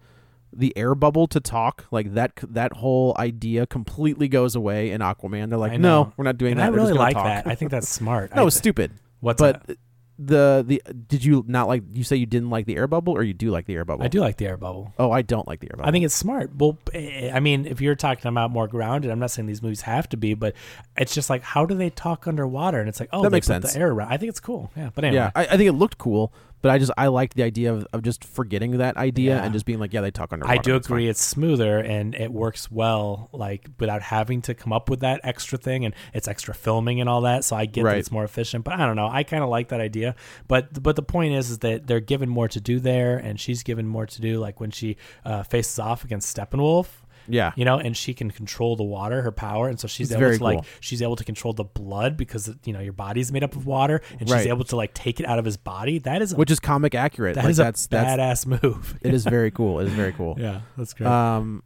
the air bubble to talk, like that that whole idea completely goes away in Aquaman. They're like, no, we're not doing and that. I really like talk. that. I think that's smart. no, I, it's stupid. What's but that? the the did you not like? You say you didn't like the air bubble, or you do like the air bubble? I do like the air bubble. Oh, I don't like the air bubble. I think it's smart. Well, I mean, if you're talking about more grounded, I'm not saying these movies have to be, but it's just like, how do they talk underwater? And it's like, oh, that they makes put sense. The air around. I think it's cool. Yeah, but anyway, yeah, I, I think it looked cool. But I just I liked the idea of, of just forgetting that idea yeah. and just being like, yeah, they talk underwater. I do it's agree fine. It's smoother and it works well, like without having to come up with that extra thing, and it's extra filming and all that. So I get right. that it's more efficient, but I don't know. I kind of like that idea. But but the point is, is that they're given more to do there, and she's given more to do. Like when she uh, faces off against Steppenwolf. Yeah, you know, and she can control the water, her power, and so she's it's able to cool. like she's able to control the blood because you know your body's made up of water, and right. she's able to like take it out of his body. That is a, which is comic accurate. That like is that's, a that's, badass move. It is very cool. It is very cool. Yeah, that's great. Um,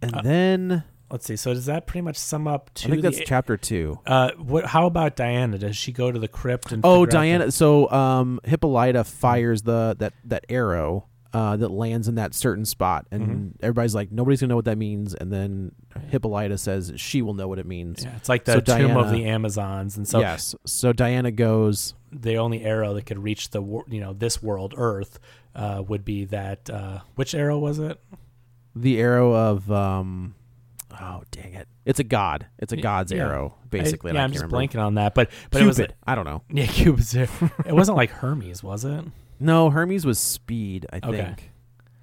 and uh, then let's see. So does that pretty much sum up? To I think the, that's chapter two. Uh, what? How about Diana? Does she go to the crypt? And oh, Diana. The, so um, Hippolyta fires the that that arrow. Uh, that lands in that certain spot, and mm-hmm. everybody's like, nobody's gonna know what that means. And then Hippolyta says she will know what it means. Yeah, it's like the so tomb Diana, of the Amazons, and so yes. So Diana goes. The only arrow that could reach the you know this world Earth uh, would be that uh, which arrow was it? The arrow of um, oh dang it! It's a god. It's a god's yeah. arrow, basically. I, yeah, I I'm just remember. blanking on that, but but Cupid. It was a, I don't know. Yeah, Cupid's arrow. It wasn't like Hermes, was it? No, Hermes was speed, I think. Okay.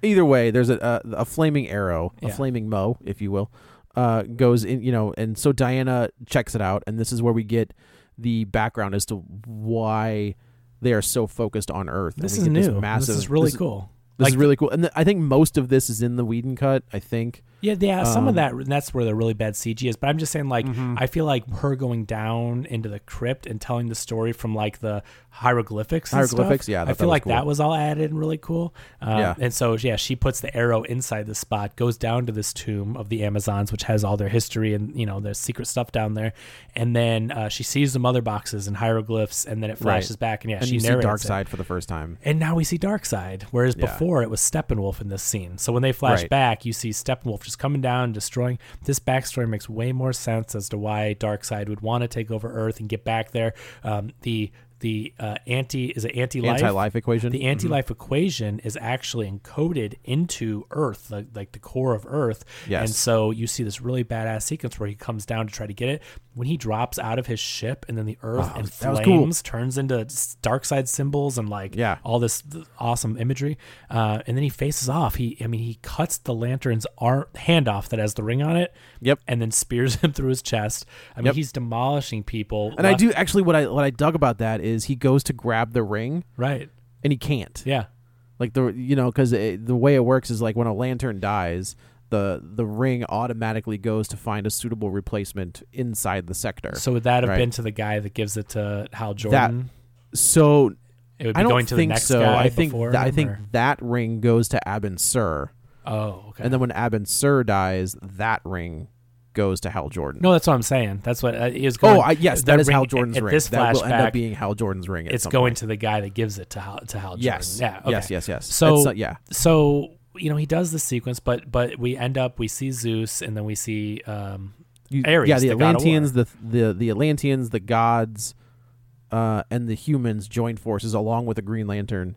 Either way, there's a a, a flaming arrow, yeah. a flaming mo, if you will, uh, goes in, you know, and so Diana checks it out, and this is where we get the background as to why they are so focused on Earth. This is new. This, massive, this is really this, cool. This like, is really cool. And th- I think most of this is in the Whedon cut, I think. Yeah, yeah. Some um, of that, that's where the really bad C G is. But I'm just saying, like, mm-hmm. I feel like her going down into the crypt and telling the story from, like, the hieroglyphics and Hieroglyphics, stuff, yeah. I, I feel that like cool. that was all added and really cool. Um, yeah. And so, yeah, she puts the arrow inside the spot, goes down to this tomb of the Amazons, which has all their history and, you know, their secret stuff down there. And then uh, she sees the mother boxes and hieroglyphs, and then it flashes right. back. And, yeah, and she you narrates see Darkseid for the first time. And now we see Darkseid, whereas yeah. before it was Steppenwolf in this scene. So when they flash right. back, you see Steppenwolf just coming down and destroying. This backstory makes way more sense as to why Darkseid would want to take over Earth and get back there. Um, the the uh, anti is it anti-life anti-life equation. The anti-life mm-hmm. equation is actually encoded into Earth, like, like the core of Earth. Yes. And so you see this really badass sequence where he comes down to try to get it. When he drops out of his ship, and then the Earth oh, in flames cool. turns into Darkseid symbols and like yeah. all this awesome imagery, uh, and then he faces off. He, I mean, he cuts the Lantern's arm, hand off that has the ring on it. Yep, and then spears him through his chest. I mean, yep. he's demolishing people. And left. I do actually what I what I dug about that is he goes to grab the ring, right, and he can't. Yeah, like the you know because the way it works is like when a Lantern dies. The, the ring automatically goes to find a suitable replacement inside the sector. So would that have right? been to the guy that gives it to Hal Jordan? That, so it would be I don't going to think the next so. Guy I think th- I think that ring goes to Abin-Sur. Oh, okay. And then when Abin-Sur dies, that ring goes to Hal Jordan. No, that's what I'm saying. That's what uh, is going. Oh, I, yes, that, that is ring, Hal Jordan's at, ring. At this that flashback, will end up being Hal Jordan's ring. At it's going point. To the guy that gives it to Hal, to Hal Jordan. Yes, yeah, okay. yes, yes, yes. So uh, yeah, so. You know, he does this sequence, but but we end up, we see Zeus, and then we see um, Ares. Yeah, the, the Atlanteans, the, the the Atlanteans, the gods, uh, and the humans join forces along with the Green Lantern,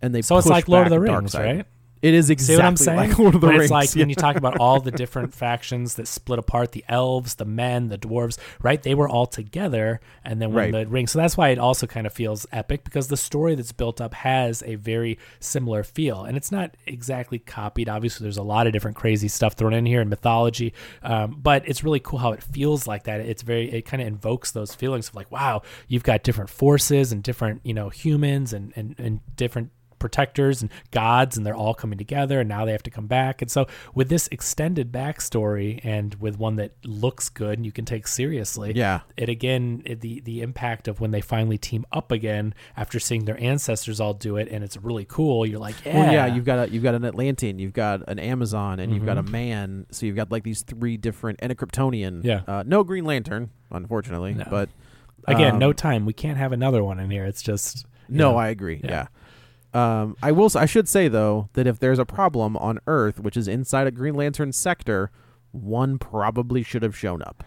and they so push it's like Lord of the Rings, right? It is exactly See what I'm saying? Like Lord of the but Rings. It's like yeah. when you talk about all the different factions that split apart, the elves, the men, the dwarves, right? They were all together and then won right. the ring. So that's why it also kind of feels epic because the story that's built up has a very similar feel. And it's not exactly copied. Obviously, there's a lot of different crazy stuff thrown in here in mythology. Um, but it's really cool how it feels like that. It's very, it kind of invokes those feelings of like, wow, you've got different forces and different, you know, humans and, and, and different protectors and gods, and they're all coming together, and now they have to come back. And so with this extended backstory and with one that looks good and you can take seriously, yeah, it again, it, the the impact of when they finally team up again after seeing their ancestors all do it, and it's really cool. You're like, yeah, well, yeah, you've got a, you've got an Atlantean, you've got an Amazon, and mm-hmm. you've got a man. So you've got like these three different, and a Kryptonian. Yeah, uh, no Green Lantern, unfortunately, no. but um, again, no time. We can't have another one in here. It's just no. Know, I agree. Yeah. yeah. Um, I will. I should say, though, that if there's a problem on Earth, which is inside a Green Lantern sector, one probably should have shown up.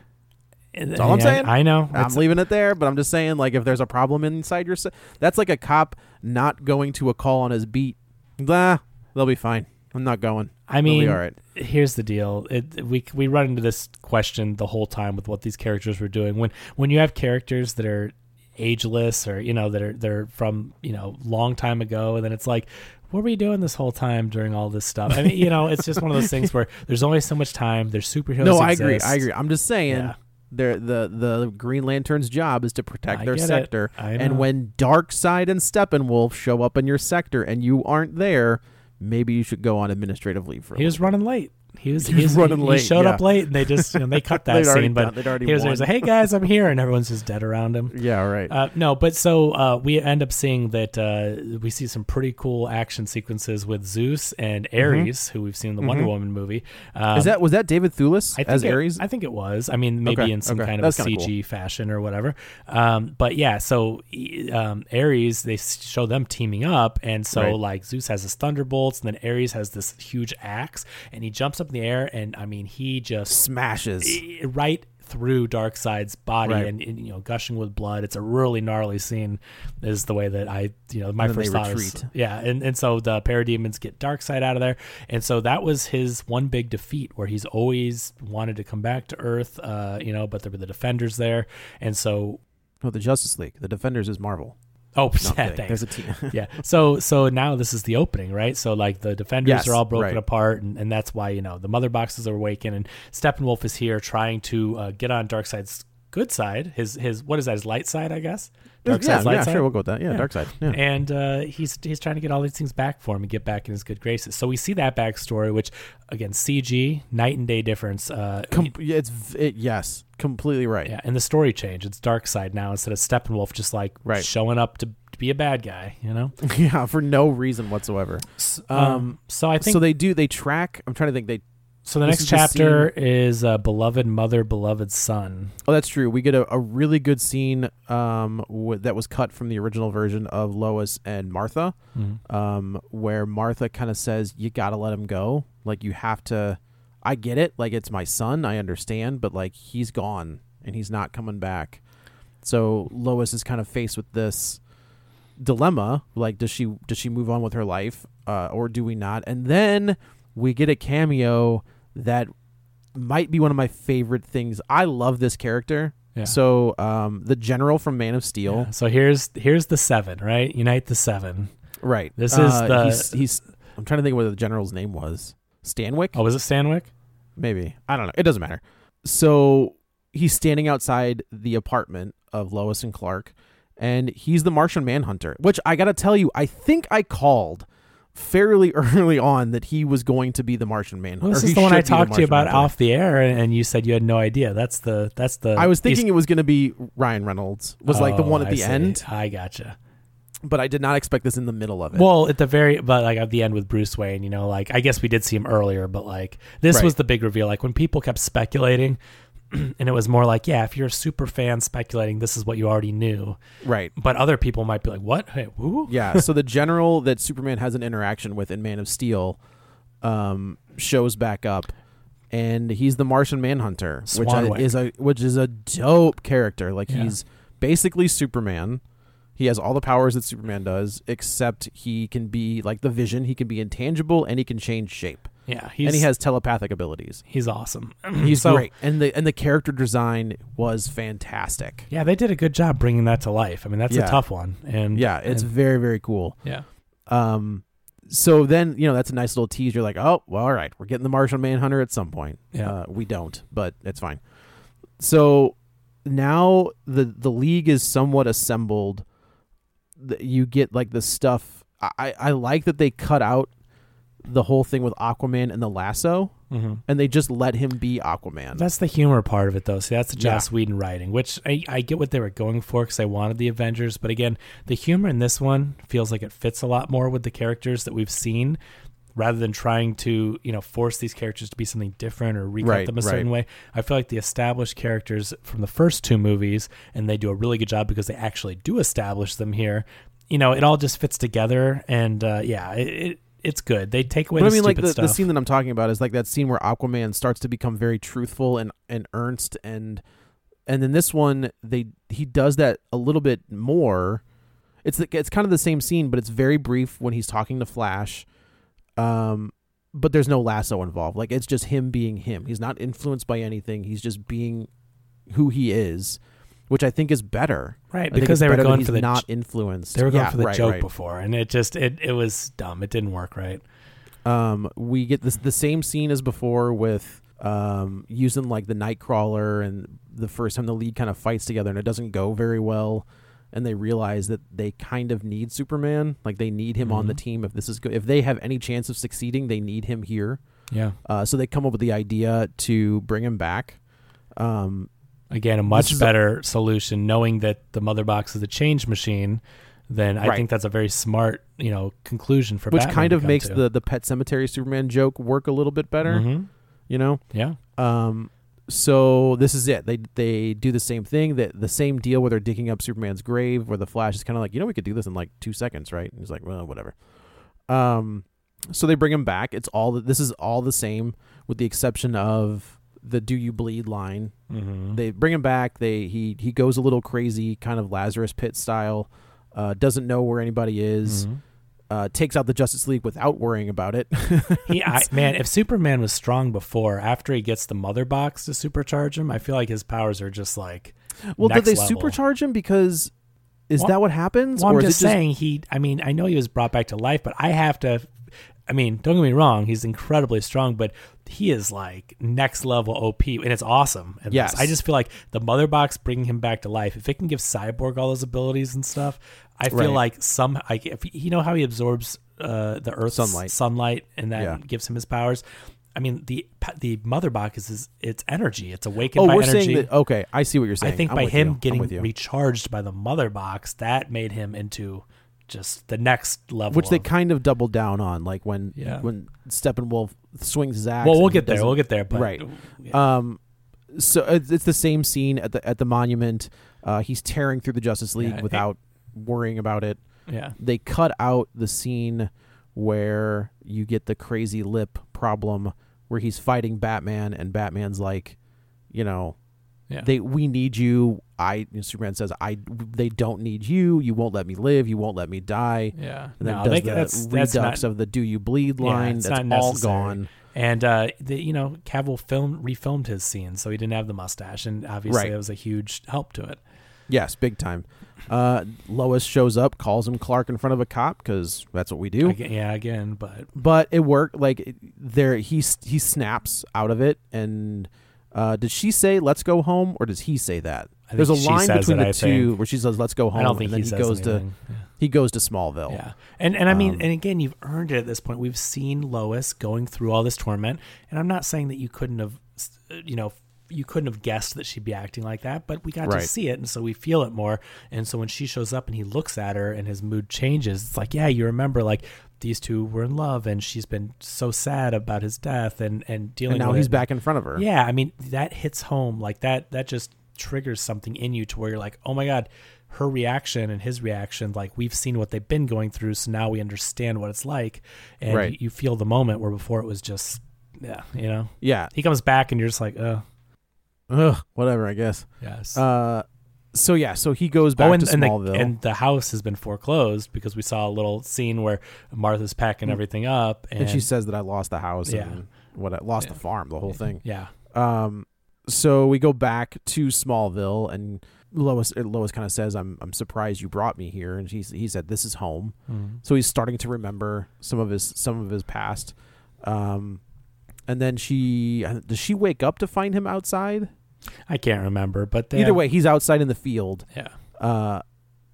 That's all yeah, I'm saying. I know. I'm it's, leaving it there, but I'm just saying, like, if there's a problem inside your... Se- that's like a cop not going to a call on his beat. Nah, they'll be fine. I'm not going. I mean, we'll be all right. Here's the deal. It, we we run into this question the whole time with what these characters were doing. When when you have characters that are ageless, or, you know, that are, they're from, you know, long time ago. And then it's like, what were you doing this whole time during all this stuff? I mean, you know, it's just one of those things where there's only so much time. There's superheroes. No, I exist. agree. I agree. I'm just saying yeah. they're, the, the Green Lantern's job is to protect I their sector. And when Darkseid and Steppenwolf show up in your sector and you aren't there, maybe you should go on administrative leave. For a he was running late. He was, he was, he was running he, late. He showed yeah. up late, and they just and they cut that scene. But done, he was like, "Hey guys, I'm here," and everyone's just dead around him. Yeah, right. Uh, no, but so uh, we end up seeing that uh, we see some pretty cool action sequences with Zeus and Ares, mm-hmm. who we've seen in the mm-hmm. Wonder Woman movie. Um, Is that was that David Thewlis as it, Ares? I think it was. I mean, maybe okay, in some okay. kind of a C G cool. fashion or whatever. Um, but yeah, so um, Ares, they show them teaming up, and so right. like Zeus has his thunderbolts, and then Ares has this huge axe, and he jumps up in the air, and I mean, he just smashes right through Darkseid's body, right. and, and you know, gushing with blood. It's a really gnarly scene, is the way that I, you know, my first thought is, yeah, and and so the parademons get Darkseid out of there, and so that was his one big defeat, where he's always wanted to come back to Earth, uh, you know, but there were the Defenders there, and so oh, the Justice League, the Defenders is Marvel. Oh, yeah, there's a team. yeah. So so now this is the opening, right? So like the Defenders yes, are all broken right. apart, and, and that's why, you know, the mother boxes are awakened, and Steppenwolf is here trying to uh, get on Darkseid's good side, his his what is that, his light side, I guess? Darkseid's yeah, light yeah, side. Sure, we'll go with that. Yeah, yeah. Darkseid. Yeah. And uh, he's he's trying to get all these things back for him and get back in his good graces. So we see that backstory, which again, C G, night and day difference. Uh, Com- it's it, yes, completely right. Yeah, and the story change. It's Darkseid now instead of Steppenwolf, just like right. showing up to be a bad guy, you know? yeah, for no reason whatsoever. Um, um, so I think so. They do. They track. I'm trying to think. They. So the this next is chapter the is uh, Beloved Mother, Beloved Son. Oh, that's true. We get a, a really good scene um, w- that was cut from the original version of Lois and Martha, mm-hmm. um, where Martha kind of says, you got to let him go. Like, you have to, I get it. Like, it's my son. I understand. But, like, he's gone and he's not coming back. So Lois is kind of faced with this dilemma. Like, does she, does she move on with her life uh, or do we not? And then we get a cameo that might be one of my favorite things. I love this character. Yeah. So um, the general from Man of Steel. Yeah. So here's here's the seven, right? Unite the seven. Right. This is uh, the... He's, he's, I'm trying to think of what the general's name was. Stanwyck? Oh, was it Stanwyck? Maybe. I don't know. It doesn't matter. So he's standing outside the apartment of Lois and Clark, and he's the Martian Manhunter, which I got to tell you, I think I called fairly early on that he was going to be the Martian Manhunter. Well, this is the one I talked to you about Manhunter. Off the air, and you said you had no idea. That's the that's the. I was thinking he's... it was going to be Ryan Reynolds. Was oh, like the one at I the see. end. I gotcha. But I did not expect this in the middle of it. Well, at the very, but like at the end with Bruce Wayne, you know, like I guess we did see him earlier, but like this right. was the big reveal. Like when people kept speculating. And it was more like, yeah, if you're a super fan speculating, this is what you already knew. Right. But other people might be like, what? Hey, woo? Yeah. So the general that Superman has an interaction with in Man of Steel um, shows back up, and he's the Martian Manhunter, which I, is a which is a dope character. Like yeah. he's basically Superman. He has all the powers that Superman does, except he can be like the Vision. He can be intangible and he can change shape. Yeah, he's, and he has telepathic abilities. He's awesome. He's so great, and the and the character design was fantastic. Yeah, they did a good job bringing that to life. I mean, that's yeah. a tough one, and yeah, it's and, very very cool. Yeah. Um. So then you know that's a nice little tease. You're like, oh, well, all right, we're getting the Martian Manhunter at some point. Yeah. Uh, we don't, but it's fine. So now the the league is somewhat assembled. You get like the stuff. I I like that they cut out the whole thing with Aquaman and the lasso, mm-hmm. and they just let him be Aquaman. That's the humor part of it, though. So that's the Joss yeah. Whedon writing, which I, I get what they were going for because I wanted the Avengers. But again, the humor in this one feels like it fits a lot more with the characters that we've seen, rather than trying to, you know, force these characters to be something different or recap right, them a certain right. way. I feel like the established characters from the first two movies, and they do a really good job because they actually do establish them here. You know, it all just fits together, and uh, yeah, it, it It's good. They take away but the I mean, stupid like the, stuff. The scene that I'm talking about is like that scene where Aquaman starts to become very truthful and, and earnest, and and then this one they he does that a little bit more. It's it's kind of the same scene, but it's very brief when he's talking to Flash. Um, but there's no lasso involved. Like it's just him being him. He's not influenced by anything. He's just being who he is. which I think is better. Right, I because they were going for the not influenced. They were going yeah, for the right, joke right. before, and it just it it was dumb. It didn't work right. Um, we get this the same scene as before with um using like the Nightcrawler, and the first time the lead kind of fights together, and it doesn't go very well. And they realize that they kind of need Superman, like they need him mm-hmm. on the team. If this is good, if they have any chance of succeeding, they need him here. Yeah. Uh, so they come up with the idea to bring him back. Um, Again, a much better a- solution, knowing that the mother box is a change machine. Then I right. think that's a very smart, you know, conclusion for which Batman kind of makes to. the the Pet Cemetery Superman joke work a little bit better. Mm-hmm. You know. Yeah. Um. So this is it. They they do the same thing, that the same deal where they're digging up Superman's grave, where the Flash is kind of like, you know, we could do this in like two seconds, right? And he's like, well, whatever. Um, so they bring him back. It's all the, this is all the same, with the exception of the "Do you bleed?" line. Mm-hmm. They bring him back. They he he goes a little crazy, kind of Lazarus Pit style. Uh, doesn't know where anybody is. Mm-hmm. Uh, takes out the Justice League without worrying about it. he, I, man, if Superman was strong before, after he gets the mother box to supercharge him, I feel like his powers are just like. Well, did they level. supercharge him? Because is well, that what happens? Well, or I'm is just, it just saying he. I mean, I know he was brought back to life, but I have to. I mean, don't get me wrong; he's incredibly strong, but he is like next level O P, and it's awesome. And yes, I just feel like the mother box bringing him back to life. If it can give Cyborg all those abilities and stuff. I feel right. like some, like if you know how he absorbs uh, the Earth's sunlight, sunlight and that yeah. gives him his powers. I mean, the the mother box is, is it's energy. It's awakened oh, by we're energy. Saying that, okay, I see what you're saying. I think I'm by him you. getting recharged by the mother box, that made him into just the next level. Which of, they kind of doubled down on, like when yeah. when Steppenwolf swings his axe. Well, we'll get there. We'll get there. But, right. Yeah. Um. So it's the same scene at the at the monument. Uh, he's tearing through the Justice League yeah, without. It, worrying about it. Yeah. They cut out the scene where you get the crazy lip problem where he's fighting Batman and Batman's like, you know, yeah. they we need you. I Superman says I they don't need you. You won't let me live. You won't let me die. Yeah. And then no, does the that's, redux that's not, of the "Do you bleed?" line. Yeah, that's all necessary. Gone. And uh, the, you know, Cavill film refilmed his scene, so he didn't have the mustache, and obviously right. that was a huge help to it. Yes, big time. Uh, Lois shows up, calls him Clark in front of a cop because that's what we do. Again, yeah, again, but but it worked. Like there, he he snaps out of it. And uh, did she say "Let's go home" or does he say that? There's a line between the two where she says "Let's go home," I don't think and then he, he goes anything. to yeah. he goes to Smallville. Yeah, and and I mean, um, and again, you've earned it at this point. We've seen Lois going through all this torment, and I'm not saying that you couldn't have, you know. you couldn't have guessed that she'd be acting like that, but we got right. to see it. And so we feel it more. And so when she shows up and he looks at her and his mood changes, it's like, yeah, you remember like these two were in love and she's been so sad about his death and, and dealing with it. And now he's back in front of her. Yeah. I mean, that hits home like that, that just triggers something in you to where you're like, oh my God, her reaction and his reaction, like we've seen what they've been going through. So now we understand what it's like. And right. you, you feel the moment where before it was just, yeah, you know, yeah, he comes back and you're just like, oh, Ugh, whatever, I guess. Yes. Uh, so yeah, so he goes back oh, and, to Smallville, and the, and the house has been foreclosed because we saw a little scene where Martha's packing mm. everything up, and, and she says that I lost the house, yeah, and what I lost yeah. the farm, the whole thing, yeah. Um, so we go back to Smallville, and Lois, Lois kind of says, "I'm, I'm surprised you brought me here," and he, he said, "This is home." Mm. So he's starting to remember some of his, some of his past. Um, and then she, does she wake up to find him outside? I can't remember, but either have... way, he's outside in the field. Yeah, uh,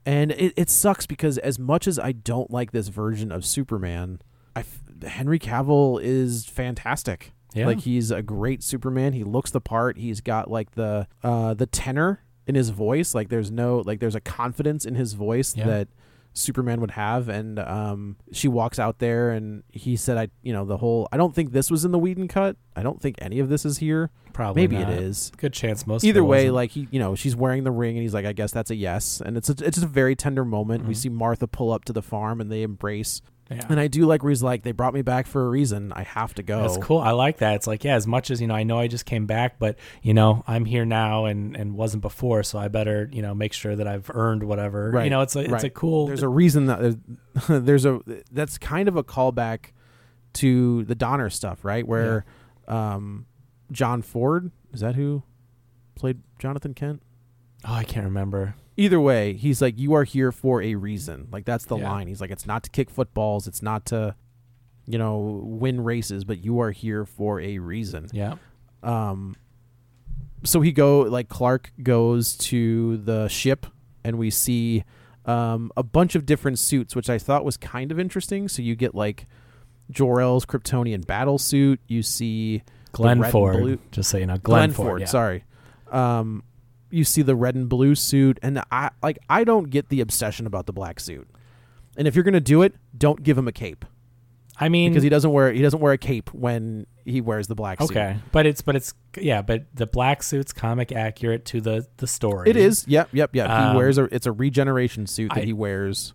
and it, it sucks because as much as I don't like this version of Superman, I f- Henry Cavill is fantastic. Yeah, like he's a great Superman. He looks the part. He's got like the uh, the tenor in his voice. Like there's no like there's a confidence in his voice yeah. that Superman would have. And um, she walks out there, and he said, "I you know the whole. I don't think this was in the Whedon cut. I don't think any of this is here." Probably maybe not. It is good chance most either way wasn't. Like he you know she's wearing the ring and he's like I guess that's a yes, and it's a, it's just a very tender moment. Mm-hmm. We see Martha pull up to the farm and they embrace yeah. and I do like where he's like they brought me back for a reason, I have to go. That's cool. I like that. It's like yeah as much as you know I know I just came back, but you know I'm here now and and wasn't before, so I better you know make sure that I've earned whatever right. you know it's a, it's right. a cool there's a reason that there's, there's a that's kind of a callback to the Donner stuff right where yeah. um John Ford, is that who played Jonathan Kent? Oh, I can't remember. Either way, he's like, you are here for a reason. Like, that's the yeah. line. He's like, it's not to kick footballs. It's not to, you know, win races, but you are here for a reason. Yeah. Um. So he go, like, Clark goes to the ship, and we see um, a bunch of different suits, which I thought was kind of interesting. So you get, like, Jor-El's Kryptonian battle suit. You see Glenn Ford. Just so you know. Glenn, Glenn Ford, Ford yeah. sorry. Um, you see the red and blue suit. And I like I don't get the obsession about the black suit. And if you're going to do it, don't give him a cape. I mean, because he doesn't wear he doesn't wear a cape when he wears the black okay. suit. Okay. But it's but it's yeah, but the black suit's comic accurate to the, the story. It is. Yep, yep, yep. Um, he wears a it's a regeneration suit that I, he wears.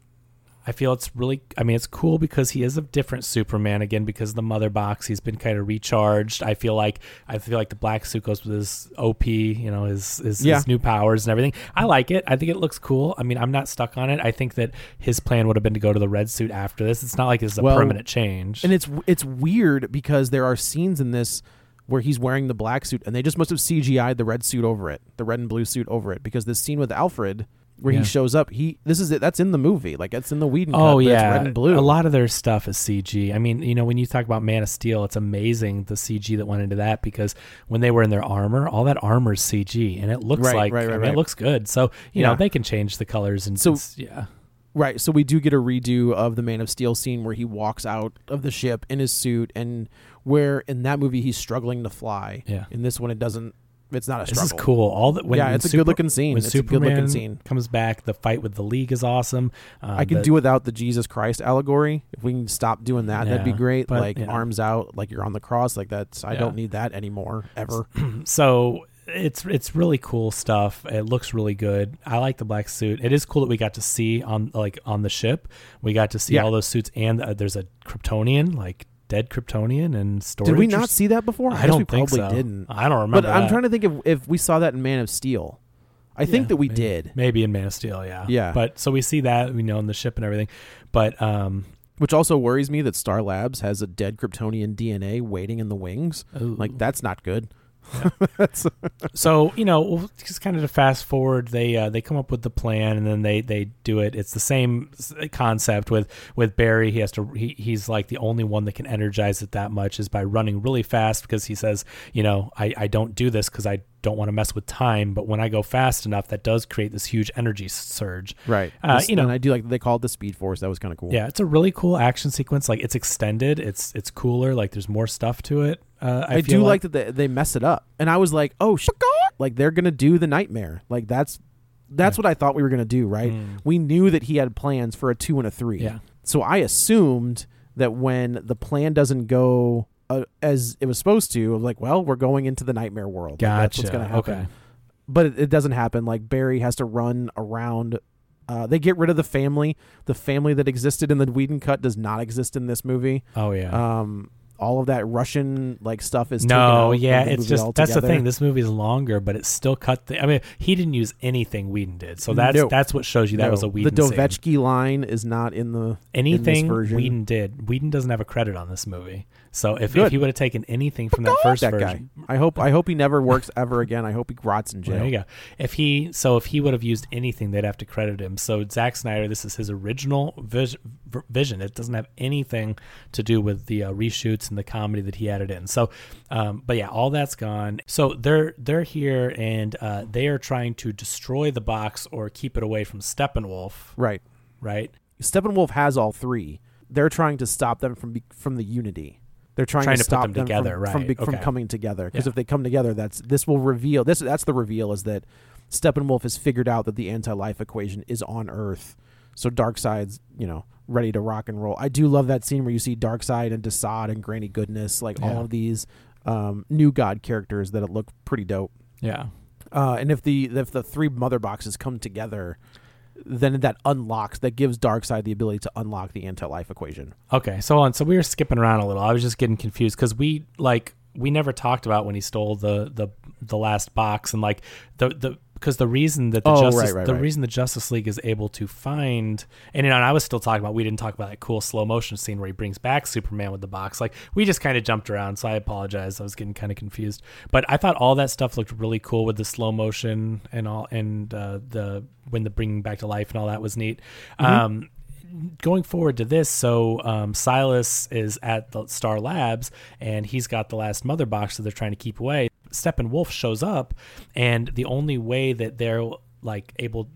I feel it's really I mean, it's cool because he is a different Superman again because of the mother box. He's been kind of recharged. I feel like I feel like the black suit goes with his O P, you know, his his, yeah. his new powers and everything. I like it. I think it looks cool. I mean, I'm not stuck on it. I think that his plan would have been to go to the red suit after this. It's not like this is a well, permanent change. And it's it's weird because there are scenes in this where he's wearing the black suit and they just must have C G I'd the red suit over it, the red and blue suit over it, because this scene with Alfred where yeah. he shows up, he this is it. That's in the movie. Like, that's in the Whedon cut. Oh, yeah. It's red and blue. A lot of their stuff is C G. I mean, you know, when you talk about Man of Steel, it's amazing the C G that went into that because when they were in their armor, all that armor is C G, and it looks right, like right, right, I mean, right. it looks good. So you yeah. know they can change the colors and so yeah, right. So we do get a redo of the Man of Steel scene where he walks out of the ship in his suit, and where in that movie he's struggling to fly. Yeah. In this one, it doesn't. It's not a struggle. This is cool. All that when yeah, it's super, a good looking scene. When it's Superman a good looking scene. Comes back. The fight with the League is awesome. Uh, I can the, do without the Jesus Christ allegory. If we can stop doing that, yeah, that'd be great. But, like yeah. arms out, like you're on the cross, like that's. I yeah. don't need that anymore ever. So it's it's really cool stuff. It looks really good. I like the black suit. It is cool that we got to see on like on the ship. We got to see yeah. all those suits, and uh, there's a Kryptonian like. Dead Kryptonian and storage. Did we not see that before? I, I don't guess we think probably so. Didn't. I don't remember. But that. I'm trying to think if, if we saw that in Man of Steel. I yeah, think that we maybe, did. Maybe in Man of Steel, yeah. Yeah. But so we see that, we know in the ship and everything. But um which also worries me that Star Labs has a dead Kryptonian D N A waiting in the wings. Ooh. Like that's not good. Yeah. So you know, just kind of to fast forward, they uh, they come up with the plan and then they they do it. It's the same concept with with Barry. He has to he, he's like the only one that can energize it that much is by running really fast because he says, you know, I I don't do this because I don't want to mess with time, but when I go fast enough, that does create this huge energy surge. Right. Uh, this, you know, and I do like they called the Speed Force. That was kind of cool. Yeah, it's a really cool action sequence. Like it's extended. It's it's cooler. Like there's more stuff to it. Uh, I, I feel do like, like that they, they mess it up, and I was like, oh shit, like they're gonna do the nightmare. Like that's that's yeah. what I thought we were gonna do. Right. Mm. We knew that he had plans for a two and a three. Yeah. So I assumed that when the plan doesn't go. Uh, as it was supposed to, I'm like, well, we're going into the nightmare world. Gotcha. Like, that's what's going to happen. Okay. But it, it doesn't happen. Like Barry has to run around. Uh, they get rid of the family. The family that existed in the Whedon cut does not exist in this movie. Oh yeah. Um, all of that Russian like stuff is no. Taken yeah, it's just altogether. That's the thing. This movie is longer, but it's still cut. The, I mean, he didn't use anything Whedon did, so that's no. that's what shows you that no. was a Whedon. The Dovechki scene. Line is not in the anything in this version. Whedon did. Whedon doesn't have a credit on this movie. So if, if he would have taken anything from that first that version, guy. I hope I hope he never works ever again. I hope he rots in jail. There you go. If he so if he would have used anything, they'd have to credit him. So Zack Snyder, this is his original vision. It doesn't have anything to do with the uh, reshoots and the comedy that he added in. So, um, but yeah, all that's gone. So they're they're here and uh, they are trying to destroy the box or keep it away from Steppenwolf. Right. Right. Steppenwolf has all three. They're trying to stop them from from the unity. They're trying, trying to, to stop them, them together, from, right. from, be, okay. from coming together. Because yeah. if they come together, that's this will reveal. This that's the reveal is that Steppenwolf has figured out that the anti-life equation is on Earth. So Darkseid's, you know, ready to rock and roll. I do love that scene where you see Darkseid and Desaad and Granny Goodness, like yeah. all of these um, new god characters that look pretty dope. Yeah. Uh, and if the if the three mother boxes come together. Then that unlocks, that gives Darkseid the ability to unlock the anti-life equation. Okay, so on. So we were skipping around a little. I was just getting confused because we like we never talked about when he stole the the the last box and like the the because the reason that the oh, Justice, right, right, the right. reason the Justice League is able to find, and you know, and I was still talking about, we didn't talk about that cool slow motion scene where he brings back Superman with the box. Like, we just kind of jumped around, so I apologize. I was getting kind of confused, but I thought all that stuff looked really cool with the slow motion and all, and uh, the when the bringing back to life and all that was neat. Mm-hmm. Um, going forward to this, so um, Silas is at the Star Labs and he's got the last mother box that they're trying to keep away. Steppenwolf shows up, and the only way that they're like able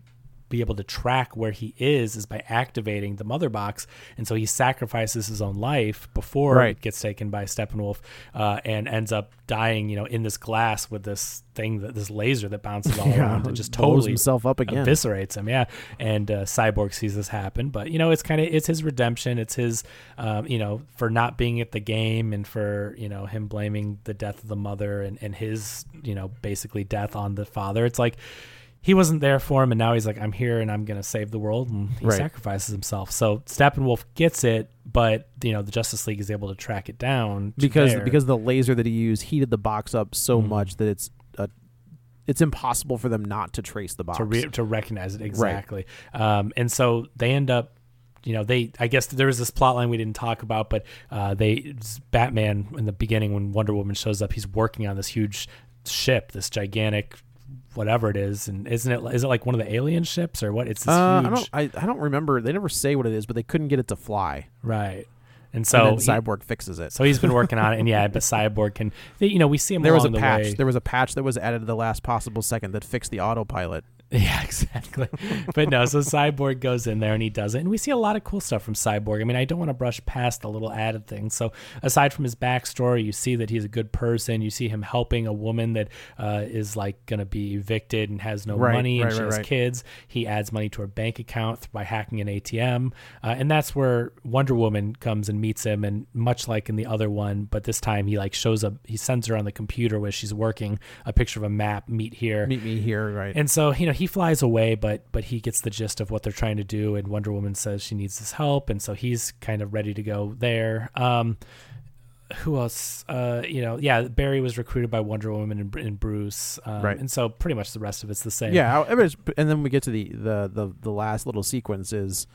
be able to track where he is is by activating the mother box, and so he sacrifices his own life before right. it gets taken by Steppenwolf, uh, and ends up dying, you know, in this glass with this thing, that this laser that bounces all yeah, around and just totally blows himself up again, eviscerates him. Yeah, and uh, Cyborg sees this happen, but you know, it's kind of it's his redemption. It's his, um, you know, for not being at the game and for you know him blaming the death of the mother and and his you know basically death on the father. It's like, he wasn't there for him, and now he's like, I'm here, and I'm going to save the world, and he right. sacrifices himself. So Steppenwolf gets it, but you know the Justice League is able to track it down. Because there. because the laser that he used heated the box up so mm-hmm. much that it's a, it's impossible for them not to trace the box. To, re- to recognize it, exactly. Right. Um, and so they end up, you know, they, I guess there was this plot line we didn't talk about, but uh, they Batman, in the beginning, when Wonder Woman shows up, he's working on this huge ship, this gigantic whatever it is, and isn't it is it like one of the alien ships or what? It's this uh, huge. I don't, I, I don't remember. They never say what it is, but they couldn't get it to fly. Right. And so and then Cyborg he, fixes it. So he's been working on it, and yeah, but Cyborg can. They, you know, we see him. There along was a the patch. Way. There was a patch that was added to the last possible second that fixed the autopilot. Yeah, exactly. But no, so Cyborg goes in there and he does it. And we see a lot of cool stuff from Cyborg. I mean, I don't want to brush past the little added things. So aside from his backstory, you see that he's a good person. You see him helping a woman that uh, is like going to be evicted and has no right, money and right, she right, has right. kids. He adds money to her bank account by hacking an A T M. Uh, and that's where Wonder Woman comes and meets him. And much like in the other one, but this time he like shows up, he sends her on the computer where she's working a picture of a map, meet here. Meet me here, right. And so, you know, he He flies away, but but he gets the gist of what they're trying to do, and Wonder Woman says she needs his help, and so he's kind of ready to go there. Um, who else? Uh, you know, yeah, Barry was recruited by Wonder Woman and, and Bruce, um, right. and so pretty much the rest of it's the same. Yeah, I mean, and then we get to the the the, the last little sequence is.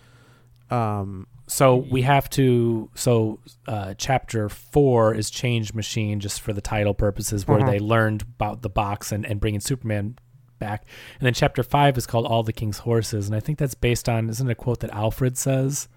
Um, so we have to, so uh, chapter four is Change Machine, just for the title purposes, where uh-huh. they learned about the box and, and bringing Superman back. And then chapter five is called All the King's Horses, and I think that's based on, isn't it a quote that Alfred says?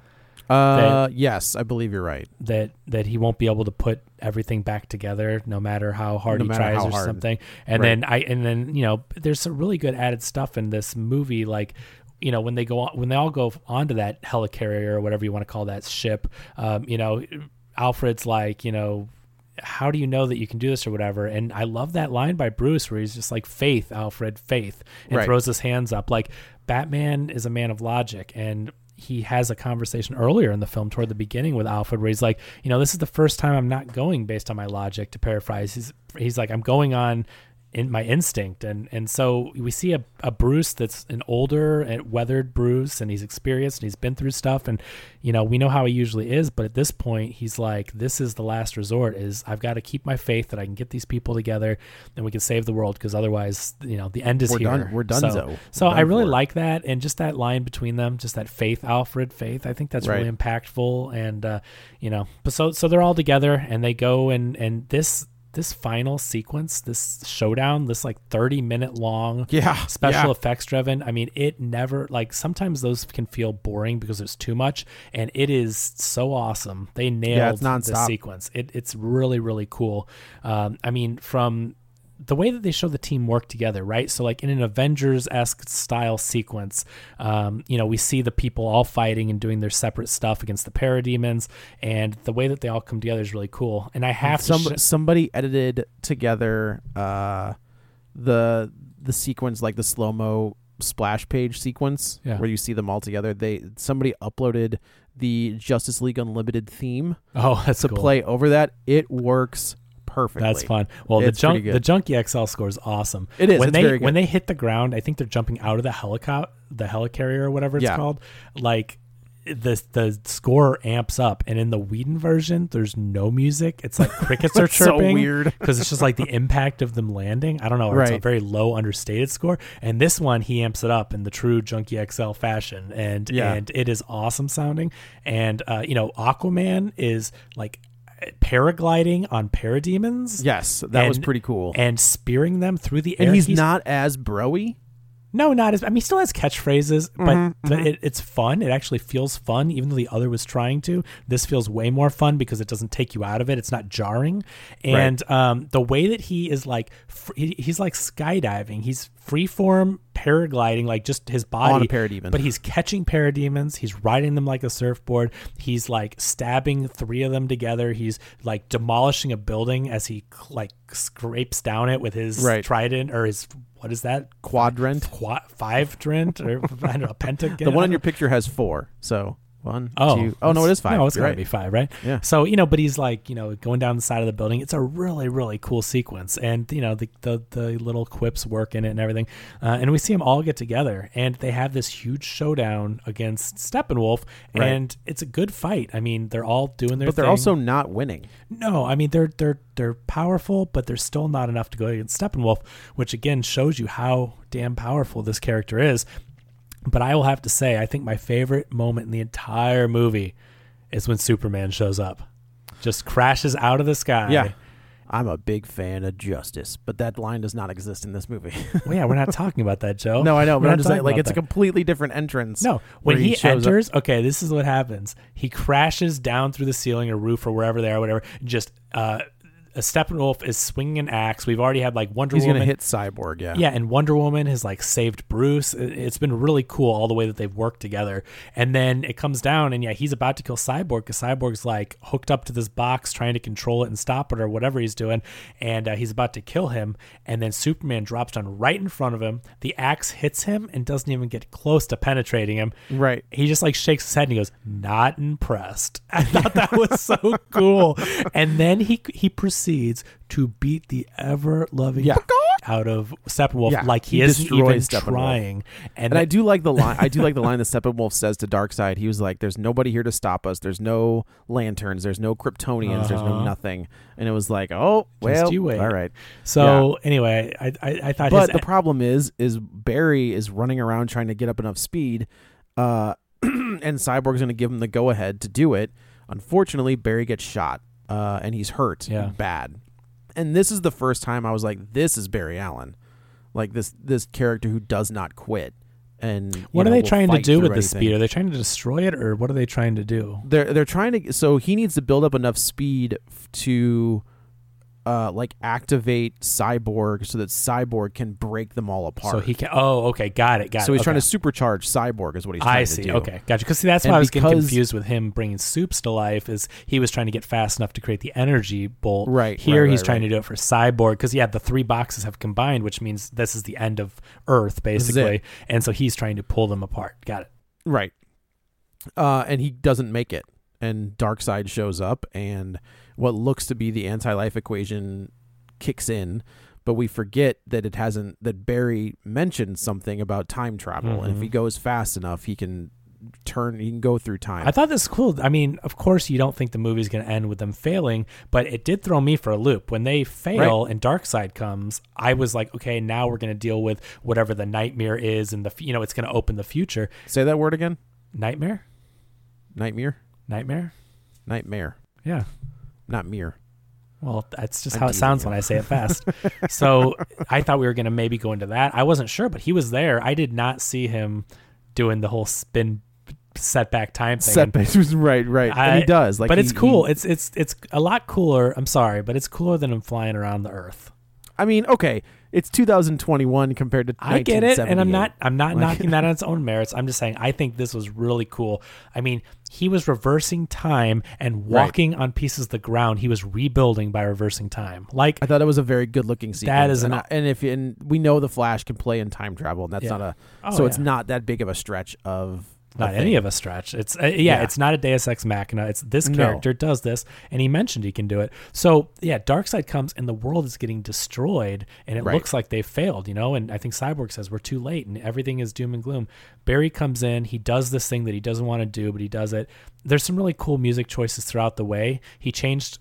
Uh that, yes, I believe you're right. That that he won't be able to put everything back together no matter how hard no he tries or hard. something. And right. then I and then, you know, there's some really good added stuff in this movie, like, you know, when they go on, when they all go onto that helicarrier or whatever you want to call that ship, um, you know, Alfred's like, you know, how do you know that you can do this or whatever? And I love that line by Bruce where he's just like, faith, Alfred, faith, and right. throws his hands up. Like, Batman is a man of logic, and he has a conversation earlier in the film toward the beginning with Alfred where he's like, you know, this is the first time I'm not going based on my logic, to paraphrase. He's, he's like, I'm going on in my instinct. And, and so we see a, a Bruce that's an older and weathered Bruce, and he's experienced and he's been through stuff. And, you know, we know how he usually is, but at this point he's like, this is the last resort, is I've got to keep my faith that I can get these people together and we can save the world. Cause otherwise, you know, the end is we're here. Done, we're done. So, so, so done I really like that. And just that line between them, just that faith, Alfred, faith, I think that's right. really impactful. And, uh, you know, but so, so they're all together and they go and, and this, this final sequence, this showdown, this like thirty minute long yeah, special yeah. effects driven. I mean, it never, like, sometimes those can feel boring because it's too much, and it is so awesome. They nailed yeah, this sequence. It, it's really, really cool. Um, I mean, from the way that they show the team work together, right? So like in an Avengers-esque style sequence, um, you know, we see the people all fighting and doing their separate stuff against the parademons, and the way that they all come together is really cool. And I have Some, to sh- somebody edited together uh, the the sequence, like the slow-mo splash page sequence yeah. where you see them all together. They somebody uploaded the Justice League Unlimited theme oh, that's to cool. play over that. It works perfectly. That's fun. Well, it's the junk, the Junkie X L score is awesome. It is. When it's they very good. When they hit the ground, I think they're jumping out of the helicopter, the helicarrier or whatever it's yeah. called. Like, the the score amps up, and in the Whedon version there's no music. It's like crickets are chirping. So weird, because it's just like the impact of them landing. I don't know. Right. It's a very low, understated score. And this one, he amps it up in the true Junkie X L fashion, and yeah. and it is awesome sounding. And uh, you know, Aquaman is like paragliding on parademons. Yes, that and, was pretty cool. And spearing them through the air. And he's, he's not as bro-y. No, not as. I mean, he still has catchphrases, but, mm-hmm, but mm-hmm. It, it's fun. It actually feels fun, even though the other was trying to. This feels way more fun because it doesn't take you out of it. It's not jarring, and right. um, the way that he is like, fr- he, he's like skydiving. He's freeform paragliding, like just his body on a parademon. But he's catching parademons. He's riding them like a surfboard. He's like stabbing three of them together. He's like demolishing a building as he like scrapes down it with his right. trident or his. What is that? Quadrant? Qua- five drint? Or I don't know, pentagon? The one in your picture has four. So one, oh, two. Oh, no, it is five. No, it's going right. to be five, right? Yeah. So, you know, but he's like, you know, going down the side of the building. It's a really, really cool sequence. And, you know, the the, the little quips work in it and everything. Uh, and we see them all get together. And they have this huge showdown against Steppenwolf. Right. And it's a good fight. I mean, they're all doing their thing. But they're thing. also not winning. No, I mean, they're they're they're powerful, but they're still not enough to go against Steppenwolf, which, again, shows you how damn powerful this character is. But I will have to say, I think my favorite moment in the entire movie is when Superman shows up, just crashes out of the sky. Yeah, I'm a big fan of justice, but that line does not exist in this movie. Well, yeah, we're not talking about that, Joe. No, I know, we're but I'm just saying, like, it's that. a completely different entrance. No, when he, he enters, up. okay, this is what happens. He crashes down through the ceiling or roof or wherever they are, whatever, just... uh Steppenwolf is swinging an axe. We've already had like Wonder He's Woman. He's going to hit Cyborg, yeah. Yeah, and Wonder Woman has like saved Bruce. It's been really cool all the way that they've worked together. And then it comes down and yeah, he's about to kill Cyborg because Cyborg's like hooked up to this box trying to control it and stop it or whatever he's doing. And uh, he's about to kill him. And then Superman drops down right in front of him. The axe hits him and doesn't even get close to penetrating him. Right. He just like shakes his head and he goes, not impressed. I thought that was so cool. And then he, he proceeds to beat the ever-loving yeah. out of Steppenwolf yeah. like he, he isn't even trying. And, and I do like the line. I do like the line that Steppenwolf says to Darkseid. He was like, "There's nobody here to stop us. There's no lanterns. There's no Kryptonians. Uh-huh. There's no nothing." And it was like, "Oh, well, just you wait." All right. So yeah. anyway, I, I I thought. But his, the problem is, is Barry is running around trying to get up enough speed, uh, and Cyborg's going to give him the go-ahead to do it. Unfortunately, Barry gets shot. Uh, and he's hurt yeah. bad. And this is the first time I was like, this is Barry Allen. Like this this character who does not quit. And what know, are they trying to do with the speed? Are they trying to destroy it or what are they trying to do? They're they're trying to so he needs to build up enough speed to uh, like activate Cyborg so that Cyborg can break them all apart. So he can Oh, okay, got it, got so it. So he's okay. trying to supercharge Cyborg is what he's trying I see. to do. Okay, gotcha. Because see, that's and why I was getting confused with him bringing Supes to life is he was trying to get fast enough to create the energy bolt. Right. Here right, he's right, trying right. to do it for Cyborg because yeah, the three boxes have combined, which means this is the end of Earth basically. And so he's trying to pull them apart. Got it. Right. Uh, and he doesn't make it. And Darkseid shows up and what looks to be the anti-life equation kicks in, but we forget that it hasn't, that Barry mentioned something about time travel. Mm-hmm. And if he goes fast enough, he can turn, he can go through time. I thought this was cool. I mean, of course you don't think the movie's going to end with them failing, but it did throw me for a loop. When they fail right. and Darkseid comes, I was like, okay, now we're going to deal with whatever the nightmare is and the, you know, it's going to open the future. Say that word again. Nightmare? Nightmare? Nightmare? Nightmare. Yeah. Not mere. Well, that's just how it sounds when I say it fast. So I thought we were going to maybe go into that. I wasn't sure, but he was there. I did not see him doing the whole spin setback time thing. Setback, right, right. I, and he does. Like, but he, it's cool. He, it's it's it's a lot cooler. I'm sorry, but it's cooler than him flying around the Earth. I mean, okay, it's two thousand twenty-one compared to I get it, and I'm not I'm not like, knocking that on its own merits. I'm just saying I think this was really cool. I mean, he was reversing time and walking right. on pieces of the ground. He was rebuilding by reversing time. Like I thought it was a very good looking sequence. That is, and, an, I, and if and we know the Flash can play in time travel, and that's yeah. not a oh, so yeah. it's not that big of a stretch of Not any of a stretch. It's uh, yeah, yeah, it's not a Deus Ex Machina. It's this character no. does this, and he mentioned he can do it. So yeah, Darkseid comes, and the world is getting destroyed, and it right. looks like they've failed, you know. And I think Cyborg says we're too late, and everything is doom and gloom. Barry comes in, he does this thing that he doesn't want to do, but he does it. There's some really cool music choices throughout the way. He changed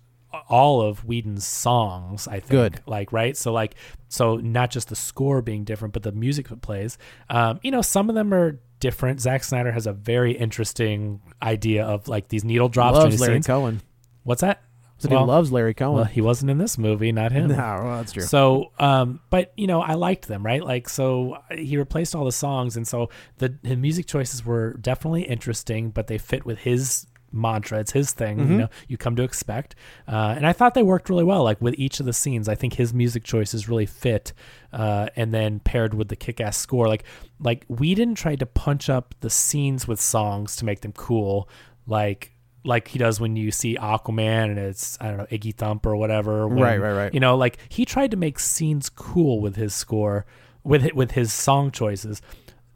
all of Whedon's songs, I think. Good. Like, right? So like, so not just the score being different, but the music that plays. Um, you know, some of them are different. Zack Snyder has a very interesting idea of like these needle drops. Loves Larry scenes. Cohen. What's that? So well, he loves Larry Cohen. Well, he wasn't in this movie, not him. No, well, that's true. So, um, but you know, I liked them, right? Like, so he replaced all the songs, and so the his music choices were definitely interesting, but they fit with his mantra. It's his thing, mm-hmm. you know, you come to expect. Uh, and I thought they worked really well, like with each of the scenes. I think his music choices really fit. Uh, and then paired with the kick-ass score, like like Whedon tried to punch up the scenes with songs to make them cool, like like he does when you see Aquaman and it's, I don't know, Iggy Thump or whatever. When, right, right, right. You know, like he tried to make scenes cool with his score, with with his song choices.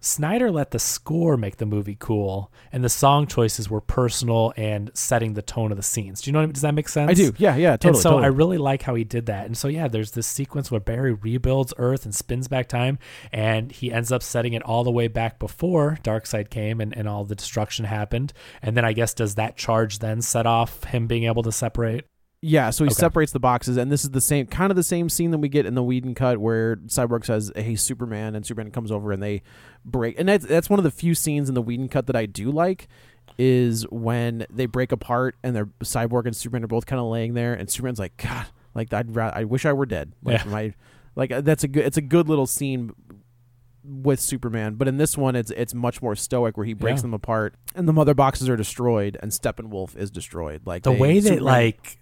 Snyder let the score make the movie cool, and the song choices were personal and setting the tone of the scenes. Do you know what I mean? Does that make sense? I do. Yeah, yeah, totally. And so totally. I really like how he did that. And so, yeah, there's this sequence where Barry rebuilds Earth and spins back time, and he ends up setting it all the way back before Darkseid came and, and all the destruction happened. And then I guess, does that charge then set off him being able to separate? Yeah, so he okay. separates the boxes, and this is the same kind of the same scene that we get in the Whedon cut where Cyborg says, "Hey, Superman," and Superman comes over and they break. And that's that's one of the few scenes in the Whedon cut that I do like, is when they break apart and they're Cyborg and Superman are both kind of laying there, and Superman's like, "God, like I'd rather, I wish I were dead." Like, yeah. my, like that's a good it's a good little scene with Superman, but in this one it's it's much more stoic where he breaks yeah. them apart and the mother boxes are destroyed and Steppenwolf is destroyed. Like the they, way that Superman, like.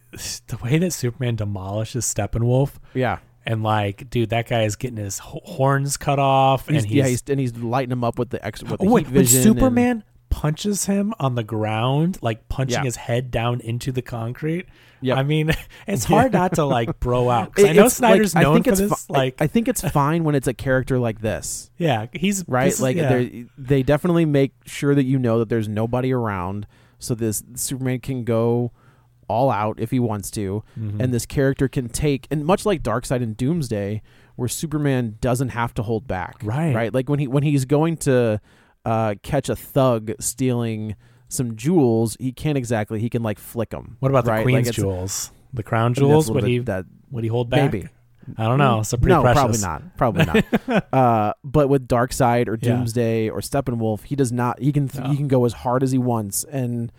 The way that Superman demolishes Steppenwolf, yeah, and like, dude, that guy is getting his horns cut off, he's, and he's, yeah, he's and he's lighting him up with the extra. With the oh, heat wait, vision when Superman and, punches him on the ground, like punching yeah. his head down into the concrete. Yeah, I mean, it's hard not to like bro out. It, I know Snyder's like, known I think for it's this. Fi- like, I think it's fine when it's a character like this. Yeah, he's right. Like, is, yeah. they definitely make sure that you know that there's nobody around, so this Superman can go all out if he wants to, mm-hmm. and this character can take, and much like Darkseid and Doomsday, where Superman doesn't have to hold back, right? Right, like when he when he's going to uh, catch a thug stealing some jewels, he can't exactly he can like flick them. What about right? the Queen's like jewels, the crown jewels? I mean, would he that, would he hold back? Maybe. I don't know. It's a pretty no, precious. probably not. Probably not. uh, but with Darkseid or Doomsday yeah. or Steppenwolf, he does not. He can th- no. he can go as hard as he wants and.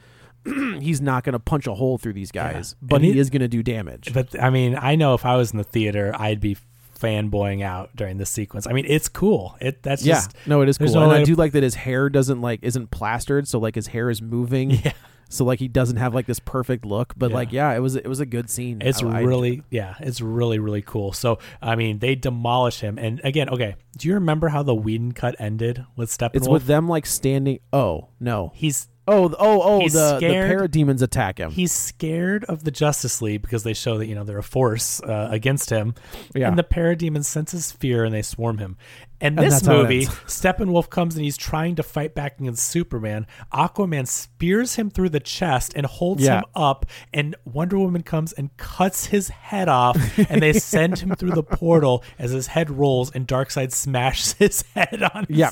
He's not going to punch a hole through these guys, yeah. but he, he is going to do damage. But I mean, I know if I was in the theater, I'd be fanboying out during this sequence. I mean, it's cool. It that's yeah. just no, it is cool. No and I do p- like that his hair doesn't like isn't plastered, so like his hair is moving. Yeah. So like he doesn't have like this perfect look, but yeah. like yeah, it was it was a good scene. It's I, really I, yeah, it's really really cool. So I mean, they demolish him, and again, okay. Do you remember how the Whedon cut ended with Steppenwolf? It's with them like standing. Oh no, he's. Oh, oh, oh! The, the parademons attack him. He's scared of the Justice League because they show that you know they're a force uh, against him. Yeah. And the parademons senses fear and they swarm him. And, and this movie, Steppenwolf comes and he's trying to fight back against Superman. Aquaman spears him through the chest and holds yeah. him up. And Wonder Woman comes and cuts his head off. And they send him through the portal as his head rolls and Darkseid smashes his head on his. Yeah,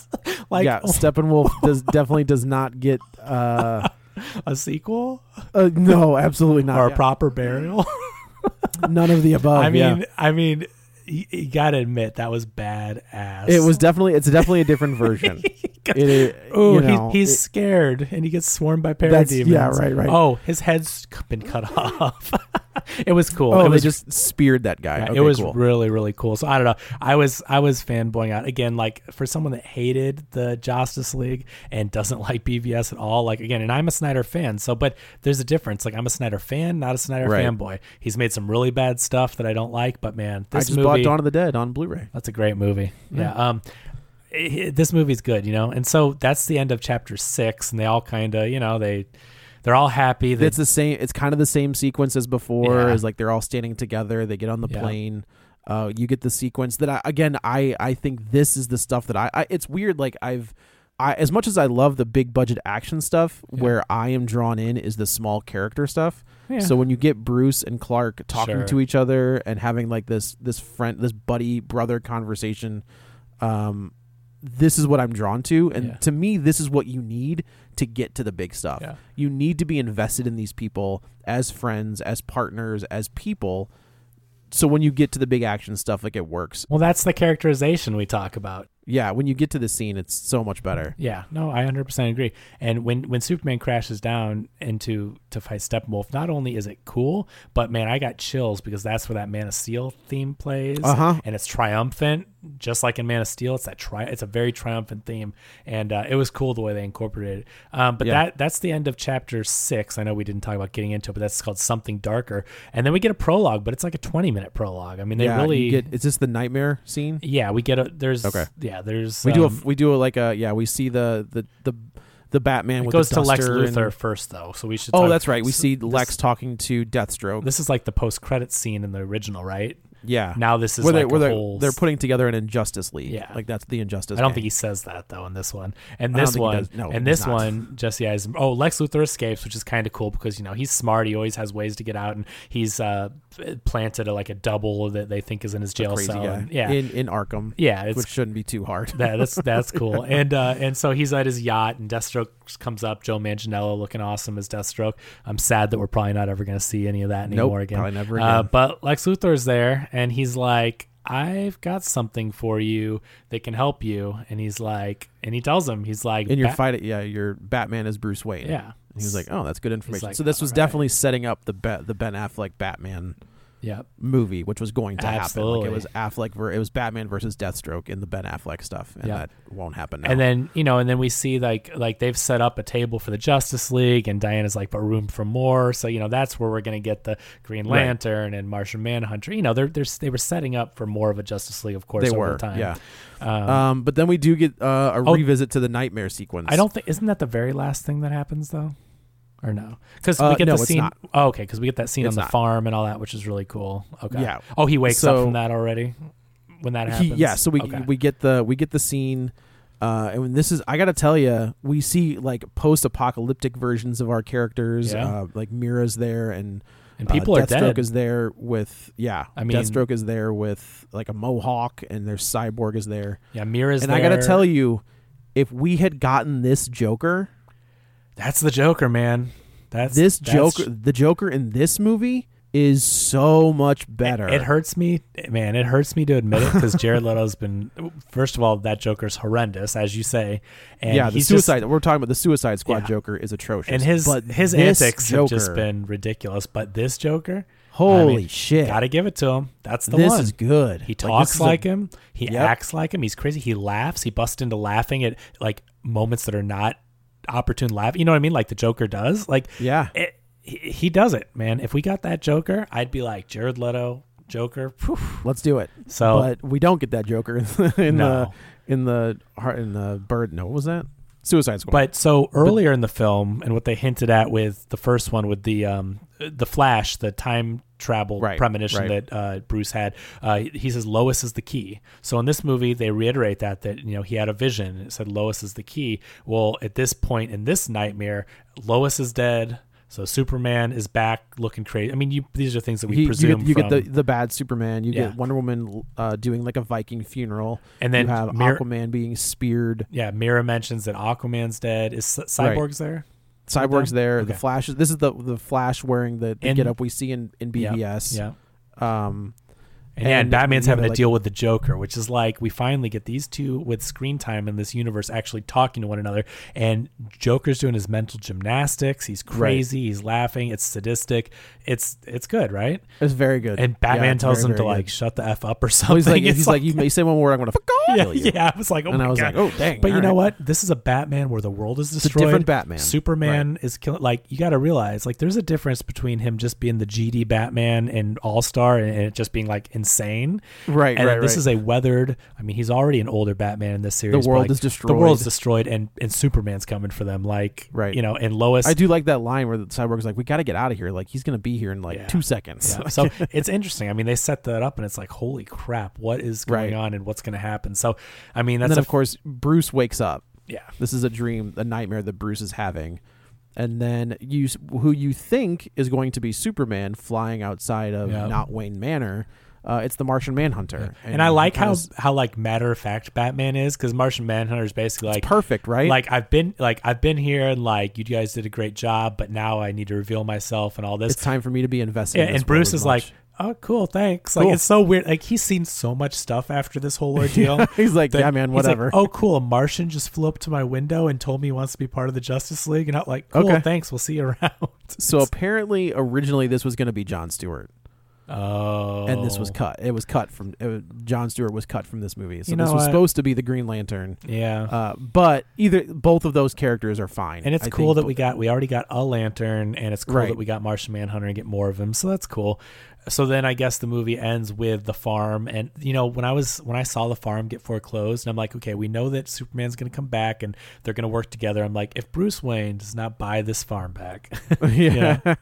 like, yeah. Steppenwolf does, definitely does not get uh, a sequel. Uh, no, absolutely not. Or yeah. a proper burial. None of the above. I mean, yeah. I mean. You gotta admit that was badass. It was definitely it's definitely a different version. Oh, you know, he, he's it, scared and he gets swarmed by parademons. Yeah, right, right. Oh, his head's been cut off. It was cool. Oh, it was, they just speared that guy. Yeah, okay, it was cool. really, really cool. So I don't know. I was I was fanboying out again. Like for someone that hated the Justice League and doesn't like B V S at all. Like again, and I'm a Snyder fan. So, but there's a difference. Like I'm a Snyder fan, not a Snyder right. fanboy. He's made some really bad stuff that I don't like. But man, this I just movie, bought Dawn of the Dead on Blu-ray. That's a great movie. Yeah. yeah um, it, it, this movie's good, you know. And so that's the end of chapter six, and they all kind of, you know, they. They're all happy. They, it's the same. It's kind of the same sequence as before. Yeah. Is like they're all standing together. They get on the yeah. plane. Uh, you get the sequence that I, again. I, I think this is the stuff that I, I. It's weird. Like I've I, as much as I love the big budget action stuff, yeah. where I am drawn in is the small character stuff. Yeah. So when you get Bruce and Clark talking sure. to each other and having like this this friend, this buddy brother conversation, um, this is what I'm drawn to. And yeah. to me, this is what you need to get to the big stuff. Yeah. You need to be invested in these people as friends, as partners, as people. So when you get to the big action stuff, like, it works. Well, that's the characterization we talk about. Yeah, when you get to the scene, it's so much better. Yeah, no, I one hundred percent agree. And when, when Superman crashes down into to fight Steppenwolf, not only is it cool, but, man, I got chills because that's where that Man of Steel theme plays. Uh-huh. And it's triumphant, just like in Man of Steel. It's that tri- It's a very triumphant theme, and uh, it was cool the way they incorporated it. Um, but yeah. that that's the end of Chapter six. I know we didn't talk about getting into it, but that's called Something Darker. And then we get a prologue, but it's like a twenty-minute prologue. I mean, they yeah, really... Get, is this the nightmare scene? Yeah, we get a... There's... Okay. Yeah, Yeah, there's we um, do a, we do a, like a yeah we see the the the, the Batman. It with goes the to Lex Luthor and, first though, so we should. Oh, talk, that's right. We so see this, Lex talking to Deathstroke. This is like the post credit scene in the original, right? Yeah. Now this is where like they, a where whole they're, they're putting together an Injustice League. Yeah, like that's the Injustice. I don't game. think he says that though in this one. And this one, no, and this not. one, Jesse Eisenberg. Oh, Lex Luthor escapes, which is kind of cool because you know he's smart. He always has ways to get out, and he's uh, planted a, like a double that they think is in his jail cell. And, yeah, in in Arkham. Yeah, it's, which shouldn't be too hard. that, that's that's cool. And uh, and so he's at his yacht, and Deathstroke comes up. Joe Manganiello looking awesome as Deathstroke. I'm sad that we're probably not ever going to see any of that anymore nope, again. Probably never again. Uh, but Lex Luthor's there. And he's like, I've got something for you that can help you. And he's like, and he tells him, he's like, in your Bat- fight, yeah, your Batman is Bruce Wayne. Yeah. And he's like, oh, that's good information. Like, so this was right. definitely setting up the Be- the Ben Affleck Batman yep. movie, which was going to Absolutely. happen. Like it was Affleck, ver- it was Batman versus Deathstroke in the Ben Affleck stuff, and yep. that won't happen now. And then you know, and then we see like like they've set up a table for the Justice League, and Diana's like, but room for more. So you know, that's where we're gonna get the Green Lantern right. and Martian Manhunter. You know, they're, they're they were setting up for more of a Justice League, of course. They over were, time. yeah. Um, um, but then we do get uh, a oh, revisit to the nightmare sequence. I don't think isn't that the very last thing that happens though. Or no, because uh, we get no, the scene. Oh, okay, because we get that scene it's on the not. farm and all that, which is really cool. Okay. Yeah. Oh, he wakes so, up from that already when that happens. He, yeah. So we okay. we get the we get the scene, uh, and this is I gotta tell you, we see like post-apocalyptic versions of our characters. Yeah. Uh, like Mira's there, and and people uh, are dead. Deathstroke is there with yeah. I mean, Deathstroke is there with like a mohawk, and their Cyborg is there. Yeah, Mira's. And there. I gotta tell you, if we had gotten this Joker. That's the Joker, man. That's this that's, Joker. The Joker in this movie is so much better. It, it hurts me, man. It hurts me to admit it because Jared Leto's been. First of all, that Joker's horrendous, as you say. And yeah, the suicide. Just, we're talking about the Suicide Squad yeah. Joker is atrocious, and his but his antics Joker, have just been ridiculous. But this Joker. Holy I mean, shit. Gotta give it to him. That's the this one. This is good. He talks like, like a, him. He yep. acts like him. He's crazy. He laughs. He busts into laughing at like moments that are not opportune laugh, you know what I mean, like the Joker does, like yeah it, he, he does it, man. If we got that Joker, I'd be like, Jared Leto Joker, whew. Let's do it. So but we don't get that Joker in the in, no. the, in the in the bird no what was that Suicide Squad. But so earlier but, in the film, and what they hinted at with the first one with the um the Flash, the time travel right, premonition right. that uh, Bruce had, uh, he says Lois is the key. So in this movie, they reiterate that that you know he had a vision and it said Lois is the key. Well, at this point in this nightmare, Lois is dead. So Superman is back looking crazy. I mean, you, these are things that we you, presume. You get, you from, get the, the bad Superman. You yeah. get Wonder Woman uh, doing like a Viking funeral. And then you have Mir- Aquaman being speared. Yeah, Mira mentions that Aquaman's dead. Is Cyborg's right. there? Cyborg's there. Okay. The Flash is. This is the the Flash wearing the, the get up we see in in B V S. Yeah. yeah. Um, and, and Batman's having to like, deal with the Joker, which is like we finally get these two with screen time in this universe actually talking to one another. And Joker's doing his mental gymnastics. He's crazy. Right. He's laughing. It's sadistic. It's it's good, right? It's very good. And Batman yeah, tells very, him very to good. like shut the f up or something. Oh, he's like, he's like, like you say one more, I'm gonna fuck off. Yeah, you. yeah. I was like, oh and my I was god. Like, oh dang. But you right. know what? This is a Batman where the world is destroyed. It's a different Batman. Superman right. is killing. Like you got to realize, like there's a difference between him just being the G D Batman and All Star, and, and it just being like. Insane, right? And right, this right. is a weathered. I mean, he's already an older Batman in this series. The world like, is destroyed. The world's destroyed, and and Superman's coming for them. Like, right. you know, and Lois. I do like that line where the Cyborg's like, "We got to get out of here. Like, he's gonna be here in like yeah. two seconds." Yeah. So it's interesting. I mean, they set that up, and it's like, holy crap, what is going right. on, and what's gonna happen? So, I mean, that's and then, a, of course Bruce wakes up. Yeah. This is a dream, a nightmare that Bruce is having. And then you, who you think is going to be Superman flying outside of yep. not Wayne Manor, uh, it's the Martian Manhunter. Yeah. And, and I like how, of, how like matter of fact Batman is, because Martian Manhunter is basically like perfect, right? Like I've been like I've been here and like you guys did a great job, but now I need to reveal myself and all this. It's time for me to be invested. Yeah, in this and Bruce is much. like, oh, cool, thanks. Cool. Like it's so weird. Like he's seen so much stuff after this whole ordeal. He's like, yeah, man, whatever. Like, oh, cool. A Martian just flew up to my window and told me he wants to be part of the Justice League, and I'm like, cool, okay. thanks. We'll see you around. So apparently, originally this was going to be Jon Stewart. Oh, and this was cut. It was cut from it was, Jon Stewart was cut from this movie. So you know this was what? supposed to be the Green Lantern. Yeah, uh, but either both of those characters are fine. And it's I cool that bo- we got we already got a Lantern, and it's cool right. that we got Martian Manhunter and get more of him. So that's cool. So then I guess the movie ends with the farm, and you know when I was when I saw the farm get foreclosed, and I'm like, okay, we know that Superman's going to come back and they're going to work together. I'm like, if Bruce Wayne does not buy this farm back, yeah. know?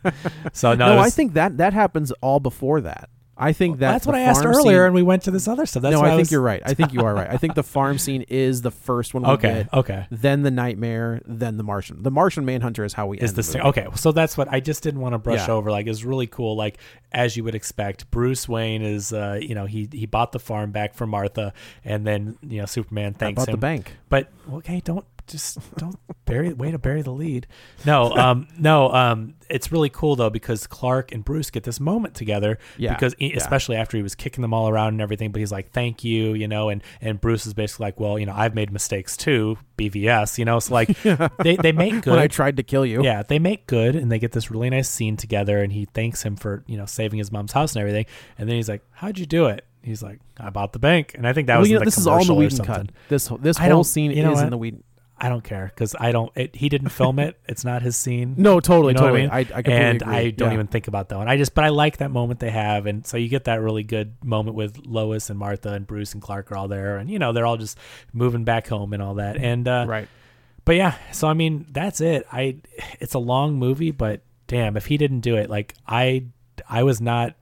So no, no was, I think that that happens all before that. I think well, that that's what I asked earlier, scene, and we went to this other stuff. That's no, I, I think was, you're right. I think you are right. I think the farm scene is the first one. We okay, get, okay. Then the nightmare, then the Martian. The Martian Manhunter is how we is end the movie. Okay, so that's what I just didn't want to brush yeah. over. Like it's really cool. Like as you would expect, Bruce Wayne is, uh, you know, he he bought the farm back from Martha, and then you know Superman thanks I bought him. The bank, but okay, don't. Just don't bury way to bury the lead. No, um, no, um, it's really cool though because Clark and Bruce get this moment together. Yeah, because he, yeah. especially after he was kicking them all around and everything, but he's like, "Thank you," you know, and and Bruce is basically like, "Well, you know, I've made mistakes too, B V S," you know. So like, yeah. they they make good. When I tried to kill you. Yeah, they make good, and they get this really nice scene together, and he thanks him for you know saving his mom's house and everything, and then he's like, "How'd you do it?" He's like, "I bought the bank," and I think that well, was you know, in the this is all the Whedon cut. This this whole scene you know is what? in the Whedon. I don't care because I don't. It, he didn't film it. It's not his scene. No, totally, you know totally. I, mean? I, I completely and agree. I don't yeah. even think about that one. I just, but I like that moment they have, and so you get that really good moment with Lois and Martha and Bruce and Clark are all there, and you know they're all just moving back home and all that. And uh, right, but yeah. So I mean, that's it. I. It's a long movie, but damn, if he didn't do it, like I, I was not,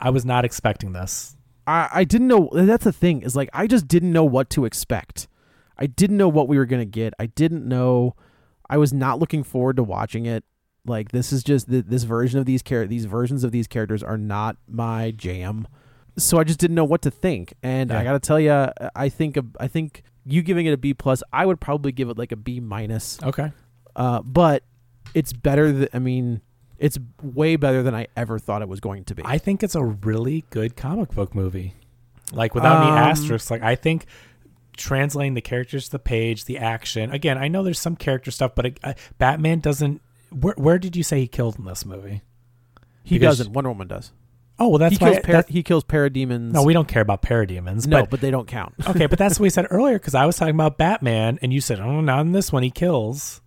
I was not expecting this. I, I didn't know. That's the thing is like I just didn't know what to expect. I didn't know what we were going to get. I didn't know. I was not looking forward to watching it. Like this is just the, this version of these char- these versions of these characters are not my jam. So I just didn't know what to think. And yeah. I got to tell you, I think I think you giving it a B plus, I would probably give it like a B minus. Okay. Uh, but it's better. Th- I mean, it's way better than I ever thought it was going to be. I think it's a really good comic book movie. Like without um, any asterisks, like I think. Translating the characters to the page, the action. Again, I know there's some character stuff, but it, uh, Batman doesn't. Where, where did you say he killed in this movie? He because, doesn't. Wonder Woman does. Oh well, that's he why kills para, that's, he kills parademons. No, we don't care about parademons. No, but, but they don't count. Okay, but that's what we said earlier because I was talking about Batman, and you said, "Oh, not in this one. He kills."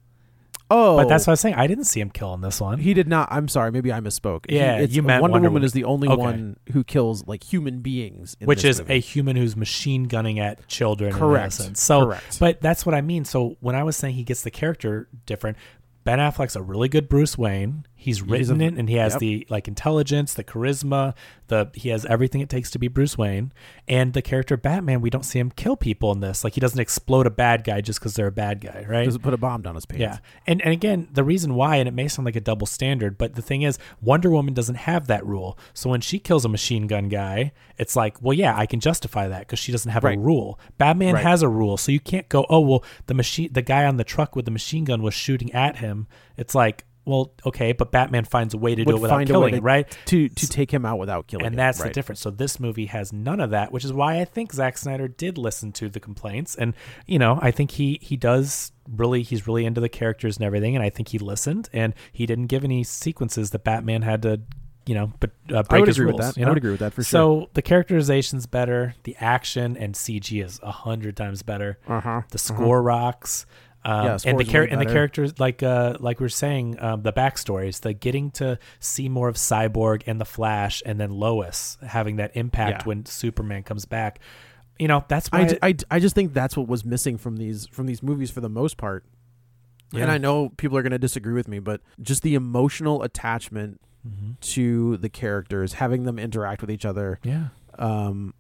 Oh, but that's what I was saying. I didn't see him kill in this one. He did not. I'm sorry, maybe I misspoke. Yeah, he, you meant Wonder, Wonder Woman, Woman is the only okay. one who kills like human beings, in which this is movie. A human who's machine gunning at children. Correct. In so, Correct. But that's what I mean. So when I was saying he gets the character different, Ben Affleck's a really good Bruce Wayne. He's written He's a, it, and he has yep. the like intelligence, the charisma, the he has everything it takes to be Bruce Wayne. And the character Batman, we don't see him kill people in this. Like he doesn't explode a bad guy just because they're a bad guy, right? He doesn't put a bomb down his pants. Yeah, and and again, the reason why, and it may sound like a double standard, but the thing is, Wonder Woman doesn't have that rule. So when she kills a machine gun guy, it's like, well, yeah, I can justify that because she doesn't have right. a rule. Batman right. has a rule, so you can't go, oh, well, the machine, the guy on the truck with the machine gun was shooting at him. It's like. Well, okay, but Batman finds a way to do it without killing, to, right? To to take him out without killing him. And that's him, right. the difference. So this movie has none of that, which is why I think Zack Snyder did listen to the complaints. And, you know, I think he, he does really, he's really into the characters and everything, and I think he listened, and he didn't give any sequences that Batman had to, you know, but uh, break his rules. I would agree with that. You know? I would agree with that for sure. So the characterization's better, the action and C G is a hundred times better. Uh-huh. The score uh-huh. rocks. Um, yeah, and the char- and the characters like uh like we we're saying um, the backstories, the getting to see more of Cyborg and the Flash, and then Lois having that impact yeah. when Superman comes back, you know that's why I, d- I, d- I just think that's what was missing from these from these movies for the most part. Yeah. And I know people are going to disagree with me, but just the emotional attachment mm-hmm. to the characters, having them interact with each other, yeah, um,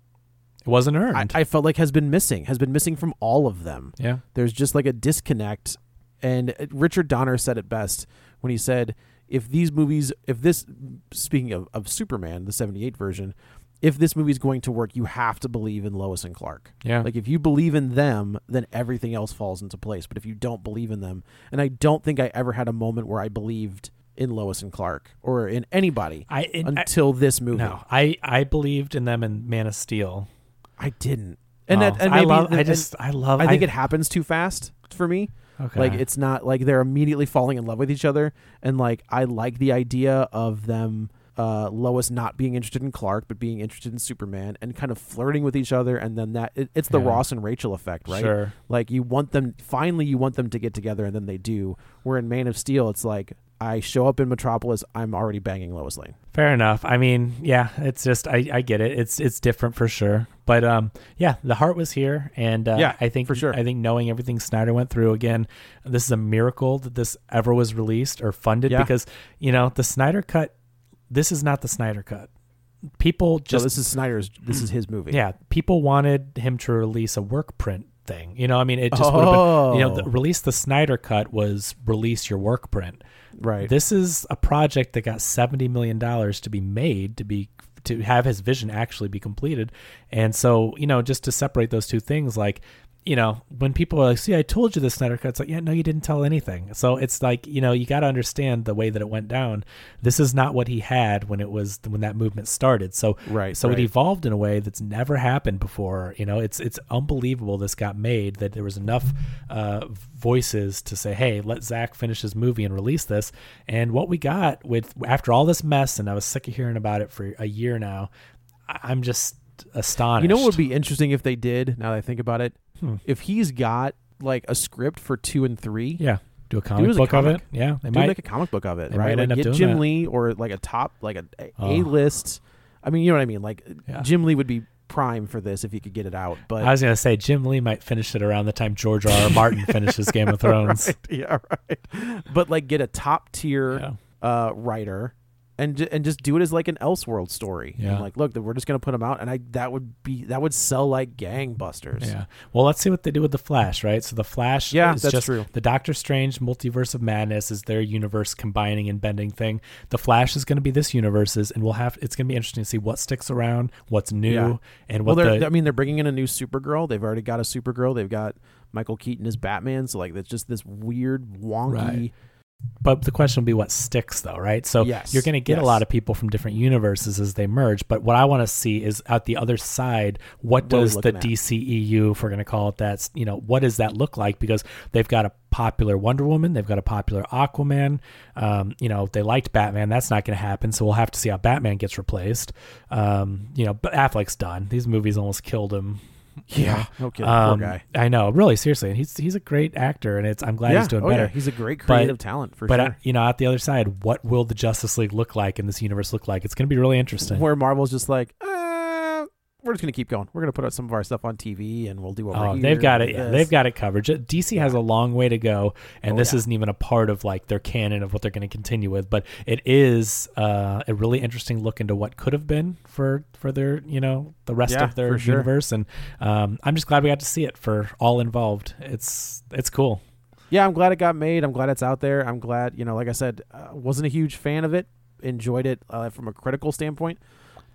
It wasn't earned. I, I felt like has been missing, has been missing from all of them. Yeah. There's just like a disconnect. And Richard Donner said it best when he said, if these movies, if this, speaking of, of Superman, the seventy-eight version, if this movie is going to work, you have to believe in Lois and Clark. Yeah. Like if you believe in them, then everything else falls into place. But if you don't believe in them, and I don't think I ever had a moment where I believed in Lois and Clark or in anybody I, in, until I, this movie. No, I, I believed in them in Man of Steel. I didn't. And, oh, that, and maybe, I love, and, I just, I love, I think I, it happens too fast for me. Okay. Like it's not like they're immediately falling in love with each other. And like, I like the idea of them, uh, Lois not being interested in Clark, but being interested in Superman and kind of flirting with each other. And then that it, it's the yeah. Ross and Rachel effect, right? Sure. Like you want them, finally you want them to get together and then they do. Where in Man of Steel, it's like, I show up in Metropolis, I'm already banging Lois Lane. Fair enough. I mean, yeah, it's just, I, I get it. It's it's different for sure. But um, yeah, the heart was here. And uh, yeah, I think for sure. I think knowing everything Snyder went through, again, this is a miracle that this ever was released or funded yeah. because, you know, the Snyder Cut, this is not the Snyder Cut. People just... No, this is Snyder's, this is his movie. Yeah, people wanted him to release a work print thing. You know, I mean, it just oh. would have been, you know, the, release the Snyder Cut was release your work print. Right. This is a project that got seventy million dollars to be made, to be to have his vision actually be completed. And so, you know, just to separate those two things, like, you know, when people are like, see, I told you the Snyder Cut, it's like, yeah, no, you didn't tell anything. So it's like, you know, you got to understand the way that it went down. This is not what he had when it was, when that movement started. So, right, so right. it evolved in a way that's never happened before. You know, it's, it's unbelievable this got made, that there was enough uh, voices to say, hey, let Zack finish his movie and release this. And what we got with, after all this mess, and I was sick of hearing about it for a year now, I'm just astonished. You know what would be interesting if they did, now that I think about it? Hmm. If he's got like a script for two and three, yeah, do a comic book a comic. of it. Yeah, they do might, like a comic book of it, right? Like get Jim that. Lee or like a top, like a a oh. list. I mean, you know what I mean? Like yeah. Jim Lee would be prime for this if he could get it out. But I was gonna say Jim Lee might finish it around the time George R. R. Martin finishes Game of Thrones. Right. Yeah, right. But like get a top tier yeah. uh, writer. And and just do it as like an Elseworld story. Yeah. And like, look, we're just gonna put them out, and I that would be that would sell like gangbusters. Yeah. Well, let's see what they do with the Flash, right? So the Flash, yeah, is that's just true. The Doctor Strange multiverse of madness is their universe combining and bending thing. The Flash is gonna be this universe's, and we'll have it's gonna be interesting to see what sticks around, what's new, yeah. and what. Well, the, I mean, they're bringing in a new Supergirl. They've already got a Supergirl. They've got Michael Keaton as Batman. So like, that's just this weird wonky. Right. But the question will be what sticks, though, right? So yes, you're going to get yes. a lot of people from different universes as they merge. But what I want to see is at the other side, what, what does the at? D C E U, if we're going to call it that, you know, what does that look like? Because they've got a popular Wonder Woman, they've got a popular Aquaman. Um, you know, they liked Batman. That's not going to happen. So we'll have to see how Batman gets replaced. Um, you know, but Affleck's done. These movies almost killed him. Yeah, no kidding. Um, Poor guy. I know, really, seriously, and he's he's a great actor, and it's I'm glad yeah. he's doing oh, better. Yeah. He's a great creative but, talent for but sure. But uh, you know, at the other side, what will the Justice League look like and this universe look like? It's going to be really interesting. Where Marvel's just like, uh, we're just going to keep going. We're going to put out some of our stuff on T V, and we'll do what. Oh, here they've got it. Yeah, they've got it covered. D C yeah. has a long way to go, and oh, this yeah. isn't even a part of like their canon of what they're going to continue with. But it is uh, a really interesting look into what could have been for for their you know. The rest yeah, of their sure. universe, and um, I'm just glad we got to see it for all involved. It's it's cool. Yeah, I'm glad it got made. I'm glad it's out there. I'm glad, you know, like I said, uh, wasn't a huge fan of it. Enjoyed it uh, from a critical standpoint.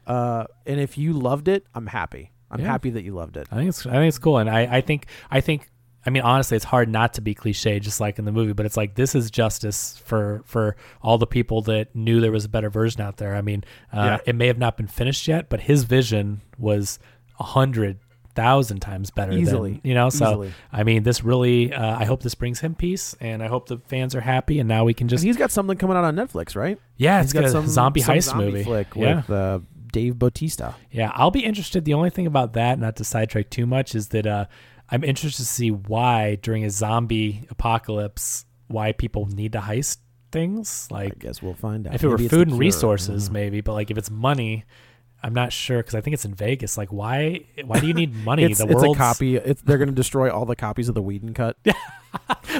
Uh, and if you loved it, I'm happy. I'm yeah. happy that you loved it. I think it's I think it's cool, and I, I think I think. I mean, honestly, it's hard not to be cliche, just like in the movie, but it's like, this is justice for, for all the people that knew there was a better version out there. I mean, uh, yeah. it may have not been finished yet, but his vision was a hundred thousand times better. Easily. Than, you know, so Easily. I mean, this really, uh, I hope this brings him peace, and I hope the fans are happy, and now we can just, and he's got something coming out on Netflix, right? Yeah. It's he's got, got a some, zombie some heist zombie movie. Flick yeah. with, uh, Dave Bautista. Yeah. I'll be interested. The only thing about that, not to sidetrack too much, is that, uh, I'm interested to see why during a zombie apocalypse, why people need to heist things. Like, I guess we'll find out. If it maybe were food and resources, mm-hmm. maybe, but like if it's money, I'm not sure, because I think it's in Vegas. Like, why? Why do you need money? it's, the it's world's... a copy. It's, they're going to destroy all the copies of the Whedon cut.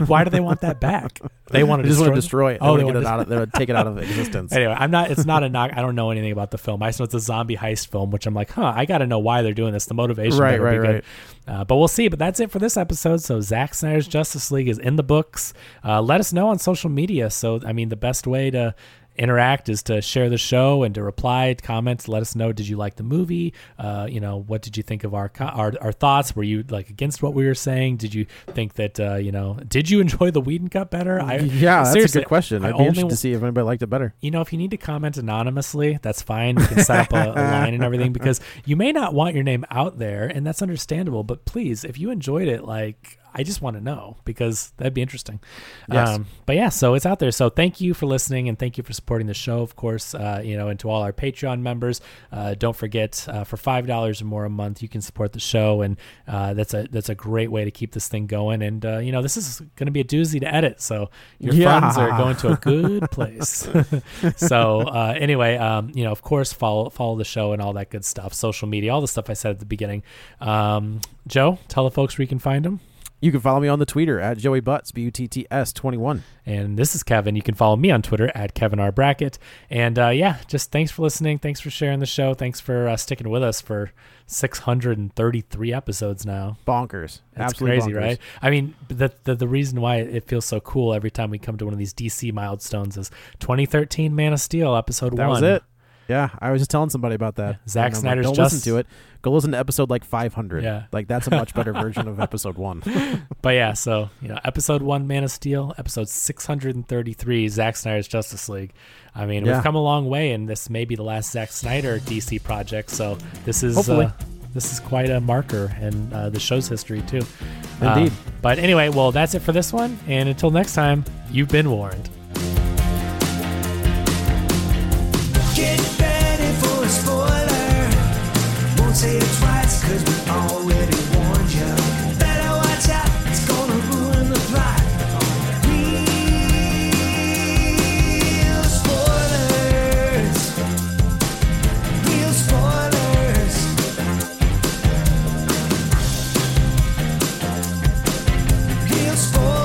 Why do they want that back? They want to they just destroy, want to destroy it. They oh, want they to get it out of, they would take it out of existence. Anyway, I'm not. It's not a knock. I don't know anything about the film. I just know it's a zombie heist film, which I'm like, huh. I got to know why they're doing this. The motivation, right, right, right. Uh, but we'll see. But that's it for this episode. So Zack Snyder's Justice League is in the books. Uh, let us know on social media. So I mean, the best way to interact is to share the show and to reply to comments. Let us know, did you like the movie? Uh you know, what did you think of our our, our thoughts? Were you like against what we were saying? Did you think that uh you know, did you enjoy the Whedon Cut better? I yeah that's a good question. I'd be interested to see if anybody liked it better. You know, if you need to comment anonymously, that's fine. You can set up a, a line and everything, because you may not want your name out there, and that's understandable. But please, if you enjoyed it, like, I just want to know, because that'd be interesting. Yes. Um, but yeah, so it's out there. So thank you for listening, and thank you for supporting the show, of course, uh, you know, and to all our Patreon members. Uh, don't forget, uh, for five dollars or more a month, you can support the show. And uh, that's a that's a great way to keep this thing going. And, uh, you know, this is going to be a doozy to edit. So your yeah. funds are going to a good place. So uh, anyway, um, you know, of course, follow, follow the show and all that good stuff. Social media, all the stuff I said at the beginning. Um, Joe, tell the folks where you can find them. You can follow me on the Twitter at Joey Butts, B U T T S twenty-one. And this is Kevin. You can follow me on Twitter at Kevin R. Brackett. And uh, yeah, just thanks for listening. Thanks for sharing the show. Thanks for uh, sticking with us for six hundred thirty-three episodes now. Bonkers. That's absolutely crazy, bonkers. Right? I mean, the, the the reason why it feels so cool every time we come to one of these D C milestones is twenty thirteen Man of Steel, episode that one. That was it. Yeah, I was just telling somebody about that. Yeah, Zack Snyder's like, don't just... listen to it. Go listen to episode like five hundred. Yeah. Like, that's a much better version of episode one. But yeah, so, you know, episode one, Man of Steel, episode six hundred thirty-three, Zack Snyder's Justice League. I mean, yeah. We've come a long way, and this may be the last Zack Snyder D C project. So this is uh, this is quite a marker in uh, the show's history, too. Indeed. Uh, but anyway, well, that's it for this one. And until next time, you've been warned. Get ready for a spoiler. Won't say it twice, cause we already warned you. Better watch out, it's gonna ruin the plot. Real spoilers. Real spoilers. Real spoilers.